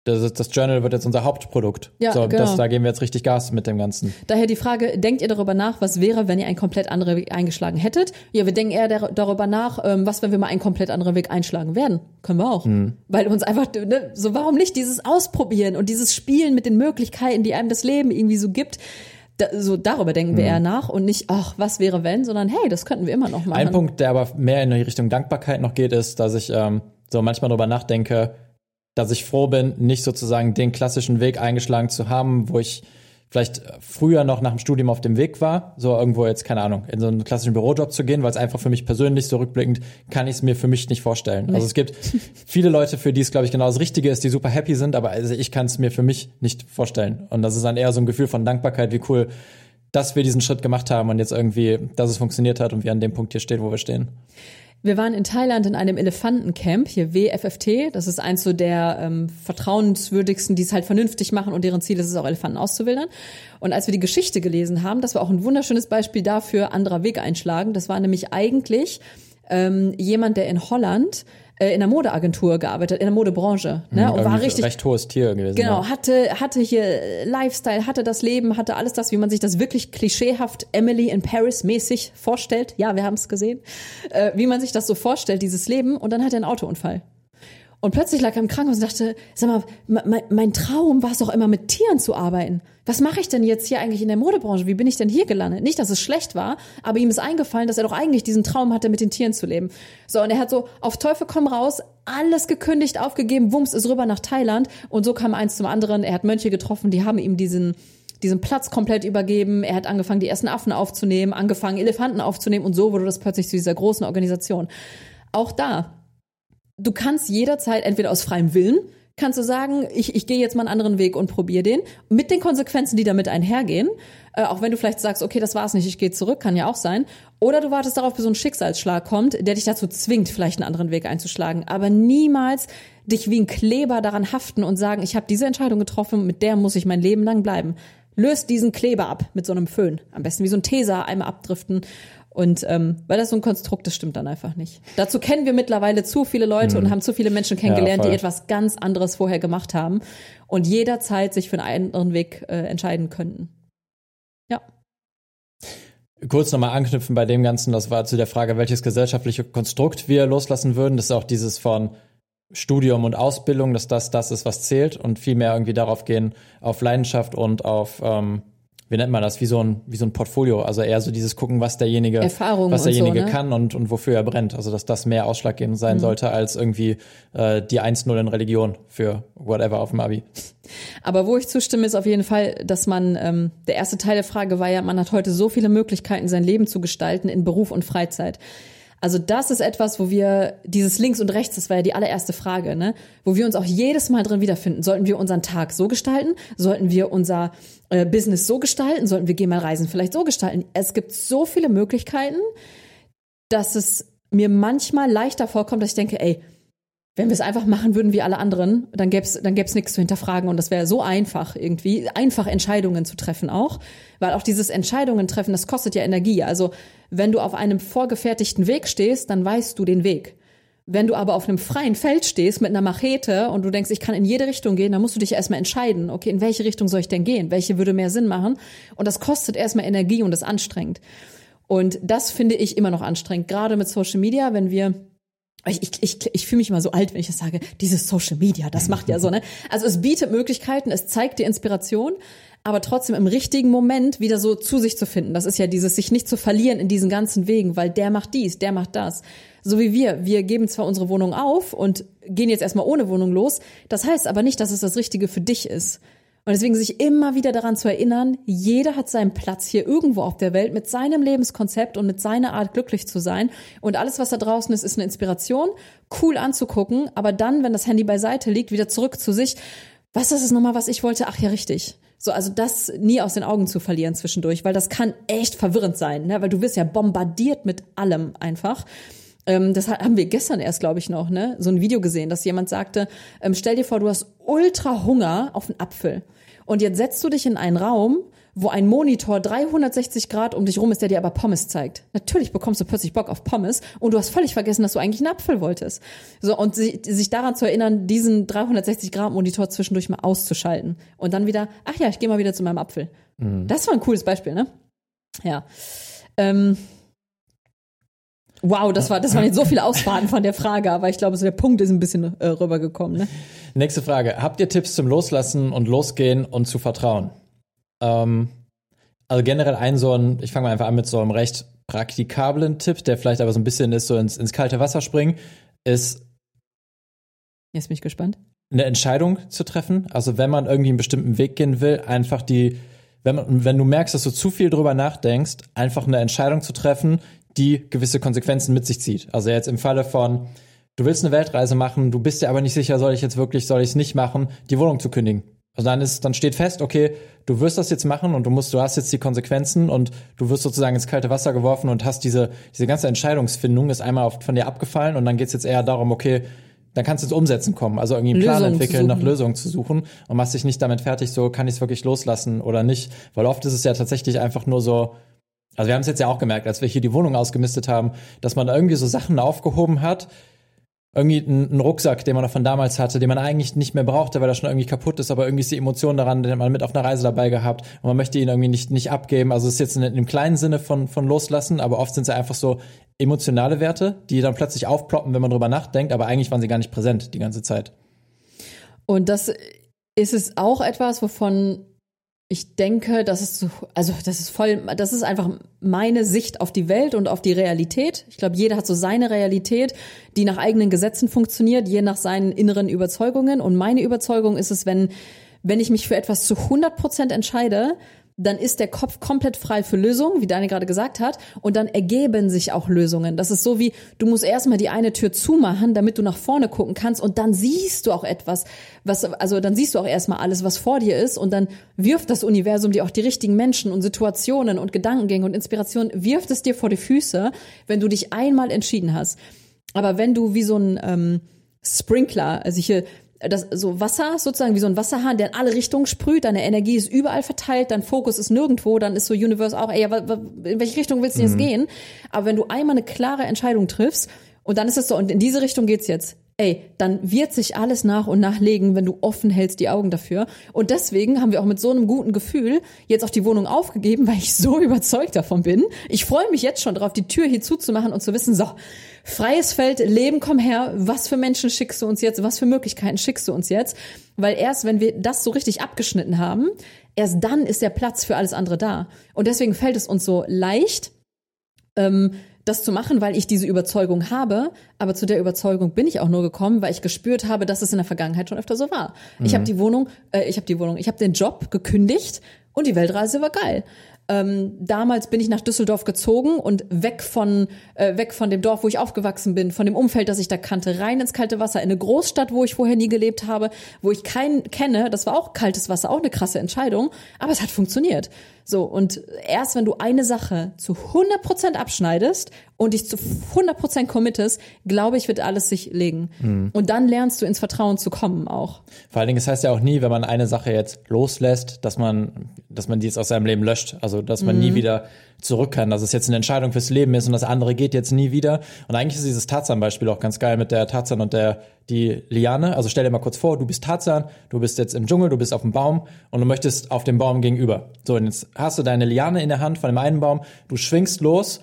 Das, das Journal wird jetzt unser Hauptprodukt. Ja, so, genau. das, da geben wir jetzt richtig Gas mit dem Ganzen. Daher die Frage, denkt ihr darüber nach, was wäre, wenn ihr einen komplett anderen Weg eingeschlagen hättet? Ja, wir denken eher dar- darüber nach, ähm, was, wenn wir mal einen komplett anderen Weg einschlagen werden. Können wir auch. Mhm. Weil uns einfach, ne, so warum nicht dieses Ausprobieren und dieses Spielen mit den Möglichkeiten, die einem das Leben irgendwie so gibt, da, so darüber denken mhm. wir eher nach und nicht, ach, was wäre, wenn, sondern hey, das könnten wir immer noch machen. Ein Punkt, der aber mehr in die Richtung Dankbarkeit noch geht, ist, dass ich ähm, so manchmal darüber nachdenke, dass ich froh bin, nicht sozusagen den klassischen Weg eingeschlagen zu haben, wo ich vielleicht früher noch nach dem Studium auf dem Weg war, so irgendwo jetzt, keine Ahnung, in so einen klassischen Bürojob zu gehen, weil es einfach für mich persönlich, so rückblickend, kann ich es mir für mich nicht vorstellen. Nee. Also es gibt viele Leute, für die es, glaube ich, genau das Richtige ist, die super happy sind, aber also ich kann es mir für mich nicht vorstellen. Und das ist dann eher so ein Gefühl von Dankbarkeit, wie cool, dass wir diesen Schritt gemacht haben und jetzt irgendwie, dass es funktioniert hat und wir an dem Punkt hier stehen, wo wir stehen. Wir waren in Thailand in einem Elefantencamp, hier W F F T. Das ist eins so der ähm, vertrauenswürdigsten, die es halt vernünftig machen und deren Ziel ist es auch, Elefanten auszuwildern. Und als wir die Geschichte gelesen haben, das war auch ein wunderschönes Beispiel dafür, anderer Weg einschlagen. Das war nämlich eigentlich ähm, jemand, der in Holland äh, in einer Modeagentur gearbeitet hat, in der Modebranche. Ne? Mhm, und war richtig recht hohes Tier gewesen. Genau, hatte hatte hier Lifestyle, hatte das Leben, hatte alles das, wie man sich das wirklich klischeehaft Emily in Paris mäßig vorstellt. Ja, wir haben es gesehen. Äh, wie man sich das so vorstellt, dieses Leben. Und dann hat er einen Autounfall. Und plötzlich lag er im Krankenhaus und dachte, sag mal, mein, mein Traum war es doch immer, mit Tieren zu arbeiten. Was mache ich denn jetzt hier eigentlich in der Modebranche? Wie bin ich denn hier gelandet? Nicht, dass es schlecht war, aber ihm ist eingefallen, dass er doch eigentlich diesen Traum hatte, mit den Tieren zu leben. So, und er hat so auf Teufel komm raus, alles gekündigt, aufgegeben, wumms, ist rüber nach Thailand. Und so kam eins zum anderen. Er hat Mönche getroffen, die haben ihm diesen... diesen Platz komplett übergeben. Er hat angefangen, die ersten Affen aufzunehmen, angefangen, Elefanten aufzunehmen. Und so wurde das plötzlich zu dieser großen Organisation. Auch da... Du kannst jederzeit, entweder aus freiem Willen, kannst du sagen, ich, ich gehe jetzt mal einen anderen Weg und probiere den, mit den Konsequenzen, die damit einhergehen, äh, auch wenn du vielleicht sagst, okay, das war's nicht, ich gehe zurück, kann ja auch sein, oder du wartest darauf, bis so ein Schicksalsschlag kommt, der dich dazu zwingt, vielleicht einen anderen Weg einzuschlagen, aber niemals dich wie ein Kleber daran haften und sagen, ich habe diese Entscheidung getroffen, mit der muss ich mein Leben lang bleiben. Löst diesen Kleber ab mit so einem Föhn, am besten wie so ein Taser, einmal abdriften. Und ähm, weil das so ein Konstrukt, das stimmt dann einfach nicht. Dazu kennen wir mittlerweile zu viele Leute hm. und haben zu viele Menschen kennengelernt, ja, die etwas ganz anderes vorher gemacht haben und jederzeit sich für einen anderen Weg äh, entscheiden könnten. Ja. Kurz nochmal anknüpfen bei dem Ganzen, das war zu der Frage, welches gesellschaftliche Konstrukt wir loslassen würden. Das ist auch dieses von Studium und Ausbildung, dass das das ist, was zählt und viel mehr irgendwie darauf gehen, auf Leidenschaft und auf... Ähm, wie nennt man das, wie so ein, wie so ein Portfolio, also eher so dieses gucken, was derjenige, Erfahrung was derjenige so, ne? kann und, und wofür er brennt. Also dass das mehr ausschlaggebend sein mhm. sollte als irgendwie äh, die eins null in Religion für whatever auf dem Abi. Aber wo ich zustimme, ist auf jeden Fall, dass man, ähm, der erste Teil der Frage war ja, man hat heute so viele Möglichkeiten, sein Leben zu gestalten in Beruf und Freizeit. Also das ist etwas, wo wir, dieses links und rechts, das war ja die allererste Frage, ne, wo wir uns auch jedes Mal drin wiederfinden. Sollten wir unseren Tag so gestalten? Sollten wir unser äh, Business so gestalten? Sollten wir gehen mal reisen vielleicht so gestalten? Es gibt so viele Möglichkeiten, dass es mir manchmal leichter vorkommt, dass ich denke, ey, wenn wir es einfach machen würden wie alle anderen, dann gäbe es dann gäb's nichts zu hinterfragen. Und das wäre so einfach irgendwie, einfach Entscheidungen zu treffen auch. Weil auch dieses Entscheidungen treffen, das kostet ja Energie. Also wenn du auf einem vorgefertigten Weg stehst, dann weißt du den Weg. Wenn du aber auf einem freien Feld stehst mit einer Machete und du denkst, ich kann in jede Richtung gehen, dann musst du dich erstmal entscheiden, okay, in welche Richtung soll ich denn gehen? Welche würde mehr Sinn machen? Und das kostet erstmal Energie und das ist anstrengend. Und das finde ich immer noch anstrengend. Gerade mit Social Media, wenn wir... Ich, ich, ich, ich fühle mich immer so alt, wenn ich das sage, dieses Social Media, das macht ja so, ne? Also es bietet Möglichkeiten, es zeigt dir Inspiration, aber trotzdem im richtigen Moment wieder so zu sich zu finden. Das ist ja dieses, sich nicht zu verlieren in diesen ganzen Wegen, weil der macht dies, der macht das. So wie wir, wir geben zwar unsere Wohnung auf und gehen jetzt erstmal ohne Wohnung los, das heißt aber nicht, dass es das Richtige für dich ist. Und deswegen sich immer wieder daran zu erinnern, jeder hat seinen Platz hier irgendwo auf der Welt mit seinem Lebenskonzept und mit seiner Art glücklich zu sein. Und alles, was da draußen ist, ist eine Inspiration, cool anzugucken, aber dann, wenn das Handy beiseite liegt, wieder zurück zu sich. Was ist das nochmal, was ich wollte? Ach ja, richtig. So, also das nie aus den Augen zu verlieren zwischendurch, weil das kann echt verwirrend sein, ne? Weil du wirst ja bombardiert mit allem einfach. Das haben wir gestern erst, glaube ich, noch, ne, so ein Video gesehen, dass jemand sagte, stell dir vor, du hast ultra Hunger auf einen Apfel und jetzt setzt du dich in einen Raum, wo ein Monitor dreihundertsechzig Grad um dich rum ist, der dir aber Pommes zeigt. Natürlich bekommst du plötzlich Bock auf Pommes und du hast völlig vergessen, dass du eigentlich einen Apfel wolltest. So, und sich, sich daran zu erinnern, diesen dreihundertsechzig Grad Monitor zwischendurch mal auszuschalten und dann wieder, ach ja, ich gehe mal wieder zu meinem Apfel. Mhm. Das war ein cooles Beispiel, ne? Ja. Ähm, Wow, das, war, das waren jetzt so viele Ausfahrten von der Frage, aber ich glaube, so der Punkt ist ein bisschen äh, rübergekommen. Ne? Nächste Frage. Habt ihr Tipps zum Loslassen und Losgehen und zu vertrauen? Ähm, also generell ein so ein, ich fange mal einfach an mit so einem recht praktikablen Tipp, der vielleicht aber so ein bisschen ist, so ins, ins kalte Wasser springen, ist Jetzt bin ich gespannt. Eine Entscheidung zu treffen. Also wenn man irgendwie einen bestimmten Weg gehen will, einfach die, wenn, man, wenn du merkst, dass du zu viel drüber nachdenkst, einfach eine Entscheidung zu treffen, die gewisse Konsequenzen mit sich zieht. Also jetzt im Falle von, du willst eine Weltreise machen, du bist dir aber nicht sicher, soll ich jetzt wirklich, soll ich es nicht machen, die Wohnung zu kündigen. Also dann ist, dann steht fest, okay, du wirst das jetzt machen und du musst, du hast jetzt die Konsequenzen und du wirst sozusagen ins kalte Wasser geworfen und hast diese, diese ganze Entscheidungsfindung ist einmal auf, von dir abgefallen und dann geht's jetzt eher darum, okay, dann kannst du ins Umsetzen kommen, also irgendwie einen Lösung Plan entwickeln, nach Lösungen zu suchen und machst dich nicht damit fertig, so kann ich es wirklich loslassen oder nicht, weil oft ist es ja tatsächlich einfach nur so. Also wir haben es jetzt ja auch gemerkt, als wir hier die Wohnung ausgemistet haben, dass man da irgendwie so Sachen aufgehoben hat, irgendwie einen Rucksack, den man noch von damals hatte, den man eigentlich nicht mehr brauchte, weil er schon irgendwie kaputt ist, aber irgendwie ist die Emotion daran, den hat man mit auf einer Reise dabei gehabt und man möchte ihn irgendwie nicht nicht abgeben. Also es ist jetzt in einem kleinen Sinne von von loslassen, aber oft sind es ja einfach so emotionale Werte, die dann plötzlich aufploppen, wenn man drüber nachdenkt, aber eigentlich waren sie gar nicht präsent die ganze Zeit. Und das ist es auch etwas, wovon ich denke, das ist so, also das ist voll, das ist einfach meine Sicht auf die Welt und auf die Realität. Ich glaube, jeder hat so seine Realität, die nach eigenen Gesetzen funktioniert, je nach seinen inneren Überzeugungen. Und meine Überzeugung ist es, wenn, wenn ich mich für etwas zu hundert Prozent entscheide, dann ist der Kopf komplett frei für Lösungen, wie Daniel gerade gesagt hat, und dann ergeben sich auch Lösungen. Das ist so wie, du musst erstmal die eine Tür zumachen, damit du nach vorne gucken kannst und dann siehst du auch etwas, was, also dann siehst du auch erstmal alles, was vor dir ist und dann wirft das Universum dir auch die richtigen Menschen und Situationen und Gedankengänge und Inspirationen, wirft es dir vor die Füße, wenn du dich einmal entschieden hast. Aber wenn du wie so ein ähm, Sprinkler, also hier das, so Wasser, sozusagen wie so ein Wasserhahn, der in alle Richtungen sprüht, deine Energie ist überall verteilt, dein Fokus ist nirgendwo, dann ist so Universe auch, ey, ja, in welche Richtung willst du jetzt mhm. gehen? Aber wenn du einmal eine klare Entscheidung triffst und dann ist es so, und in diese Richtung geht's jetzt, ey, dann wird sich alles nach und nach legen, wenn du offen hältst die Augen dafür. Und deswegen haben wir auch mit so einem guten Gefühl jetzt auch die Wohnung aufgegeben, weil ich so überzeugt davon bin. Ich freue mich jetzt schon drauf, die Tür hier zuzumachen und zu wissen, so, freies Feld, Leben, komm her, was für Menschen schickst du uns jetzt, was für Möglichkeiten schickst du uns jetzt? Weil erst, wenn wir das so richtig abgeschnitten haben, erst dann ist der Platz für alles andere da. Und deswegen fällt es uns so leicht, ähm, das zu machen, weil ich diese Überzeugung habe, aber zu der Überzeugung bin ich auch nur gekommen, weil ich gespürt habe, dass es in der Vergangenheit schon öfter so war. Mhm. Ich habe die Wohnung, äh, ich habe die Wohnung, ich habe den Job gekündigt und die Weltreise war geil. Ähm, damals bin ich nach Düsseldorf gezogen und weg von äh, weg von dem Dorf, wo ich aufgewachsen bin, von dem Umfeld, das ich da kannte, rein ins kalte Wasser, in eine Großstadt, wo ich vorher nie gelebt habe, wo ich keinen kenne. Das war auch kaltes Wasser, auch eine krasse Entscheidung, aber es hat funktioniert. So, und erst wenn du eine Sache zu hundert Prozent abschneidest und dich zu hundert Prozent committest, glaube ich, wird alles sich legen. Mhm. Und dann lernst du ins Vertrauen zu kommen auch. Vor allen Dingen, es heißt ja auch nie, wenn man eine Sache jetzt loslässt, dass man, dass man die jetzt aus seinem Leben löscht. Also, dass man mhm. nie wieder zurück kann, dass es jetzt eine Entscheidung fürs Leben ist und das andere geht jetzt nie wieder. Und eigentlich ist dieses Tarzan-Beispiel auch ganz geil mit der Tarzan und der, die Liane. Also stell dir mal kurz vor, du bist Tarzan, du bist jetzt im Dschungel, du bist auf dem Baum und du möchtest auf dem Baum gegenüber. So, und jetzt hast du deine Liane in der Hand von dem einen Baum, du schwingst los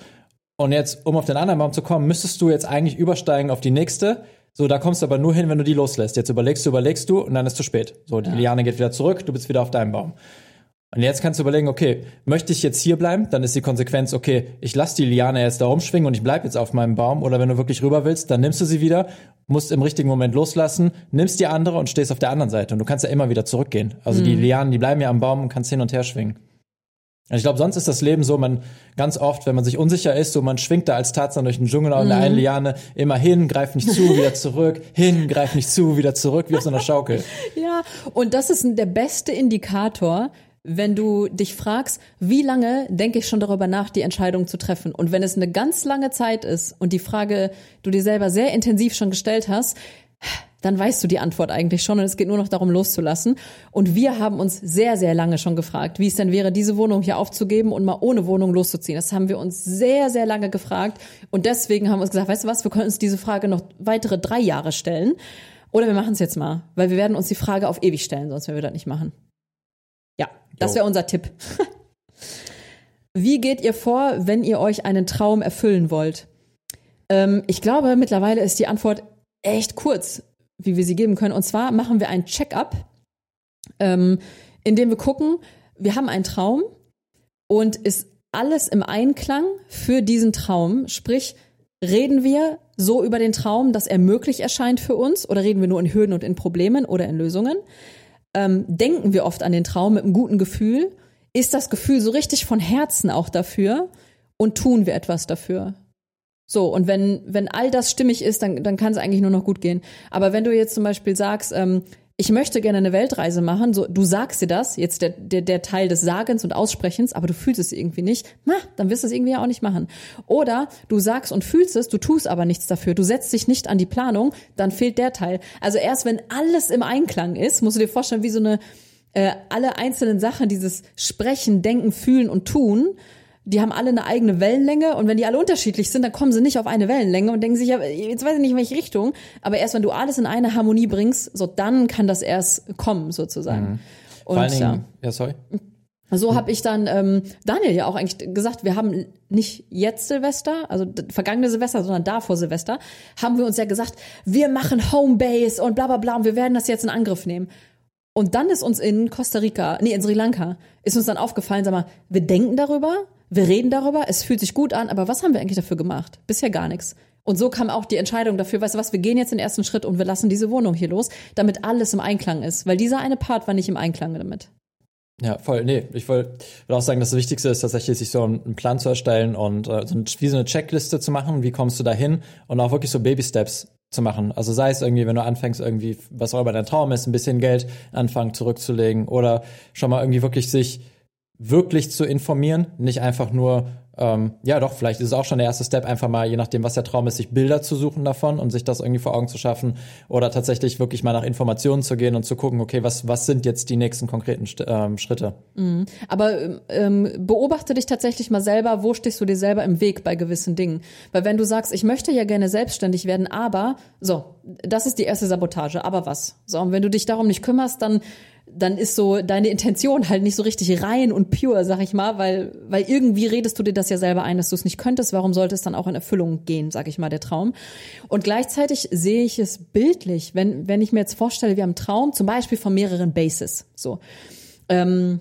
und jetzt, um auf den anderen Baum zu kommen, müsstest du jetzt eigentlich übersteigen auf die nächste. So, da kommst du aber nur hin, wenn du die loslässt. Jetzt überlegst du, überlegst du und dann ist es zu spät. So, die ja. Liane geht wieder zurück, du bist wieder auf deinem Baum. Und jetzt kannst du überlegen, okay, möchte ich jetzt hier bleiben? Dann ist die Konsequenz, okay, ich lasse die Liane jetzt da rumschwingen und ich bleibe jetzt auf meinem Baum. Oder wenn du wirklich rüber willst, dann nimmst du sie wieder, musst im richtigen Moment loslassen, nimmst die andere und stehst auf der anderen Seite. Und du kannst ja immer wieder zurückgehen. Also mhm. die Lianen, die bleiben ja am Baum und kannst hin und her schwingen. Und ich glaube, sonst ist das Leben so, man ganz oft, wenn man sich unsicher ist, so man schwingt da als Tarzan durch den Dschungel und mhm. der einen Liane immer hin, greift nicht zu, wieder zurück, hin, greift nicht zu, wieder zurück, wie auf so einer Schaukel. Ja, und das ist der beste Indikator, wenn du dich fragst, wie lange denke ich schon darüber nach, die Entscheidung zu treffen? Und wenn es eine ganz lange Zeit ist und die Frage du dir selber sehr intensiv schon gestellt hast, dann weißt du die Antwort eigentlich schon und es geht nur noch darum loszulassen. Und wir haben uns sehr, sehr lange schon gefragt, wie es denn wäre, diese Wohnung hier aufzugeben und mal ohne Wohnung loszuziehen. Das haben wir uns sehr, sehr lange gefragt und deswegen haben wir uns gesagt, weißt du was, wir können uns diese Frage noch weitere drei Jahre stellen oder wir machen es jetzt mal, weil wir werden uns die Frage auf ewig stellen, sonst werden wir das nicht machen. Ja, das wäre unser Tipp. Wie geht ihr vor, wenn ihr euch einen Traum erfüllen wollt? Ähm, ich glaube, mittlerweile ist die Antwort echt kurz, wie wir sie geben können. Und zwar machen wir ein Check-up, ähm, in dem wir gucken, wir haben einen Traum und ist alles im Einklang für diesen Traum? Sprich, reden wir so über den Traum, dass er möglich erscheint für uns? Oder reden wir nur in Hürden und in Problemen oder in Lösungen? Ähm, denken wir oft an den Traum mit einem guten Gefühl, ist das Gefühl so richtig von Herzen auch dafür und tun wir etwas dafür. So, und wenn wenn all das stimmig ist, dann dann kann es eigentlich nur noch gut gehen. Aber wenn du jetzt zum Beispiel sagst, ähm, ich möchte gerne eine Weltreise machen, so du sagst dir das, jetzt der der, der Teil des Sagens und Aussprechens, aber du fühlst es irgendwie nicht, na, dann wirst du es irgendwie ja auch nicht machen. Oder du sagst und fühlst es, du tust aber nichts dafür, du setzt dich nicht an die Planung, dann fehlt der Teil. Also erst wenn alles im Einklang ist, musst du dir vorstellen, wie so eine, äh, alle einzelnen Sachen, dieses Sprechen, Denken, Fühlen und Tun, die haben alle eine eigene Wellenlänge und wenn die alle unterschiedlich sind, dann kommen sie nicht auf eine Wellenlänge und denken sich, ja, jetzt weiß ich nicht, in welche Richtung. Aber erst, wenn du alles in eine Harmonie bringst, so dann kann das erst kommen, sozusagen. Mhm. Und, Vor allen Dingen, ja, ja sorry. So mhm. habe ich dann ähm, Daniel ja auch eigentlich gesagt, wir haben nicht jetzt Silvester, also vergangene Silvester, sondern davor Silvester, haben wir uns ja gesagt, wir machen Homebase und bla bla bla und wir werden das jetzt in Angriff nehmen. Und dann ist uns in Costa Rica, nee, in Sri Lanka, ist uns dann aufgefallen, sag mal, wir denken darüber, wir reden darüber, es fühlt sich gut an, aber was haben wir eigentlich dafür gemacht? Bisher gar nichts. Und so kam auch die Entscheidung dafür, weißt du was, wir gehen jetzt den ersten Schritt und wir lassen diese Wohnung hier los, damit alles im Einklang ist. Weil dieser eine Part war nicht im Einklang damit. Ja, voll, nee, ich wollte auch sagen, das Wichtigste ist tatsächlich, sich so einen Plan zu erstellen und äh, so ein, wie so eine Checkliste zu machen, wie kommst du da hin und auch wirklich so Baby-Steps zu machen. Also sei es irgendwie, wenn du anfängst, irgendwie, was auch immer dein Traum ist, ein bisschen Geld anfangen zurückzulegen oder schon mal irgendwie wirklich sich wirklich zu informieren, nicht einfach nur, ähm, ja doch, vielleicht ist es auch schon der erste Step, einfach mal, je nachdem, was der Traum ist, sich Bilder zu suchen davon und sich das irgendwie vor Augen zu schaffen oder tatsächlich wirklich mal nach Informationen zu gehen und zu gucken, okay, was was sind jetzt die nächsten konkreten ähm, Schritte. Mhm. Aber ähm, beobachte dich tatsächlich mal selber, wo stehst du dir selber im Weg bei gewissen Dingen? Weil wenn du sagst, ich möchte ja gerne selbstständig werden, aber, so, das ist die erste Sabotage, aber was? So, und wenn du dich darum nicht kümmerst, dann dann ist so deine Intention halt nicht so richtig rein und pure, sag ich mal, weil weil irgendwie redest du dir das ja selber ein, dass du es nicht könntest. Warum sollte es dann auch in Erfüllung gehen, sag ich mal, der Traum? Und gleichzeitig sehe ich es bildlich, wenn wenn ich mir jetzt vorstelle, wir haben einen Traum, zum Beispiel von mehreren Bases, so. Ähm,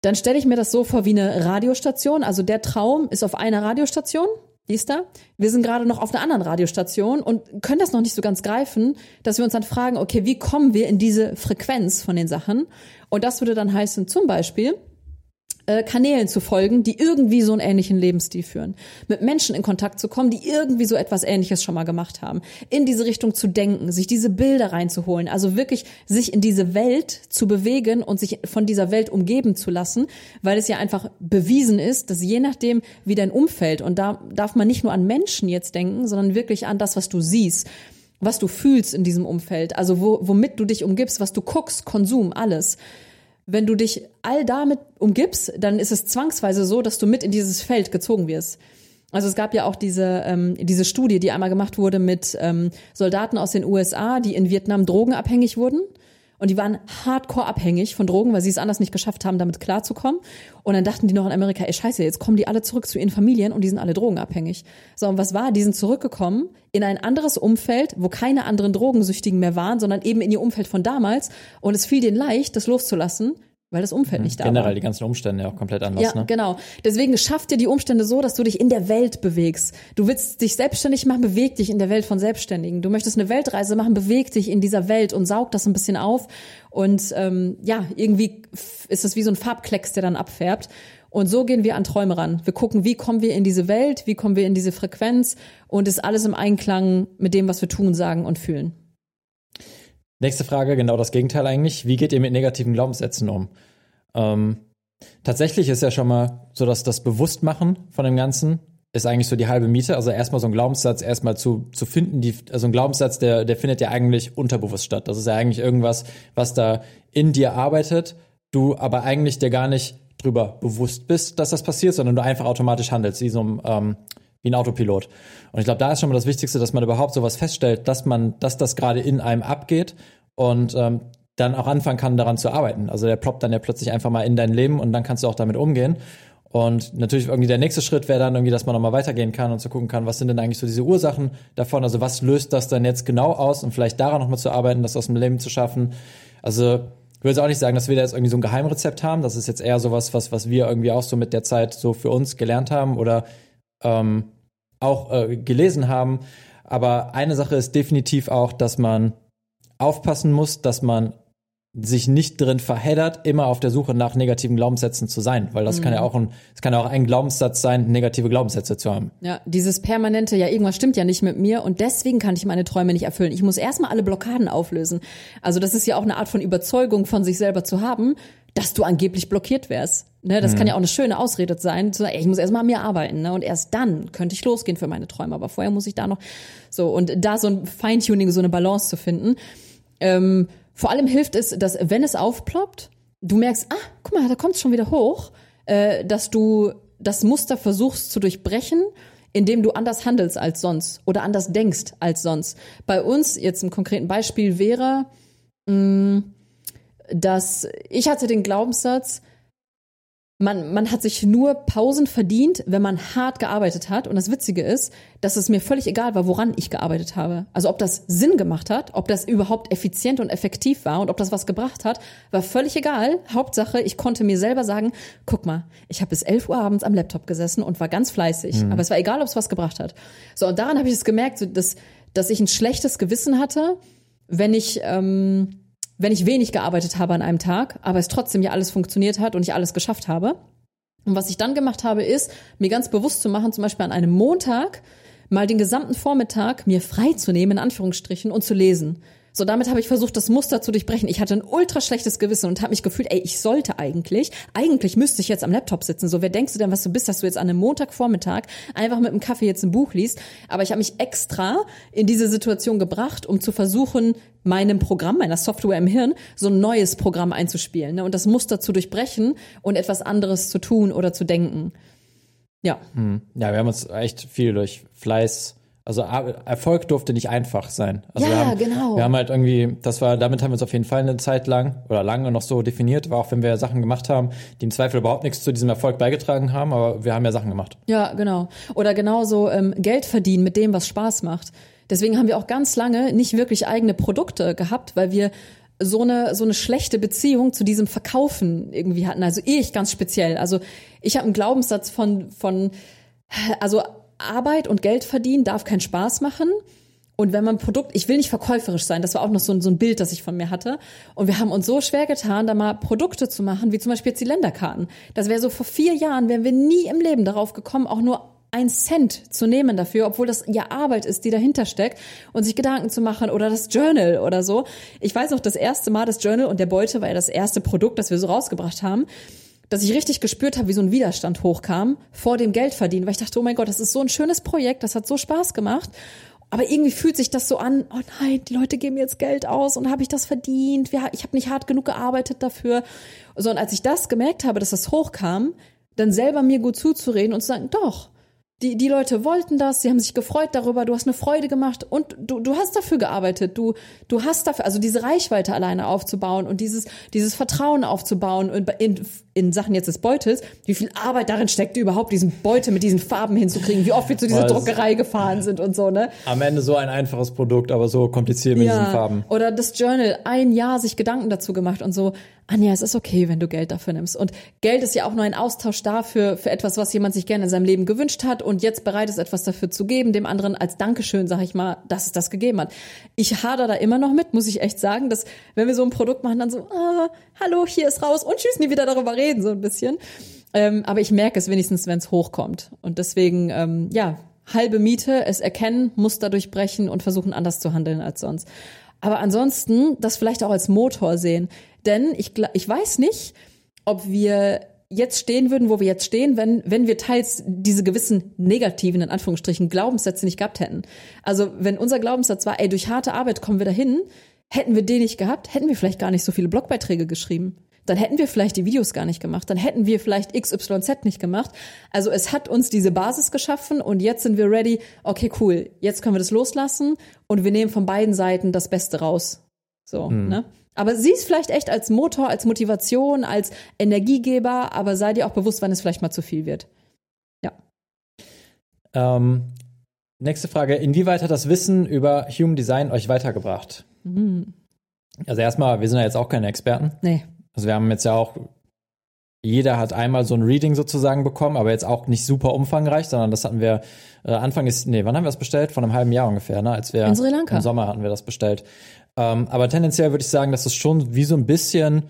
dann stelle ich mir das so vor wie eine Radiostation. Also der Traum ist auf einer Radiostation. Die ist da. Wir sind gerade noch auf einer anderen Radiostation und können das noch nicht so ganz greifen, dass wir uns dann fragen, okay, wie kommen wir in diese Frequenz von den Sachen? Und das würde dann heißen, zum Beispiel äh, Kanälen zu folgen, die irgendwie so einen ähnlichen Lebensstil führen. Mit Menschen in Kontakt zu kommen, die irgendwie so etwas Ähnliches schon mal gemacht haben. In diese Richtung zu denken, sich diese Bilder reinzuholen. Also wirklich sich in diese Welt zu bewegen und sich von dieser Welt umgeben zu lassen, weil es ja einfach bewiesen ist, dass je nachdem, wie dein Umfeld, und da darf man nicht nur an Menschen jetzt denken, sondern wirklich an das, was du siehst, was du fühlst in diesem Umfeld, also wo, womit du dich umgibst, was du guckst, Konsum, alles. Wenn du dich all damit umgibst, dann ist es zwangsweise so, dass du mit in dieses Feld gezogen wirst. Also es gab ja auch diese ähm, diese Studie, die einmal gemacht wurde mit ähm, Soldaten aus den U S A, die in Vietnam drogenabhängig wurden. Und die waren hardcore abhängig von Drogen, weil sie es anders nicht geschafft haben, damit klarzukommen. Und dann dachten die noch in Amerika, ey scheiße, jetzt kommen die alle zurück zu ihren Familien und die sind alle drogenabhängig. So, und was war? Die sind zurückgekommen in ein anderes Umfeld, wo keine anderen Drogensüchtigen mehr waren, sondern eben in ihr Umfeld von damals. Und es fiel denen leicht, das loszulassen, weil das Umfeld mhm. nicht da generell war. Generell die ganzen Umstände auch komplett anders. Ja, ne? Genau. Deswegen schaff dir die Umstände so, dass du dich in der Welt bewegst. Du willst dich selbstständig machen, beweg dich in der Welt von Selbstständigen. Du möchtest eine Weltreise machen, beweg dich in dieser Welt und saug das ein bisschen auf. Und ähm, ja, irgendwie ist das wie so ein Farbklecks, der dann abfärbt. Und so gehen wir an Träume ran. Wir gucken, wie kommen wir in diese Welt, wie kommen wir in diese Frequenz und ist alles im Einklang mit dem, was wir tun, sagen und fühlen. Nächste Frage, genau das Gegenteil eigentlich. Wie geht ihr mit negativen Glaubenssätzen um? Ähm, tatsächlich ist ja schon mal so, dass das Bewusstmachen von dem Ganzen ist eigentlich so die halbe Miete. Also erstmal so einen Glaubenssatz erstmal zu, zu finden. Die, also ein Glaubenssatz, der, der findet ja eigentlich unterbewusst statt. Das ist ja eigentlich irgendwas, was da in dir arbeitet, du aber eigentlich dir gar nicht drüber bewusst bist, dass das passiert, sondern du einfach automatisch handelst, wie so ein, ähm, wie ein Autopilot. Und ich glaube, da ist schon mal das Wichtigste, dass man überhaupt sowas feststellt, dass man, dass das gerade in einem abgeht und ähm, dann auch anfangen kann, daran zu arbeiten. Also der ploppt dann ja plötzlich einfach mal in dein Leben und dann kannst du auch damit umgehen. Und natürlich irgendwie der nächste Schritt wäre dann irgendwie, dass man nochmal weitergehen kann und zu gucken kann, was sind denn eigentlich so diese Ursachen davon? Also was löst das dann jetzt genau aus? Und vielleicht daran nochmal zu arbeiten, das aus dem Leben zu schaffen. Also ich würde jetzt auch nicht sagen, dass wir da jetzt irgendwie so ein Geheimrezept haben. Das ist jetzt eher sowas, was, was wir irgendwie auch so mit der Zeit so für uns gelernt haben oder ähm, auch äh, gelesen haben. Aber eine Sache ist definitiv auch, dass man aufpassen muss, dass man sich nicht drin verheddert, immer auf der Suche nach negativen Glaubenssätzen zu sein. Weil das mhm. kann ja auch ein, es kann auch ein Glaubenssatz sein, negative Glaubenssätze zu haben. Ja, dieses permanente, ja, irgendwas stimmt ja nicht mit mir und deswegen kann ich meine Träume nicht erfüllen. Ich muss erstmal alle Blockaden auflösen. Also das ist ja auch eine Art von Überzeugung von sich selber zu haben, dass du angeblich blockiert wärst. Ne, das mhm. kann ja auch eine schöne Ausrede sein, zu sagen, ey, ich muss erstmal an mir arbeiten, ne? Und erst dann könnte ich losgehen für meine Träume. Aber vorher muss ich da noch so, und da so ein Feintuning, so eine Balance zu finden. Ähm, Vor allem hilft es, dass wenn es aufploppt, du merkst, ah, guck mal, da kommt es schon wieder hoch, äh, dass du das Muster versuchst zu durchbrechen, indem du anders handelst als sonst oder anders denkst als sonst. Bei uns jetzt im konkreten Beispiel wäre, mh, dass ich hatte den Glaubenssatz, Man, man hat sich nur Pausen verdient, wenn man hart gearbeitet hat. Und das Witzige ist, dass es mir völlig egal war, woran ich gearbeitet habe. Also ob das Sinn gemacht hat, ob das überhaupt effizient und effektiv war und ob das was gebracht hat, war völlig egal. Hauptsache, ich konnte mir selber sagen, guck mal, ich habe bis elf Uhr abends am Laptop gesessen und war ganz fleißig. Mhm. Aber es war egal, ob es was gebracht hat. So, und daran habe ich es gemerkt, so, dass, dass ich ein schlechtes Gewissen hatte, wenn ich... Ähm, wenn ich wenig gearbeitet habe an einem Tag, aber es trotzdem ja alles funktioniert hat und ich alles geschafft habe. Und was ich dann gemacht habe, ist, mir ganz bewusst zu machen, zum Beispiel an einem Montag, mal den gesamten Vormittag mir frei zu nehmen, in Anführungsstrichen, und zu lesen. So, damit habe ich versucht, das Muster zu durchbrechen. Ich hatte ein ultra schlechtes Gewissen und habe mich gefühlt, ey, ich sollte eigentlich, eigentlich müsste ich jetzt am Laptop sitzen. So, wer denkst du denn, was du bist, dass du jetzt an einem Montagvormittag einfach mit einem Kaffee jetzt ein Buch liest? Aber ich habe mich extra in diese Situation gebracht, um zu versuchen, meinem Programm, meiner Software im Hirn, so ein neues Programm einzuspielen, ne? Und das Muster zu durchbrechen und etwas anderes zu tun oder zu denken. Ja. Hm. Ja, wir haben uns echt viel durch Fleiß. Also Erfolg durfte nicht einfach sein. Also ja, wir haben, genau. Wir haben halt irgendwie, das war, damit haben wir uns auf jeden Fall eine Zeit lang oder lange noch so definiert, war auch, wenn wir Sachen gemacht haben, die im Zweifel überhaupt nichts zu diesem Erfolg beigetragen haben, aber wir haben ja Sachen gemacht. Ja, genau. Oder genauso ähm, Geld verdienen mit dem, was Spaß macht. Deswegen haben wir auch ganz lange nicht wirklich eigene Produkte gehabt, weil wir so eine so eine schlechte Beziehung zu diesem Verkaufen irgendwie hatten. Also ich ganz speziell. Also ich habe einen Glaubenssatz von von also Arbeit und Geld verdienen darf keinen Spaß machen. Und wenn man Produkt, ich will nicht verkäuferisch sein, das war auch noch so ein, so ein Bild, das ich von mir hatte. Und wir haben uns so schwer getan, da mal Produkte zu machen, wie zum Beispiel jetzt die Länderkarten. Das wäre so, vor vier Jahren wären wir nie im Leben darauf gekommen, auch nur einen Cent zu nehmen dafür, obwohl das ja Arbeit ist, die dahinter steckt, und sich Gedanken zu machen oder das Journal oder so. Ich weiß noch, das erste Mal das Journal und der Beutel war ja das erste Produkt, das wir so rausgebracht haben, dass ich richtig gespürt habe, wie so ein Widerstand hochkam vor dem Geldverdienen, weil ich dachte, oh mein Gott, das ist so ein schönes Projekt, das hat so Spaß gemacht, aber irgendwie fühlt sich das so an, oh nein, die Leute geben jetzt Geld aus und habe ich das verdient, ich habe nicht hart genug gearbeitet dafür. So, und als ich das gemerkt habe, dass das hochkam, dann selber mir gut zuzureden und zu sagen, doch, Die, die Leute wollten das, sie haben sich gefreut darüber, du hast eine Freude gemacht und du, du hast dafür gearbeitet, du, du hast dafür, also diese Reichweite alleine aufzubauen und dieses, dieses Vertrauen aufzubauen und in, in Sachen jetzt des Beutels, wie viel Arbeit darin steckt, überhaupt diesen Beutel mit diesen Farben hinzukriegen, wie oft wir zu dieser Was? Druckerei gefahren sind und so, ne? Am Ende so ein einfaches Produkt, aber so kompliziert mit ja, diesen Farben. Oder das Journal, ein Jahr sich Gedanken dazu gemacht und so. Anja, es ist okay, wenn du Geld dafür nimmst. Und Geld ist ja auch nur ein Austausch dafür, für etwas, was jemand sich gerne in seinem Leben gewünscht hat und jetzt bereit ist, etwas dafür zu geben, dem anderen als Dankeschön, sag ich mal, dass es das gegeben hat. Ich hader da immer noch mit, muss ich echt sagen, dass wenn wir so ein Produkt machen, dann so, ah, hallo, hier ist raus und tschüss, nie wieder darüber reden, so ein bisschen. Ähm, aber ich merke es wenigstens, wenn es hochkommt. Und deswegen, ähm, ja, halbe Miete, es erkennen, Muster durchbrechen und versuchen, anders zu handeln als sonst. Aber ansonsten das vielleicht auch als Motor sehen. Denn ich, ich weiß nicht, ob wir jetzt stehen würden, wo wir jetzt stehen, wenn, wenn wir teils diese gewissen negativen, in Anführungsstrichen, Glaubenssätze nicht gehabt hätten. Also wenn unser Glaubenssatz war, ey, durch harte Arbeit kommen wir dahin, hätten wir den nicht gehabt, hätten wir vielleicht gar nicht so viele Blogbeiträge geschrieben. Dann hätten wir vielleicht die Videos gar nicht gemacht, dann hätten wir vielleicht X Y Z nicht gemacht. Also es hat uns diese Basis geschaffen und jetzt sind wir ready, okay, cool, jetzt können wir das loslassen und wir nehmen von beiden Seiten das Beste raus. So, mhm. ne? Aber sieh es vielleicht echt als Motor, als Motivation, als Energiegeber, aber sei dir auch bewusst, wann es vielleicht mal zu viel wird. Ja. Ähm, nächste Frage, inwieweit hat das Wissen über Human Design euch weitergebracht? Mhm. Also erstmal, wir sind ja jetzt auch keine Experten. Nee. Also wir haben jetzt ja auch, jeder hat einmal so ein Reading sozusagen bekommen, aber jetzt auch nicht super umfangreich, sondern das hatten wir äh, Anfang ist, nee, wann haben wir das bestellt? Vor einem halben Jahr ungefähr, ne? Als wir in Sri Lanka. Im Sommer hatten wir das bestellt. Ähm, aber tendenziell würde ich sagen, dass es schon wie so ein bisschen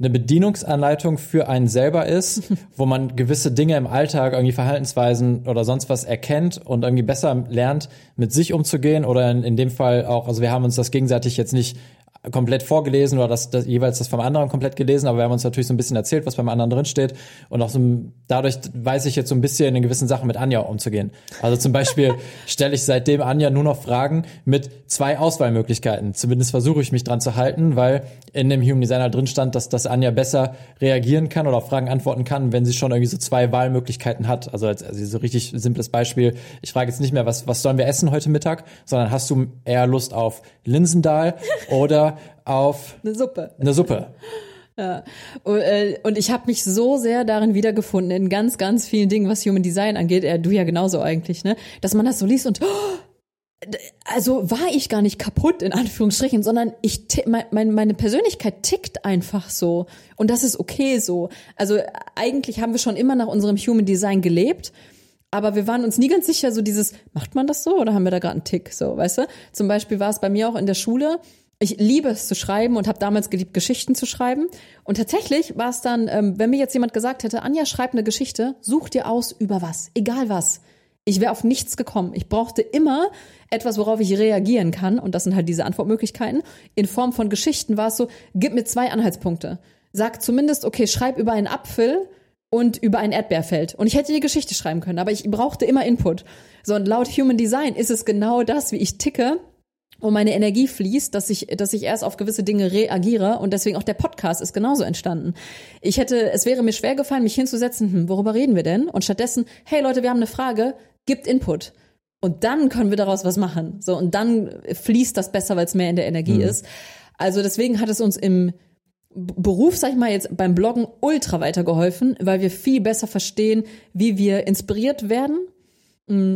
eine Bedienungsanleitung für einen selber ist, wo man gewisse Dinge im Alltag, irgendwie Verhaltensweisen oder sonst was erkennt und irgendwie besser lernt, mit sich umzugehen oder in, in dem Fall auch, also wir haben uns das gegenseitig jetzt nicht komplett vorgelesen oder das, das jeweils das vom anderen komplett gelesen, aber wir haben uns natürlich so ein bisschen erzählt, was beim anderen drin steht und auch so dadurch weiß ich jetzt so ein bisschen in gewissen Sachen mit Anja umzugehen. Also zum Beispiel stelle ich seitdem Anja nur noch Fragen mit zwei Auswahlmöglichkeiten. Zumindest versuche ich mich dran zu halten, weil in dem Human Designer drin stand, dass das Anja besser reagieren kann oder auf Fragen antworten kann, wenn sie schon irgendwie so zwei Wahlmöglichkeiten hat. Also, also so richtig simples Beispiel. Ich frage jetzt nicht mehr, was was sollen wir essen heute Mittag, sondern hast du eher Lust auf Linsendahl oder auf eine Suppe. Eine Suppe. Ja. Und ich habe mich so sehr darin wiedergefunden, in ganz, ganz vielen Dingen, was Human Design angeht, du ja genauso eigentlich, ne? Dass man das so liest und oh, also war ich gar nicht kaputt, in Anführungsstrichen, sondern ich mein, meine Persönlichkeit tickt einfach so. Und das ist okay so. Also eigentlich haben wir schon immer nach unserem Human Design gelebt. Aber wir waren uns nie ganz sicher, so dieses, macht man das so oder haben wir da gerade einen Tick? So, weißt du? Zum Beispiel war es bei mir auch in der Schule, ich liebe es zu schreiben und habe damals geliebt, Geschichten zu schreiben. Und tatsächlich war es dann, ähm, wenn mir jetzt jemand gesagt hätte, Anja, schreib eine Geschichte, such dir aus über was, egal was. Ich wäre auf nichts gekommen. Ich brauchte immer etwas, worauf ich reagieren kann. Und das sind halt diese Antwortmöglichkeiten. In Form von Geschichten war es so, gib mir zwei Anhaltspunkte. Sag zumindest, okay, schreib über einen Apfel und über ein Erdbeerfeld. Und ich hätte die Geschichte schreiben können, aber ich brauchte immer Input. So, und laut Human Design ist es genau das, wie ich ticke. Und meine Energie fließt, dass ich, dass ich erst auf gewisse Dinge reagiere und deswegen auch der Podcast ist genauso entstanden. Ich hätte, es wäre mir schwer gefallen, mich hinzusetzen, hm, worüber reden wir denn? Und stattdessen, hey Leute, wir haben eine Frage, gibt Input. Und dann können wir daraus was machen. So, und dann fließt das besser, weil es mehr in der Energie mhm. ist. Also deswegen hat es uns im Beruf, sag ich mal jetzt, beim Bloggen ultra weitergeholfen, weil wir viel besser verstehen, wie wir inspiriert werden.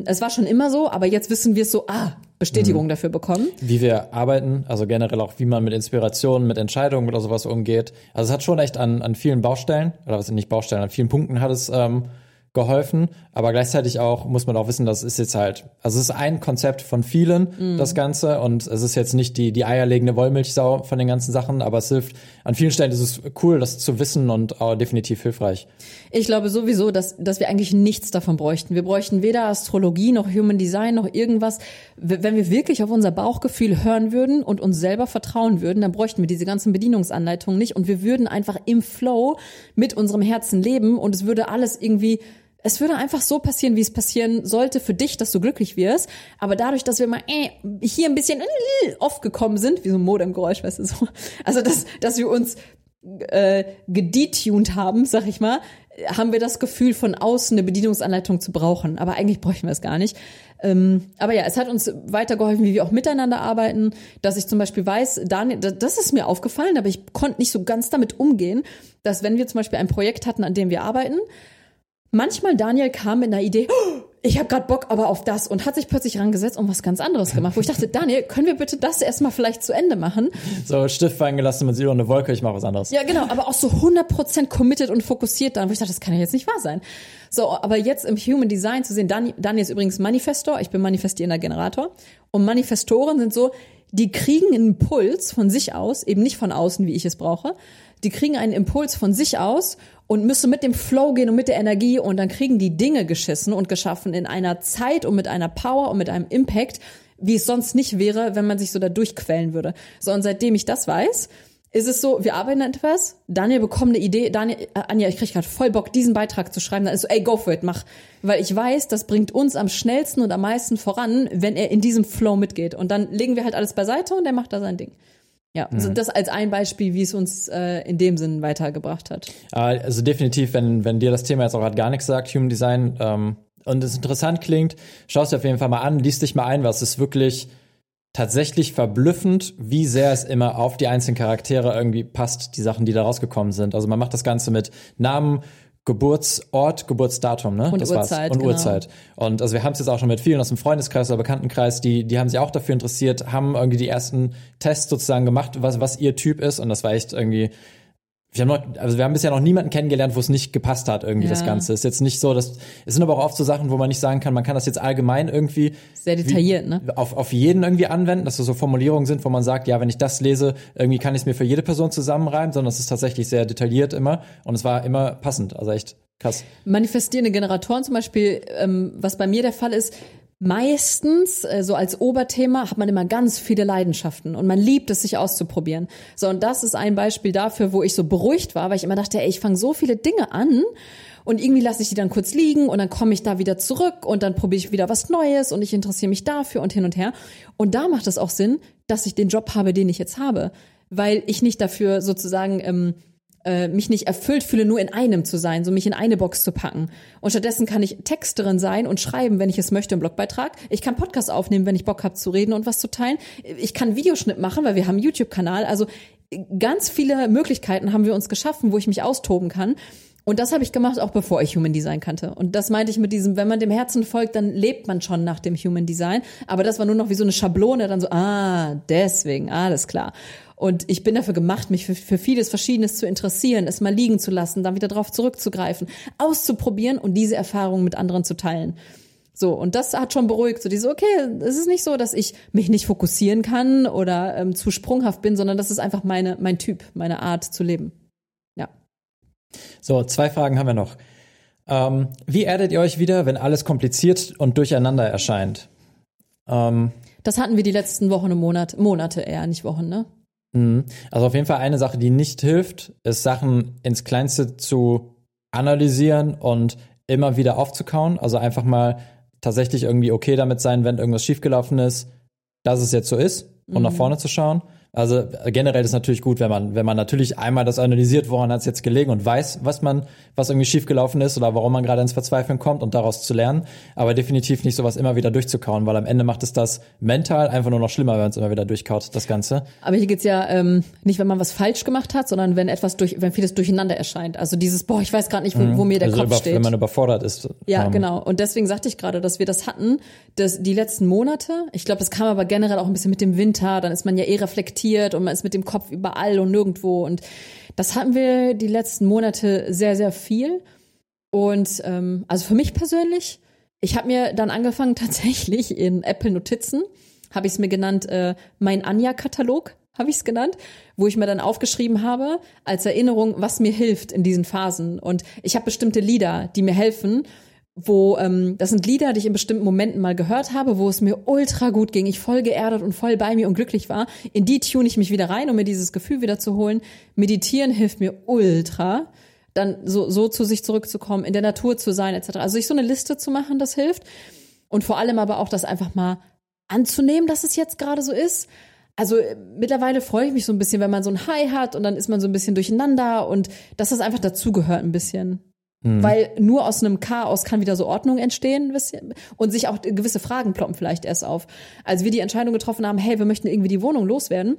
Es war schon immer so, aber jetzt wissen wir es so, ah, Bestätigung mhm. dafür bekommen. Wie wir arbeiten, also generell auch, wie man mit Inspirationen, mit Entscheidungen oder sowas umgeht. Also es hat schon echt an, an vielen Baustellen, oder was sind nicht Baustellen, an vielen Punkten hat es ähm, geholfen. Aber gleichzeitig auch, muss man auch wissen, das ist jetzt halt, also es ist ein Konzept von vielen, mhm. das Ganze. Und es ist jetzt nicht die, die eierlegende Wollmilchsau von den ganzen Sachen, aber es hilft, an vielen Stellen ist es cool, das zu wissen und auch definitiv hilfreich. Ich glaube sowieso, dass, dass wir eigentlich nichts davon bräuchten. Wir bräuchten weder Astrologie noch Human Design noch irgendwas. Wenn wir wirklich auf unser Bauchgefühl hören würden und uns selber vertrauen würden, dann bräuchten wir diese ganzen Bedienungsanleitungen nicht und wir würden einfach im Flow mit unserem Herzen leben und es würde alles irgendwie, es würde einfach so passieren, wie es passieren sollte für dich, dass du glücklich wirst. Aber dadurch, dass wir mal äh, hier ein bisschen äh, oft gekommen sind, wie so ein Modemgeräusch, weißt du so, also dass, dass wir uns äh, gedetuned haben, sag ich mal, haben wir das Gefühl, von außen eine Bedienungsanleitung zu brauchen. Aber eigentlich bräuchten wir es gar nicht. Ähm, aber ja, es hat uns weitergeholfen, wie wir auch miteinander arbeiten. Dass ich zum Beispiel weiß, Daniel, das ist mir aufgefallen, aber ich konnte nicht so ganz damit umgehen, dass wenn wir zum Beispiel ein Projekt hatten, an dem wir arbeiten, manchmal Daniel kam mit einer Idee, oh, ich habe gerade Bock aber auf das, und hat sich plötzlich rangesetzt und was ganz anderes gemacht, wo ich dachte, Daniel, können wir bitte das erstmal vielleicht zu Ende machen? So, Stift fallen gelassen, man sieht doch eine Wolke, ich mache was anderes. Ja, genau, aber auch so hundert Prozent committed und fokussiert dann, wo ich dachte, das kann ja jetzt nicht wahr sein. So, aber jetzt im Human Design zu sehen, Daniel, Daniel ist übrigens Manifestor, ich bin manifestierender Generator, und Manifestoren sind so, die kriegen einen Impuls von sich aus, eben nicht von außen, wie ich es brauche. Die kriegen einen Impuls von sich aus und müssen mit dem Flow gehen und mit der Energie, und dann kriegen die Dinge geschissen und geschaffen in einer Zeit und mit einer Power und mit einem Impact, wie es sonst nicht wäre, wenn man sich so da durchquälen würde. So, und seitdem ich das weiß, ist es so, wir arbeiten an etwas, Daniel bekommt eine Idee, Daniel, äh, Anja, ich krieg gerade voll Bock, diesen Beitrag zu schreiben, dann ist so, ey, go for it, mach. Weil ich weiß, das bringt uns am schnellsten und am meisten voran, wenn er in diesem Flow mitgeht. Und dann legen wir halt alles beiseite und er macht da sein Ding. Ja, also mhm. das als ein Beispiel, wie es uns äh, in dem Sinn weitergebracht hat. Also definitiv, wenn wenn dir das Thema jetzt auch gerade gar nichts sagt, Human Design, ähm, und es interessant klingt, schau es dir auf jeden Fall mal an, liest dich mal ein, was ist wirklich tatsächlich verblüffend, wie sehr es immer auf die einzelnen Charaktere irgendwie passt, die Sachen, die da rausgekommen sind. Also man macht das Ganze mit Namen, Geburtsort, Geburtsdatum, ne? Und das Uhrzeit, war's. Und genau. Uhrzeit. Und also wir haben es jetzt auch schon mit vielen aus dem Freundeskreis oder Bekanntenkreis, die die haben sich auch dafür interessiert, haben irgendwie die ersten Tests sozusagen gemacht, was was ihr Typ ist, und das war echt irgendwie, wir haben noch, also wir haben bisher noch niemanden kennengelernt, wo es nicht gepasst hat irgendwie, ja. Das Ganze. Ist jetzt nicht so, dass, es sind aber auch oft so Sachen, wo man nicht sagen kann, man kann das jetzt allgemein irgendwie sehr detailliert, wie, ne? Auf, auf jeden irgendwie anwenden, dass das so Formulierungen sind, wo man sagt, ja, wenn ich das lese, irgendwie kann ich es mir für jede Person zusammenreimen, sondern es ist tatsächlich sehr detailliert immer, und es war immer passend, also echt krass. Manifestierende Generatoren zum Beispiel, ähm, was bei mir der Fall ist, meistens, so als Oberthema, hat man immer ganz viele Leidenschaften und man liebt es, sich auszuprobieren. So, und das ist ein Beispiel dafür, wo ich so beruhigt war, weil ich immer dachte, ey, ich fange so viele Dinge an und irgendwie lasse ich die dann kurz liegen und dann komme ich da wieder zurück und dann probiere ich wieder was Neues und ich interessiere mich dafür und hin und her. Und da macht es auch Sinn, dass ich den Job habe, den ich jetzt habe, weil ich nicht dafür sozusagen ähm, mich nicht erfüllt fühle, nur in einem zu sein, so mich in eine Box zu packen. Und stattdessen kann ich Texterin sein und schreiben, wenn ich es möchte, einen Blogbeitrag. Ich kann Podcasts aufnehmen, wenn ich Bock habe zu reden und was zu teilen. Ich kann Videoschnitt machen, weil wir haben einen YouTube-Kanal. Also ganz viele Möglichkeiten haben wir uns geschaffen, wo ich mich austoben kann. Und das habe ich gemacht, auch bevor ich Human Design kannte. Und das meinte ich mit diesem, wenn man dem Herzen folgt, dann lebt man schon nach dem Human Design. Aber das war nur noch wie so eine Schablone, dann so, ah, deswegen, alles klar. Und ich bin dafür gemacht, mich für, für vieles Verschiedenes zu interessieren, es mal liegen zu lassen, dann wieder drauf zurückzugreifen, auszuprobieren und diese Erfahrungen mit anderen zu teilen. So, und das hat schon beruhigt, so diese, okay, es ist nicht so, dass ich mich nicht fokussieren kann oder ähm, zu sprunghaft bin, sondern das ist einfach meine, mein Typ, meine Art zu leben. Ja. So, zwei Fragen haben wir noch. Ähm, wie erdet ihr euch wieder, wenn alles kompliziert und durcheinander erscheint? Ähm, das hatten wir die letzten Wochen und Monate, Monate eher, nicht Wochen, ne? Also auf jeden Fall eine Sache, die nicht hilft, ist Sachen ins Kleinste zu analysieren und immer wieder aufzukauen. Also einfach mal tatsächlich irgendwie okay damit sein, wenn irgendwas schiefgelaufen ist, dass es jetzt so ist, und mhm. nach vorne zu schauen. Also generell ist natürlich gut, wenn man wenn man natürlich einmal das analysiert, woran hat es jetzt gelegen, und weiß, was man was irgendwie schiefgelaufen ist oder warum man gerade ins Verzweifeln kommt, und daraus zu lernen. Aber definitiv nicht sowas immer wieder durchzukauen, weil am Ende macht es das mental einfach nur noch schlimmer, wenn man es immer wieder durchkaut, das Ganze. Aber hier geht's ja ähm, nicht, wenn man was falsch gemacht hat, sondern wenn etwas durch, wenn vieles durcheinander erscheint. Also dieses, boah, ich weiß gerade nicht, wo, mhm. wo mir der also Kopf über, steht. Wenn man überfordert ist. Ja, ähm, genau. Und deswegen sagte ich gerade, dass wir das hatten, dass die letzten Monate. Ich glaube, das kam aber generell auch ein bisschen mit dem Winter. Dann ist man ja eh reflektiert. Und man ist mit dem Kopf überall und nirgendwo, und das hatten wir die letzten Monate sehr, sehr viel, und ähm, also für mich persönlich, ich habe mir dann angefangen, tatsächlich in Apple Notizen, habe ich es mir genannt, äh, mein Anja-Katalog habe ich es genannt, wo ich mir dann aufgeschrieben habe, als Erinnerung, was mir hilft in diesen Phasen, und ich habe bestimmte Lieder, die mir helfen, wo, ähm, das sind Lieder, die ich in bestimmten Momenten mal gehört habe, wo es mir ultra gut ging, ich voll geerdet und voll bei mir und glücklich war. In die tune ich mich wieder rein, um mir dieses Gefühl wieder zu holen. Meditieren hilft mir ultra, dann so, so zu sich zurückzukommen, in der Natur zu sein, et cetera. Also sich so eine Liste zu machen, das hilft. Und vor allem aber auch das einfach mal anzunehmen, dass es jetzt gerade so ist. Also mittlerweile freue ich mich so ein bisschen, wenn man so ein High hat und dann ist man so ein bisschen durcheinander, und dass das einfach dazugehört ein bisschen. Weil nur aus einem Chaos kann wieder so Ordnung entstehen, wisst ihr? Und sich auch gewisse Fragen ploppen vielleicht erst auf. Als wir die Entscheidung getroffen haben, hey, wir möchten irgendwie die Wohnung loswerden,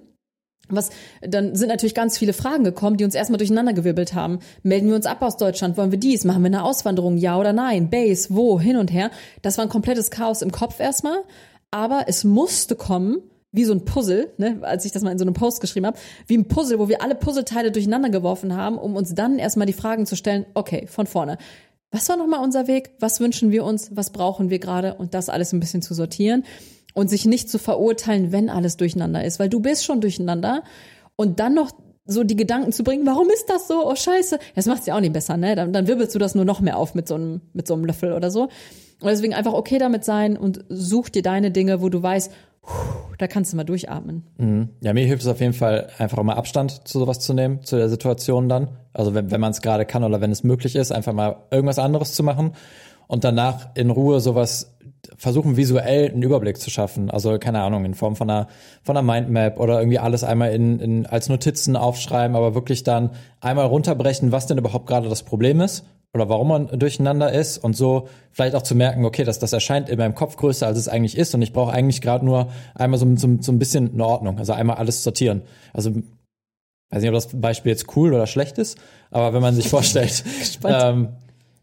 Was, dann sind natürlich ganz viele Fragen gekommen, die uns erstmal durcheinandergewirbelt haben. Melden wir uns ab aus Deutschland? Wollen wir dies? Machen wir eine Auswanderung? Ja oder nein? Base? Wo? Hin und her? Das war ein komplettes Chaos im Kopf erstmal. Aber es musste kommen, wie so ein Puzzle, ne, als ich das mal in so einem Post geschrieben habe, wie ein Puzzle, wo wir alle Puzzleteile durcheinander geworfen haben, um uns dann erstmal die Fragen zu stellen, okay, von vorne. Was war nochmal unser Weg? Was wünschen wir uns? Was brauchen wir gerade? Und das alles ein bisschen zu sortieren. Und sich nicht zu verurteilen, wenn alles durcheinander ist. Weil du bist schon durcheinander. Und dann noch so die Gedanken zu bringen, warum ist das so? Oh, scheiße. Das macht's ja auch nicht besser, ne? Dann, dann wirbelst du das nur noch mehr auf mit so einem, mit so einem Löffel oder so. Und deswegen einfach okay damit sein und such dir deine Dinge, wo du weißt, da kannst du mal durchatmen. Mhm. Ja, mir hilft es auf jeden Fall, einfach mal Abstand zu sowas zu nehmen, zu der Situation dann. Also wenn, wenn man es gerade kann oder wenn es möglich ist, einfach mal irgendwas anderes zu machen. Und danach in Ruhe sowas versuchen, visuell einen Überblick zu schaffen. Also, keine Ahnung, in Form von einer, von einer Mindmap oder irgendwie alles einmal in, in, als Notizen aufschreiben, aber wirklich dann einmal runterbrechen, was denn überhaupt gerade das Problem ist oder warum man durcheinander ist und so vielleicht auch zu merken, okay, das, das erscheint in meinem Kopf größer, als es eigentlich ist und ich brauche eigentlich gerade nur einmal so, so, so ein bisschen eine Ordnung, also einmal alles sortieren. Also, weiß nicht, ob das Beispiel jetzt cool oder schlecht ist, aber wenn man sich vorstellt, ähm,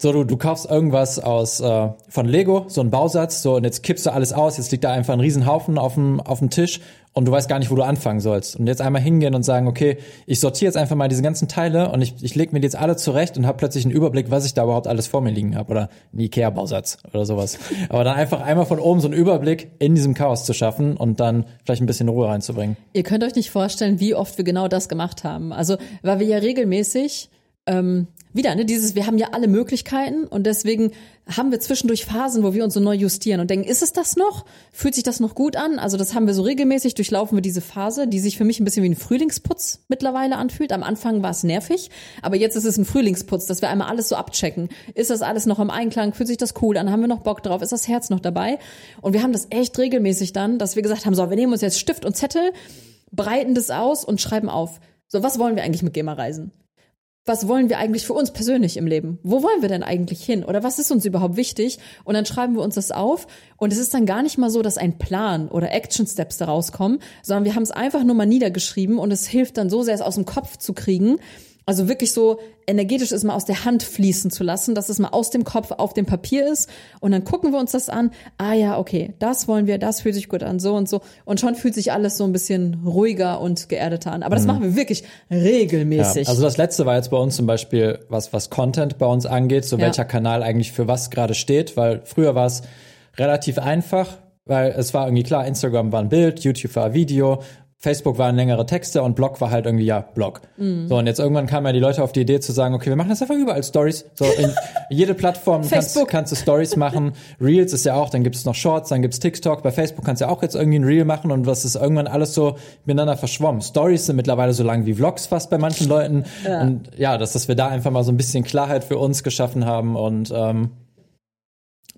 So, du, du kaufst irgendwas aus äh, von Lego, so einen Bausatz, so und jetzt kippst du alles aus, jetzt liegt da einfach ein Riesenhaufen auf dem, auf dem Tisch und du weißt gar nicht, wo du anfangen sollst. Und jetzt einmal hingehen und sagen, okay, ich sortiere jetzt einfach mal diese ganzen Teile und ich, ich lege mir die jetzt alle zurecht und habe plötzlich einen Überblick, was ich da überhaupt alles vor mir liegen habe oder einen Ikea-Bausatz oder sowas. Aber dann einfach einmal von oben so einen Überblick in diesem Chaos zu schaffen und dann vielleicht ein bisschen Ruhe reinzubringen. Ihr könnt euch nicht vorstellen, wie oft wir genau das gemacht haben. Also, weil wir ja regelmäßig ähm Wieder, ne, dieses, wir haben ja alle Möglichkeiten und deswegen haben wir zwischendurch Phasen, wo wir uns so neu justieren und denken, ist es das noch? Fühlt sich das noch gut an? Also das haben wir so regelmäßig, durchlaufen wir diese Phase, die sich für mich ein bisschen wie ein Frühlingsputz mittlerweile anfühlt. Am Anfang war es nervig, aber jetzt ist es ein Frühlingsputz, dass wir einmal alles so abchecken. Ist das alles noch im Einklang? Fühlt sich das cool an? Haben wir noch Bock drauf? Ist das Herz noch dabei? Und wir haben das echt regelmäßig dann, dass wir gesagt haben, so, wir nehmen uns jetzt Stift und Zettel, breiten das aus und schreiben auf. So, was wollen wir eigentlich mit GEMA-Reisen? Was wollen wir eigentlich für uns persönlich im Leben? Wo wollen wir denn eigentlich hin? Oder was ist uns überhaupt wichtig? Und dann schreiben wir uns das auf. Und es ist dann gar nicht mal so, dass ein Plan oder Action-Steps da rauskommen, sondern wir haben es einfach nur mal niedergeschrieben. Und es hilft dann so sehr, es aus dem Kopf zu kriegen. Also wirklich so energetisch es mal aus der Hand fließen zu lassen, dass es mal aus dem Kopf auf dem Papier ist. Und dann gucken wir uns das an. Ah ja, okay, das wollen wir, das fühlt sich gut an, so und so. Und schon fühlt sich alles so ein bisschen ruhiger und geerdeter an. Aber das mhm. machen wir wirklich regelmäßig. Ja, also das Letzte war jetzt bei uns zum Beispiel, was, was Content bei uns angeht, so ja. welcher Kanal eigentlich für was gerade steht. Weil früher war es relativ einfach, weil es war irgendwie klar, Instagram war ein Bild, YouTube war ein Video, Facebook waren längere Texte und Blog war halt irgendwie, ja, Blog. Mm. So, und jetzt irgendwann kamen ja die Leute auf die Idee zu sagen, okay, wir machen das einfach überall, Stories. So, in jede Plattform kannst, kannst du Stories machen. Reels ist ja auch, dann gibt es noch Shorts, dann gibt es TikTok. Bei Facebook kannst du ja auch jetzt irgendwie ein Reel machen und was ist irgendwann alles so miteinander verschwommen. Stories sind mittlerweile so lang wie Vlogs fast bei manchen Leuten. Ja. Und ja, dass, dass wir da einfach mal so ein bisschen Klarheit für uns geschaffen haben und ähm,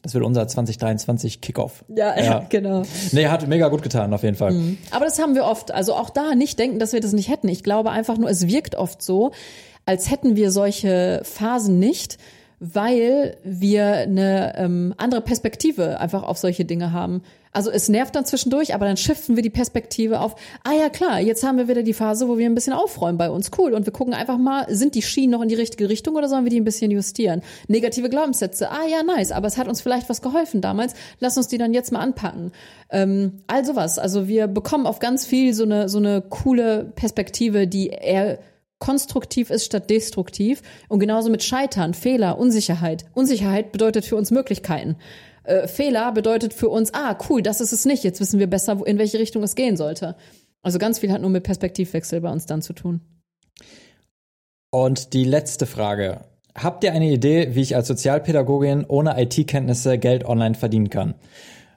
das wird unser zwanzig dreiundzwanzig Kickoff. Ja, ja, genau. Nee, hat mega gut getan, auf jeden Fall. Mhm. Aber das haben wir oft. Also auch da nicht denken, dass wir das nicht hätten. Ich glaube einfach nur, es wirkt oft so, als hätten wir solche Phasen nicht, weil wir eine ähm, andere Perspektive einfach auf solche Dinge haben. Also es nervt dann zwischendurch, aber dann shiften wir die Perspektive auf, ah ja klar, jetzt haben wir wieder die Phase, wo wir ein bisschen aufräumen bei uns, cool. Und wir gucken einfach mal, sind die Schienen noch in die richtige Richtung oder sollen wir die ein bisschen justieren? Negative Glaubenssätze, ah ja, nice, aber es hat uns vielleicht was geholfen damals, lass uns die dann jetzt mal anpacken. Ähm, all sowas, also wir bekommen auf ganz viel so eine so eine coole Perspektive, die eher konstruktiv ist statt destruktiv. Und genauso mit Scheitern, Fehler, Unsicherheit. Unsicherheit bedeutet für uns Möglichkeiten. Äh, Fehler bedeutet für uns, ah, cool, das ist es nicht. Jetzt wissen wir besser, wo, in welche Richtung es gehen sollte. Also ganz viel hat nur mit Perspektivwechsel bei uns dann zu tun. Und die letzte Frage. Habt ihr eine Idee, wie ich als Sozialpädagogin ohne I T-Kenntnisse Geld online verdienen kann?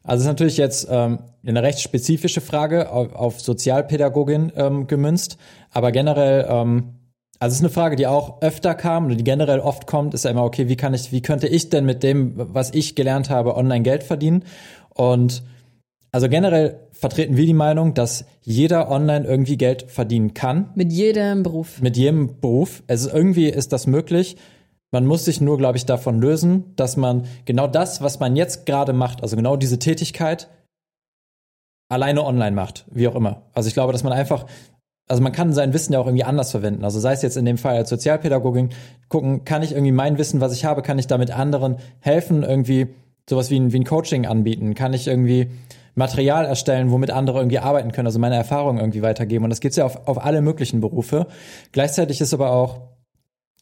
Also ist natürlich jetzt ähm, eine recht spezifische Frage auf, auf Sozialpädagogin ähm, gemünzt, aber generell ähm, also es ist eine Frage, die auch öfter kam oder die generell oft kommt, ist ja immer, okay, wie kann ich, wie könnte ich denn mit dem, was ich gelernt habe, online Geld verdienen? Und also generell vertreten wir die Meinung, dass jeder online irgendwie Geld verdienen kann. Mit jedem Beruf. Mit jedem Beruf. Also irgendwie ist das möglich. Man muss sich nur, glaube ich, davon lösen, dass man genau das, was man jetzt gerade macht, also genau diese Tätigkeit, alleine online macht, wie auch immer. Also ich glaube, dass man einfach Also man kann sein Wissen ja auch irgendwie anders verwenden. Also sei es jetzt in dem Fall als Sozialpädagogin gucken, kann ich irgendwie mein Wissen, was ich habe, kann ich damit anderen helfen, irgendwie sowas wie ein, wie ein Coaching anbieten? Kann ich irgendwie Material erstellen, womit andere irgendwie arbeiten können, also meine Erfahrungen irgendwie weitergeben? Und das geht's ja auf, auf alle möglichen Berufe. Gleichzeitig ist aber auch,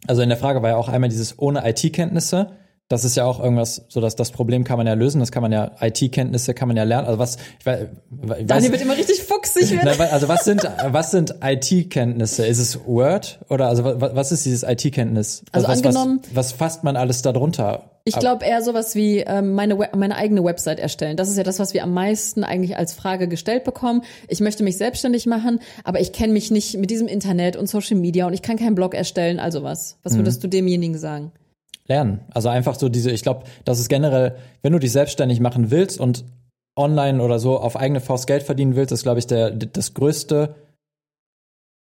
also in der Frage war ja auch einmal dieses ohne I T-Kenntnisse. Das ist ja auch irgendwas, so dass das Problem kann man ja lösen, das kann man ja, I T-Kenntnisse kann man ja lernen. Also was, ich weiß, ich Daniel weiß, wird immer richtig fuchsig. Na, also was sind, was sind I T-Kenntnisse? Ist es Word? Oder also was, was ist dieses I T-Kenntnis? Also, also was, angenommen, was, was fasst man alles darunter? Ich glaube eher sowas wie ähm, meine, We- meine eigene Website erstellen. Das ist ja das, was wir am meisten eigentlich als Frage gestellt bekommen. Ich möchte mich selbstständig machen, aber ich kenne mich nicht mit diesem Internet und Social Media und ich kann keinen Blog erstellen, also was. Was würdest mhm. du demjenigen sagen? Lernen. Also einfach so diese, ich glaube, das ist generell, wenn du dich selbstständig machen willst und online oder so auf eigene Faust Geld verdienen willst, ist, glaube ich, der, das größte,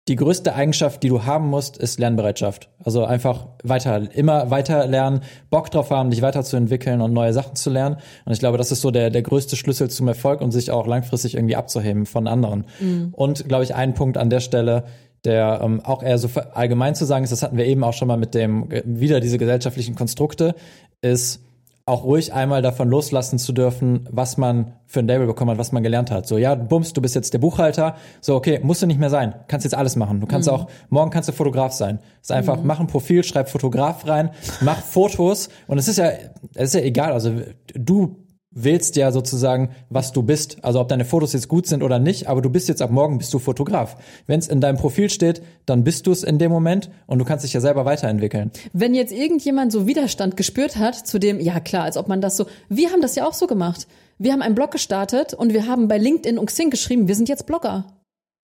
die größte Eigenschaft, die du haben musst, ist Lernbereitschaft. Also einfach weiter, immer weiter lernen, Bock drauf haben, dich weiterzuentwickeln und neue Sachen zu lernen. Und ich glaube, das ist so der, der größte Schlüssel zum Erfolg und sich auch langfristig irgendwie abzuheben von anderen. Mhm. Und, glaube ich, ein Punkt an der Stelle, der ähm, auch eher so allgemein zu sagen ist, das hatten wir eben auch schon mal mit dem, wieder diese gesellschaftlichen Konstrukte, ist auch ruhig einmal davon loslassen zu dürfen, was man für ein Label bekommen hat, was man gelernt hat. So, ja, bums, du bist jetzt der Buchhalter. So, okay, musst du nicht mehr sein. Kannst jetzt alles machen. Du kannst mhm. auch, morgen kannst du Fotograf sein. Ist einfach, mhm. mach ein Profil, schreib Fotograf rein, mach Fotos. Und es ist ja, es ist ja egal. Also, du wählst ja sozusagen, was du bist. Also ob deine Fotos jetzt gut sind oder nicht, aber du bist jetzt ab morgen, bist du Fotograf. Wenn es in deinem Profil steht, dann bist du es in dem Moment und du kannst dich ja selber weiterentwickeln. Wenn jetzt irgendjemand so Widerstand gespürt hat zu dem, ja klar, als ob man das so, wir haben das ja auch so gemacht. Wir haben einen Blog gestartet und wir haben bei LinkedIn und Xing geschrieben, wir sind jetzt Blogger.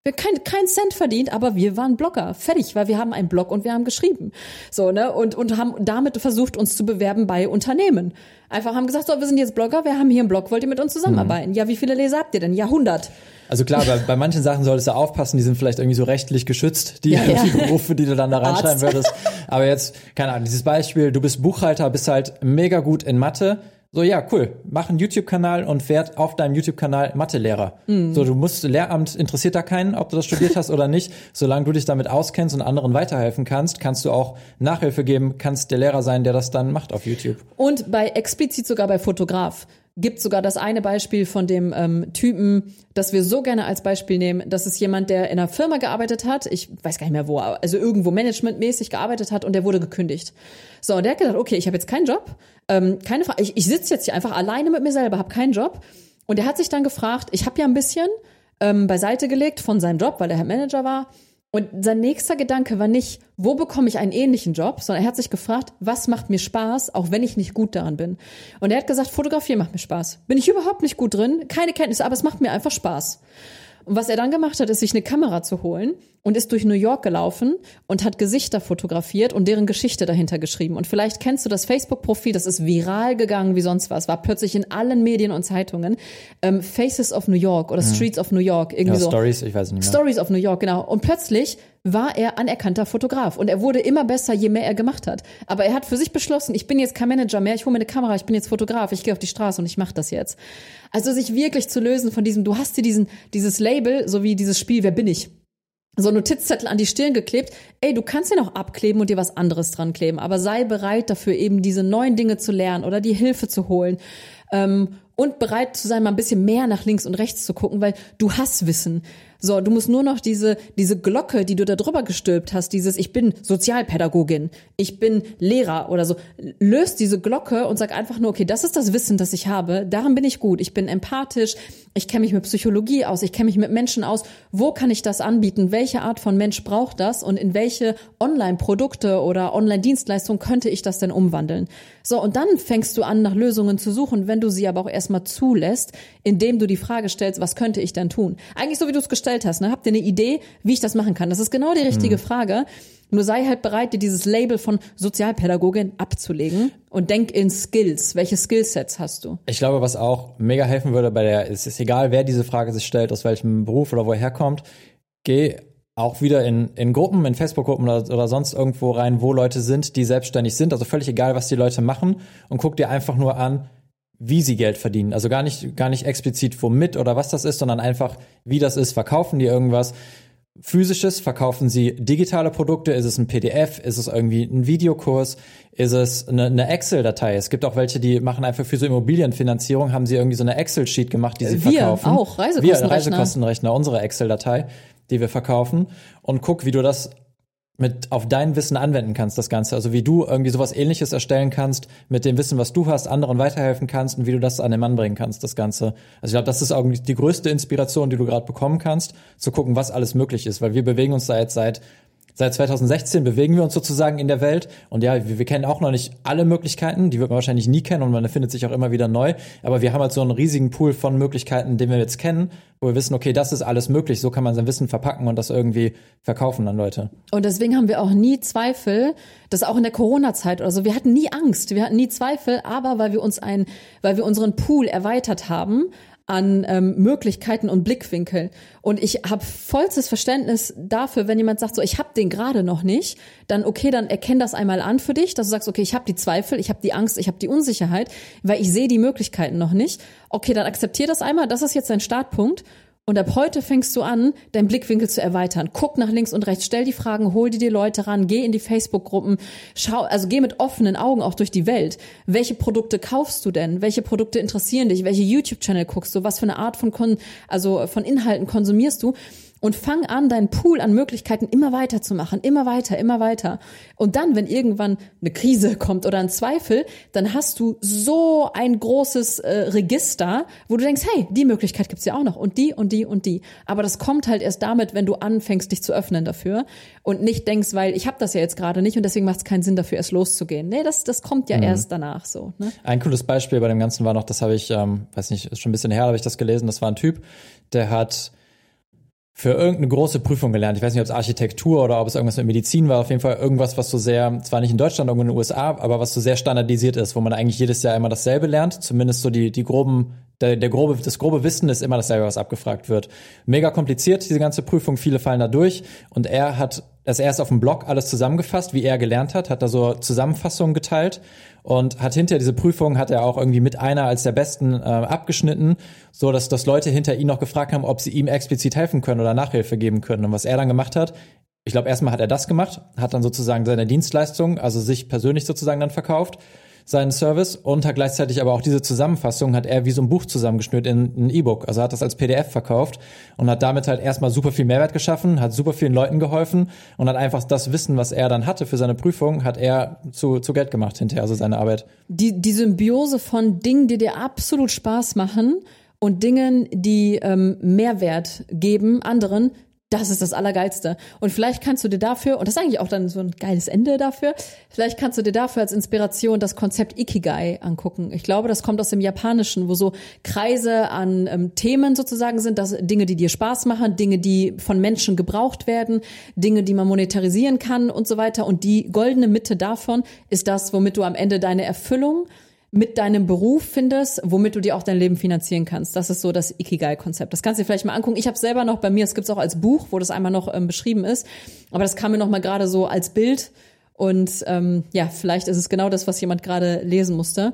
Wir haben kein, keinen Cent verdient, aber wir waren Blogger. Fertig, weil wir haben einen Blog und wir haben geschrieben. So, ne? Und, und haben damit versucht, uns zu bewerben bei Unternehmen. Einfach haben gesagt, so, wir sind jetzt Blogger, wir haben hier einen Blog, wollt ihr mit uns zusammenarbeiten? Mhm. Ja, wie viele Leser habt ihr denn? Ja, hundert. Also klar, bei, bei manchen Sachen solltest du aufpassen, die sind vielleicht irgendwie so rechtlich geschützt, die, ja, ja. die Berufe, die du dann da reinschreiben würdest. Aber jetzt, keine Ahnung, dieses Beispiel, du bist Buchhalter, bist halt mega gut in Mathe. So, ja, cool, mach einen YouTube-Kanal und werd auf deinem YouTube-Kanal Mathelehrer. Mhm. So, du musst, Lehramt interessiert da keinen, ob du das studiert hast oder nicht. Solange du dich damit auskennst und anderen weiterhelfen kannst, kannst du auch Nachhilfe geben, kannst der Lehrer sein, der das dann macht auf YouTube. Und bei explizit sogar bei Fotograf gibt sogar das eine Beispiel von dem ähm, Typen, das wir so gerne als Beispiel nehmen. Das ist jemand, der in einer Firma gearbeitet hat, ich weiß gar nicht mehr wo, also irgendwo managementmäßig gearbeitet hat und der wurde gekündigt. So, und der hat gedacht, okay, ich habe jetzt keinen Job, ähm, keine Frage, ich, ich sitze jetzt hier einfach alleine mit mir selber, habe keinen Job. Und der hat sich dann gefragt, ich habe ja ein bisschen ähm, beiseite gelegt von seinem Job, weil er Manager war. Und sein nächster Gedanke war nicht, wo bekomme ich einen ähnlichen Job, sondern er hat sich gefragt, was macht mir Spaß, auch wenn ich nicht gut daran bin. Und er hat gesagt, Fotografieren macht mir Spaß. Bin ich überhaupt nicht gut drin, keine Kenntnisse, aber es macht mir einfach Spaß. Und was er dann gemacht hat, ist, sich eine Kamera zu holen und ist durch New York gelaufen und hat Gesichter fotografiert und deren Geschichte dahinter geschrieben. Und vielleicht kennst du das Facebook-Profil, das ist viral gegangen wie sonst was, war plötzlich in allen Medien und Zeitungen. Ähm, Faces of New York oder Streets of New York, irgendwie ja, so. Stories, ich weiß nicht mehr. Stories of New York, genau. Und plötzlich war er anerkannter Fotograf und er wurde immer besser, je mehr er gemacht hat. Aber er hat für sich beschlossen, ich bin jetzt kein Manager mehr, ich hole mir eine Kamera, ich bin jetzt Fotograf, ich gehe auf die Straße und ich mache das jetzt. Also sich wirklich zu lösen von diesem, du hast dir diesen dieses Label, so wie dieses Spiel, wer bin ich? So ein Notizzettel an die Stirn geklebt. Ey, du kannst den auch abkleben und dir was anderes dran kleben, aber sei bereit dafür, eben diese neuen Dinge zu lernen oder die Hilfe zu holen. Ähm, und bereit zu sein, mal ein bisschen mehr nach links und rechts zu gucken, weil du hast Wissen. So, du musst nur noch diese diese Glocke, die du da drüber gestülpt hast, dieses ich bin Sozialpädagogin, ich bin Lehrer oder so, löst diese Glocke und sag einfach nur, okay, das ist das Wissen, das ich habe, darin bin ich gut, ich bin empathisch, ich kenne mich mit Psychologie aus, ich kenne mich mit Menschen aus, wo kann ich das anbieten, welche Art von Mensch braucht das und in welche Online-Produkte oder Online-Dienstleistungen könnte ich das denn umwandeln? So, und dann fängst du an, nach Lösungen zu suchen, wenn du sie aber auch erst mal zulässt, indem du die Frage stellst, was könnte ich denn tun? Eigentlich so, wie du es gestellt hast, ne? Habt ihr eine Idee, wie ich das machen kann? Das ist genau die richtige hm. Frage. Nur sei halt bereit, dir dieses Label von Sozialpädagogin abzulegen und denk in Skills. Welche Skillsets hast du? Ich glaube, was auch mega helfen würde bei der, es ist egal, wer diese Frage sich stellt, aus welchem Beruf oder woher kommt, geh auch wieder in, in Gruppen, in Facebook-Gruppen oder, oder sonst irgendwo rein, wo Leute sind, die selbstständig sind. Also völlig egal, was die Leute machen und guck dir einfach nur an, wie sie Geld verdienen. Also gar nicht, gar nicht explizit womit oder was das ist, sondern einfach, wie das ist. Verkaufen die irgendwas? Physisches? Verkaufen Sie digitale Produkte? Ist es ein P D F? Ist es irgendwie ein Videokurs? Ist es eine, eine Excel-Datei? Es gibt auch welche, die machen einfach für so Immobilienfinanzierung, haben sie irgendwie so eine Excel-Sheet gemacht, die sie wir verkaufen. Wir auch, Reisekostenrechner. Wir, Reisekostenrechner, unsere Excel-Datei, die wir verkaufen. Und guck, wie du das mit auf dein Wissen anwenden kannst, das Ganze. Also wie du irgendwie sowas Ähnliches erstellen kannst, mit dem Wissen, was du hast, anderen weiterhelfen kannst und wie du das an den Mann bringen kannst, das Ganze. Also ich glaube, das ist eigentlich die größte Inspiration, die du gerade bekommen kannst, zu gucken, was alles möglich ist. Weil wir bewegen uns da jetzt seit, seit zwanzig sechzehn, bewegen wir uns sozusagen in der Welt. Und ja, wir, wir kennen auch noch nicht alle Möglichkeiten, die wird man wahrscheinlich nie kennen und man findet sich auch immer wieder neu. Aber wir haben halt so einen riesigen Pool von Möglichkeiten, den wir jetzt kennen, wo wir wissen, okay, das ist alles möglich, so kann man sein Wissen verpacken und das irgendwie verkaufen an Leute. Und deswegen haben wir auch nie Zweifel, dass auch in der Corona-Zeit oder so, wir hatten nie Angst, wir hatten nie Zweifel, aber weil wir uns einen, weil wir unseren Pool erweitert haben an ähm, Möglichkeiten und Blickwinkel. Und ich habe vollstes Verständnis dafür, wenn jemand sagt, so ich habe den gerade noch nicht, dann okay, dann erkenn das einmal an für dich, dass du sagst, okay, ich habe die Zweifel, ich habe die Angst, ich habe die Unsicherheit, weil ich sehe die Möglichkeiten noch nicht. Okay, dann akzeptier das einmal, das ist jetzt dein Startpunkt. Und ab heute fängst du an, deinen Blickwinkel zu erweitern. Guck nach links und rechts, stell die Fragen, hol dir die Leute ran, geh in die Facebook-Gruppen, schau, also geh mit offenen Augen auch durch die Welt. Welche Produkte kaufst du denn? Welche Produkte interessieren dich? Welche YouTube-Channel guckst du? Was für eine Art von Kon- also von Inhalten konsumierst du? Und fang an, deinen Pool an Möglichkeiten immer weiter zu machen, immer weiter, immer weiter. Und dann, wenn irgendwann eine Krise kommt oder ein Zweifel, dann hast du so ein großes äh, Register, wo du denkst, hey, die Möglichkeit gibt's ja auch noch und die und die und die. Aber das kommt halt erst damit, wenn du anfängst, dich zu öffnen dafür und nicht denkst, weil ich habe das ja jetzt gerade nicht und deswegen macht es keinen Sinn, dafür erst loszugehen. Nee, das das kommt ja mhm. erst danach so. Ne? Ein cooles Beispiel bei dem Ganzen war noch, das habe ich, ähm, weiß nicht, ist schon ein bisschen her, habe ich das gelesen, das war ein Typ, der hat für irgendeine große Prüfung gelernt. Ich weiß nicht, ob es Architektur oder ob es irgendwas mit Medizin war. Auf jeden Fall irgendwas, was so sehr, zwar nicht in Deutschland, irgendwo in den U S A, aber was so sehr standardisiert ist, wo man eigentlich jedes Jahr immer dasselbe lernt. Zumindest so die die groben, der, der grobe, das grobe Wissen ist immer dasselbe, was abgefragt wird. Mega kompliziert, diese ganze Prüfung. Viele fallen da durch. Und er hat das erst auf dem Blog alles zusammengefasst, wie er gelernt hat, hat da so Zusammenfassungen geteilt und hat hinter diese Prüfung, hat er auch irgendwie mit einer als der Besten äh, abgeschnitten, so dass, dass Leute hinter ihm noch gefragt haben, ob sie ihm explizit helfen können oder Nachhilfe geben können. Und was er dann gemacht hat, ich glaube, erstmal hat er das gemacht, hat dann sozusagen seine Dienstleistung, also sich persönlich sozusagen dann verkauft, seinen Service und hat gleichzeitig aber auch diese Zusammenfassung, hat er wie so ein Buch zusammengeschnürt in ein E-Book. Also hat das als P D F verkauft und hat damit halt erstmal super viel Mehrwert geschaffen, hat super vielen Leuten geholfen und hat einfach das Wissen, was er dann hatte für seine Prüfung, hat er zu, zu Geld gemacht hinterher, also seine Arbeit. Die, die Symbiose von Dingen, die dir absolut Spaß machen und Dingen, die ähm, Mehrwert geben anderen, das ist das Allergeilste. Und vielleicht kannst du dir dafür, und das ist eigentlich auch dann so ein geiles Ende dafür, vielleicht kannst du dir dafür als Inspiration das Konzept Ikigai angucken. Ich glaube, das kommt aus dem Japanischen, wo so Kreise an ähm, Themen sozusagen sind, dass Dinge, die dir Spaß machen, Dinge, die von Menschen gebraucht werden, Dinge, die man monetarisieren kann und so weiter. Und die goldene Mitte davon ist das, womit du am Ende deine Erfüllung mit deinem Beruf findest, womit du dir auch dein Leben finanzieren kannst. Das ist so das Ikigai-Konzept. Das kannst du dir vielleicht mal angucken. Ich habe es selber noch bei mir, es gibt es auch als Buch, wo das einmal noch ähm, beschrieben ist. Aber das kam mir noch mal gerade so als Bild. Und ähm, ja, vielleicht ist es genau das, was jemand gerade lesen musste.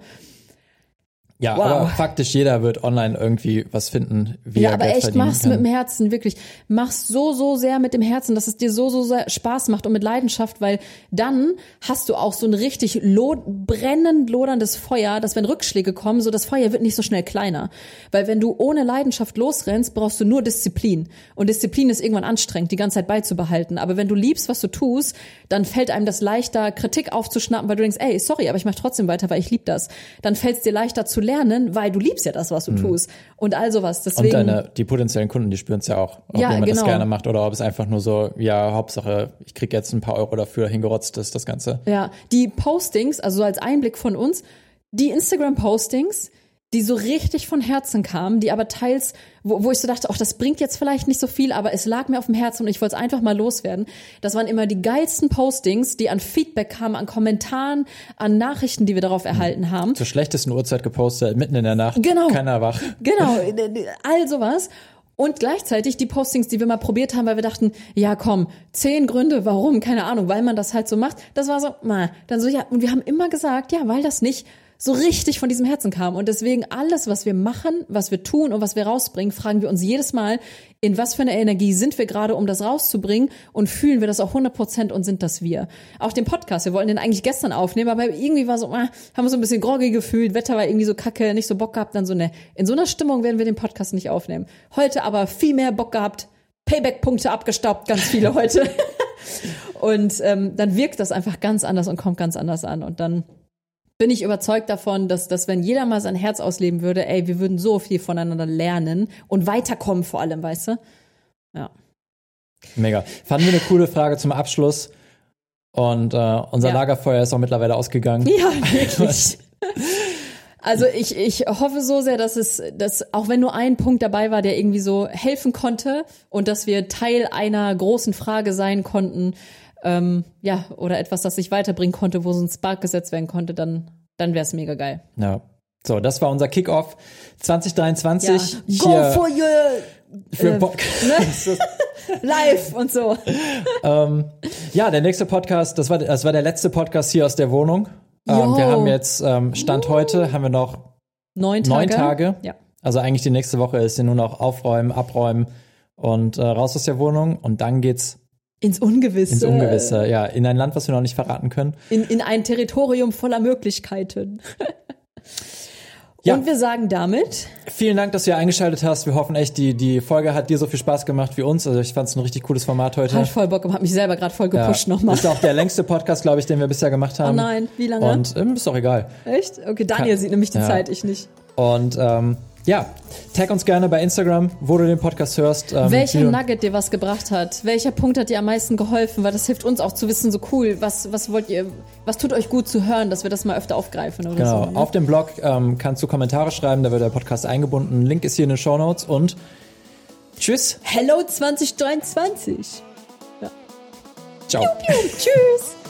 Ja, wow. Aber faktisch jeder wird online irgendwie was finden, wie ja, er Geld verdienen kann. Ja, aber echt, mach's mit dem Herzen, wirklich. Mach's so, so sehr mit dem Herzen, dass es dir so, so sehr Spaß macht und mit Leidenschaft, weil dann hast du auch so ein richtig lo- brennend loderndes Feuer, dass wenn Rückschläge kommen, so das Feuer wird nicht so schnell kleiner. Weil wenn du ohne Leidenschaft losrennst, brauchst du nur Disziplin. Und Disziplin ist irgendwann anstrengend, die ganze Zeit beizubehalten. Aber wenn du liebst, was du tust, dann fällt einem das leichter, Kritik aufzuschnappen, weil du denkst, ey, sorry, aber ich mache trotzdem weiter, weil ich lieb das. Dann fällt's dir leichter zu lernen, weil du liebst ja das, was du mhm. tust und all sowas. Deswegen, und deine, die potenziellen Kunden, die spüren es ja auch, ob ja, jemand genau. das gerne macht oder ob es einfach nur so, ja, Hauptsache, ich kriege jetzt ein paar Euro dafür, hingerotzt ist das Ganze. Ja, die Postings, also als Einblick von uns, die Instagram-Postings, die so richtig von Herzen kamen, die aber teils, wo, wo ich so dachte, ach, das bringt jetzt vielleicht nicht so viel, aber es lag mir auf dem Herzen und ich wollte es einfach mal loswerden. Das waren immer die geilsten Postings, die an Feedback kamen, an Kommentaren, an Nachrichten, die wir darauf erhalten haben. Zur schlechtesten Uhrzeit gepostet, mitten in der Nacht, genau. Keiner wach. Genau, all sowas. Und gleichzeitig die Postings, die wir mal probiert haben, weil wir dachten, ja komm, zehn Gründe, warum, keine Ahnung, weil man das halt so macht. Das war so, na, dann so, ja, und wir haben immer gesagt, ja, weil das nicht so richtig von diesem Herzen kam. Und deswegen alles, was wir machen, was wir tun und was wir rausbringen, fragen wir uns jedes Mal, in was für einer Energie sind wir gerade, um das rauszubringen, und fühlen wir das auch hundert Prozent und sind das wir. Auch den Podcast, wir wollten den eigentlich gestern aufnehmen, aber irgendwie war so, ah, haben wir so ein bisschen groggy gefühlt, Wetter war irgendwie so kacke, nicht so Bock gehabt, dann so, ne, in so einer Stimmung werden wir den Podcast nicht aufnehmen. Heute aber viel mehr Bock gehabt, Payback-Punkte abgestaubt, ganz viele heute. Und ähm, dann wirkt das einfach ganz anders und kommt ganz anders an. Und dann bin ich überzeugt davon, dass, dass wenn jeder mal sein Herz ausleben würde, ey, wir würden so viel voneinander lernen und weiterkommen vor allem, weißt du? Ja. Mega. Fanden wir eine coole Frage zum Abschluss. Und äh, unser ja. Lagerfeuer ist auch mittlerweile ausgegangen. Ja, wirklich. Also ich, ich hoffe so sehr, dass es, dass auch wenn nur ein Punkt dabei war, der irgendwie so helfen konnte und dass wir Teil einer großen Frage sein konnten, ähm, ja, oder etwas, das sich weiterbringen konnte, wo so ein Spark gesetzt werden konnte, dann, dann wäre es mega geil. Ja. So, das war unser Kickoff zwanzig dreiundzwanzig. Ja. Go for your für äh, Bock. Ne? Live und so. ähm, ja, der nächste Podcast, das war, das war der letzte Podcast hier aus der Wohnung. Ähm, wir haben jetzt, ähm, Stand heute, haben wir noch neun Tage. Neun Tage. Ja. Also eigentlich die nächste Woche ist ja nur noch aufräumen, abräumen und äh, raus aus der Wohnung. Und dann geht's ins Ungewisse. Ins Ungewisse, ja. In ein Land, was wir noch nicht verraten können. In, in ein Territorium voller Möglichkeiten. Ja. Und wir sagen damit: Vielen Dank, dass du hier eingeschaltet hast. Wir hoffen echt, die, die Folge hat dir so viel Spaß gemacht wie uns. Also ich fand es ein richtig cooles Format heute. Hat voll Bock gemacht, hab mich selber gerade voll gepusht ja. nochmal. Ist auch der längste Podcast, glaube ich, den wir bisher gemacht haben. Oh nein, wie lange? Und ähm, ist doch egal. Echt? Okay, Daniel Kann, sieht nämlich die ja. Zeit, ich nicht. Und ähm, ja, tag uns gerne bei Instagram, wo du den Podcast hörst. Ähm, Welcher Nugget dir was gebracht hat? Welcher Punkt hat dir am meisten geholfen? Weil das hilft uns auch zu wissen, so cool, was, was wollt ihr, was tut euch gut zu hören, dass wir das mal öfter aufgreifen oder genau. so. Genau, auf dem Blog ähm, kannst du Kommentare schreiben, da wird der Podcast eingebunden. Link ist hier in den Shownotes und tschüss. Hello zwanzig dreiundzwanzig. Ja. Ciao. Piu, piu. Tschüss.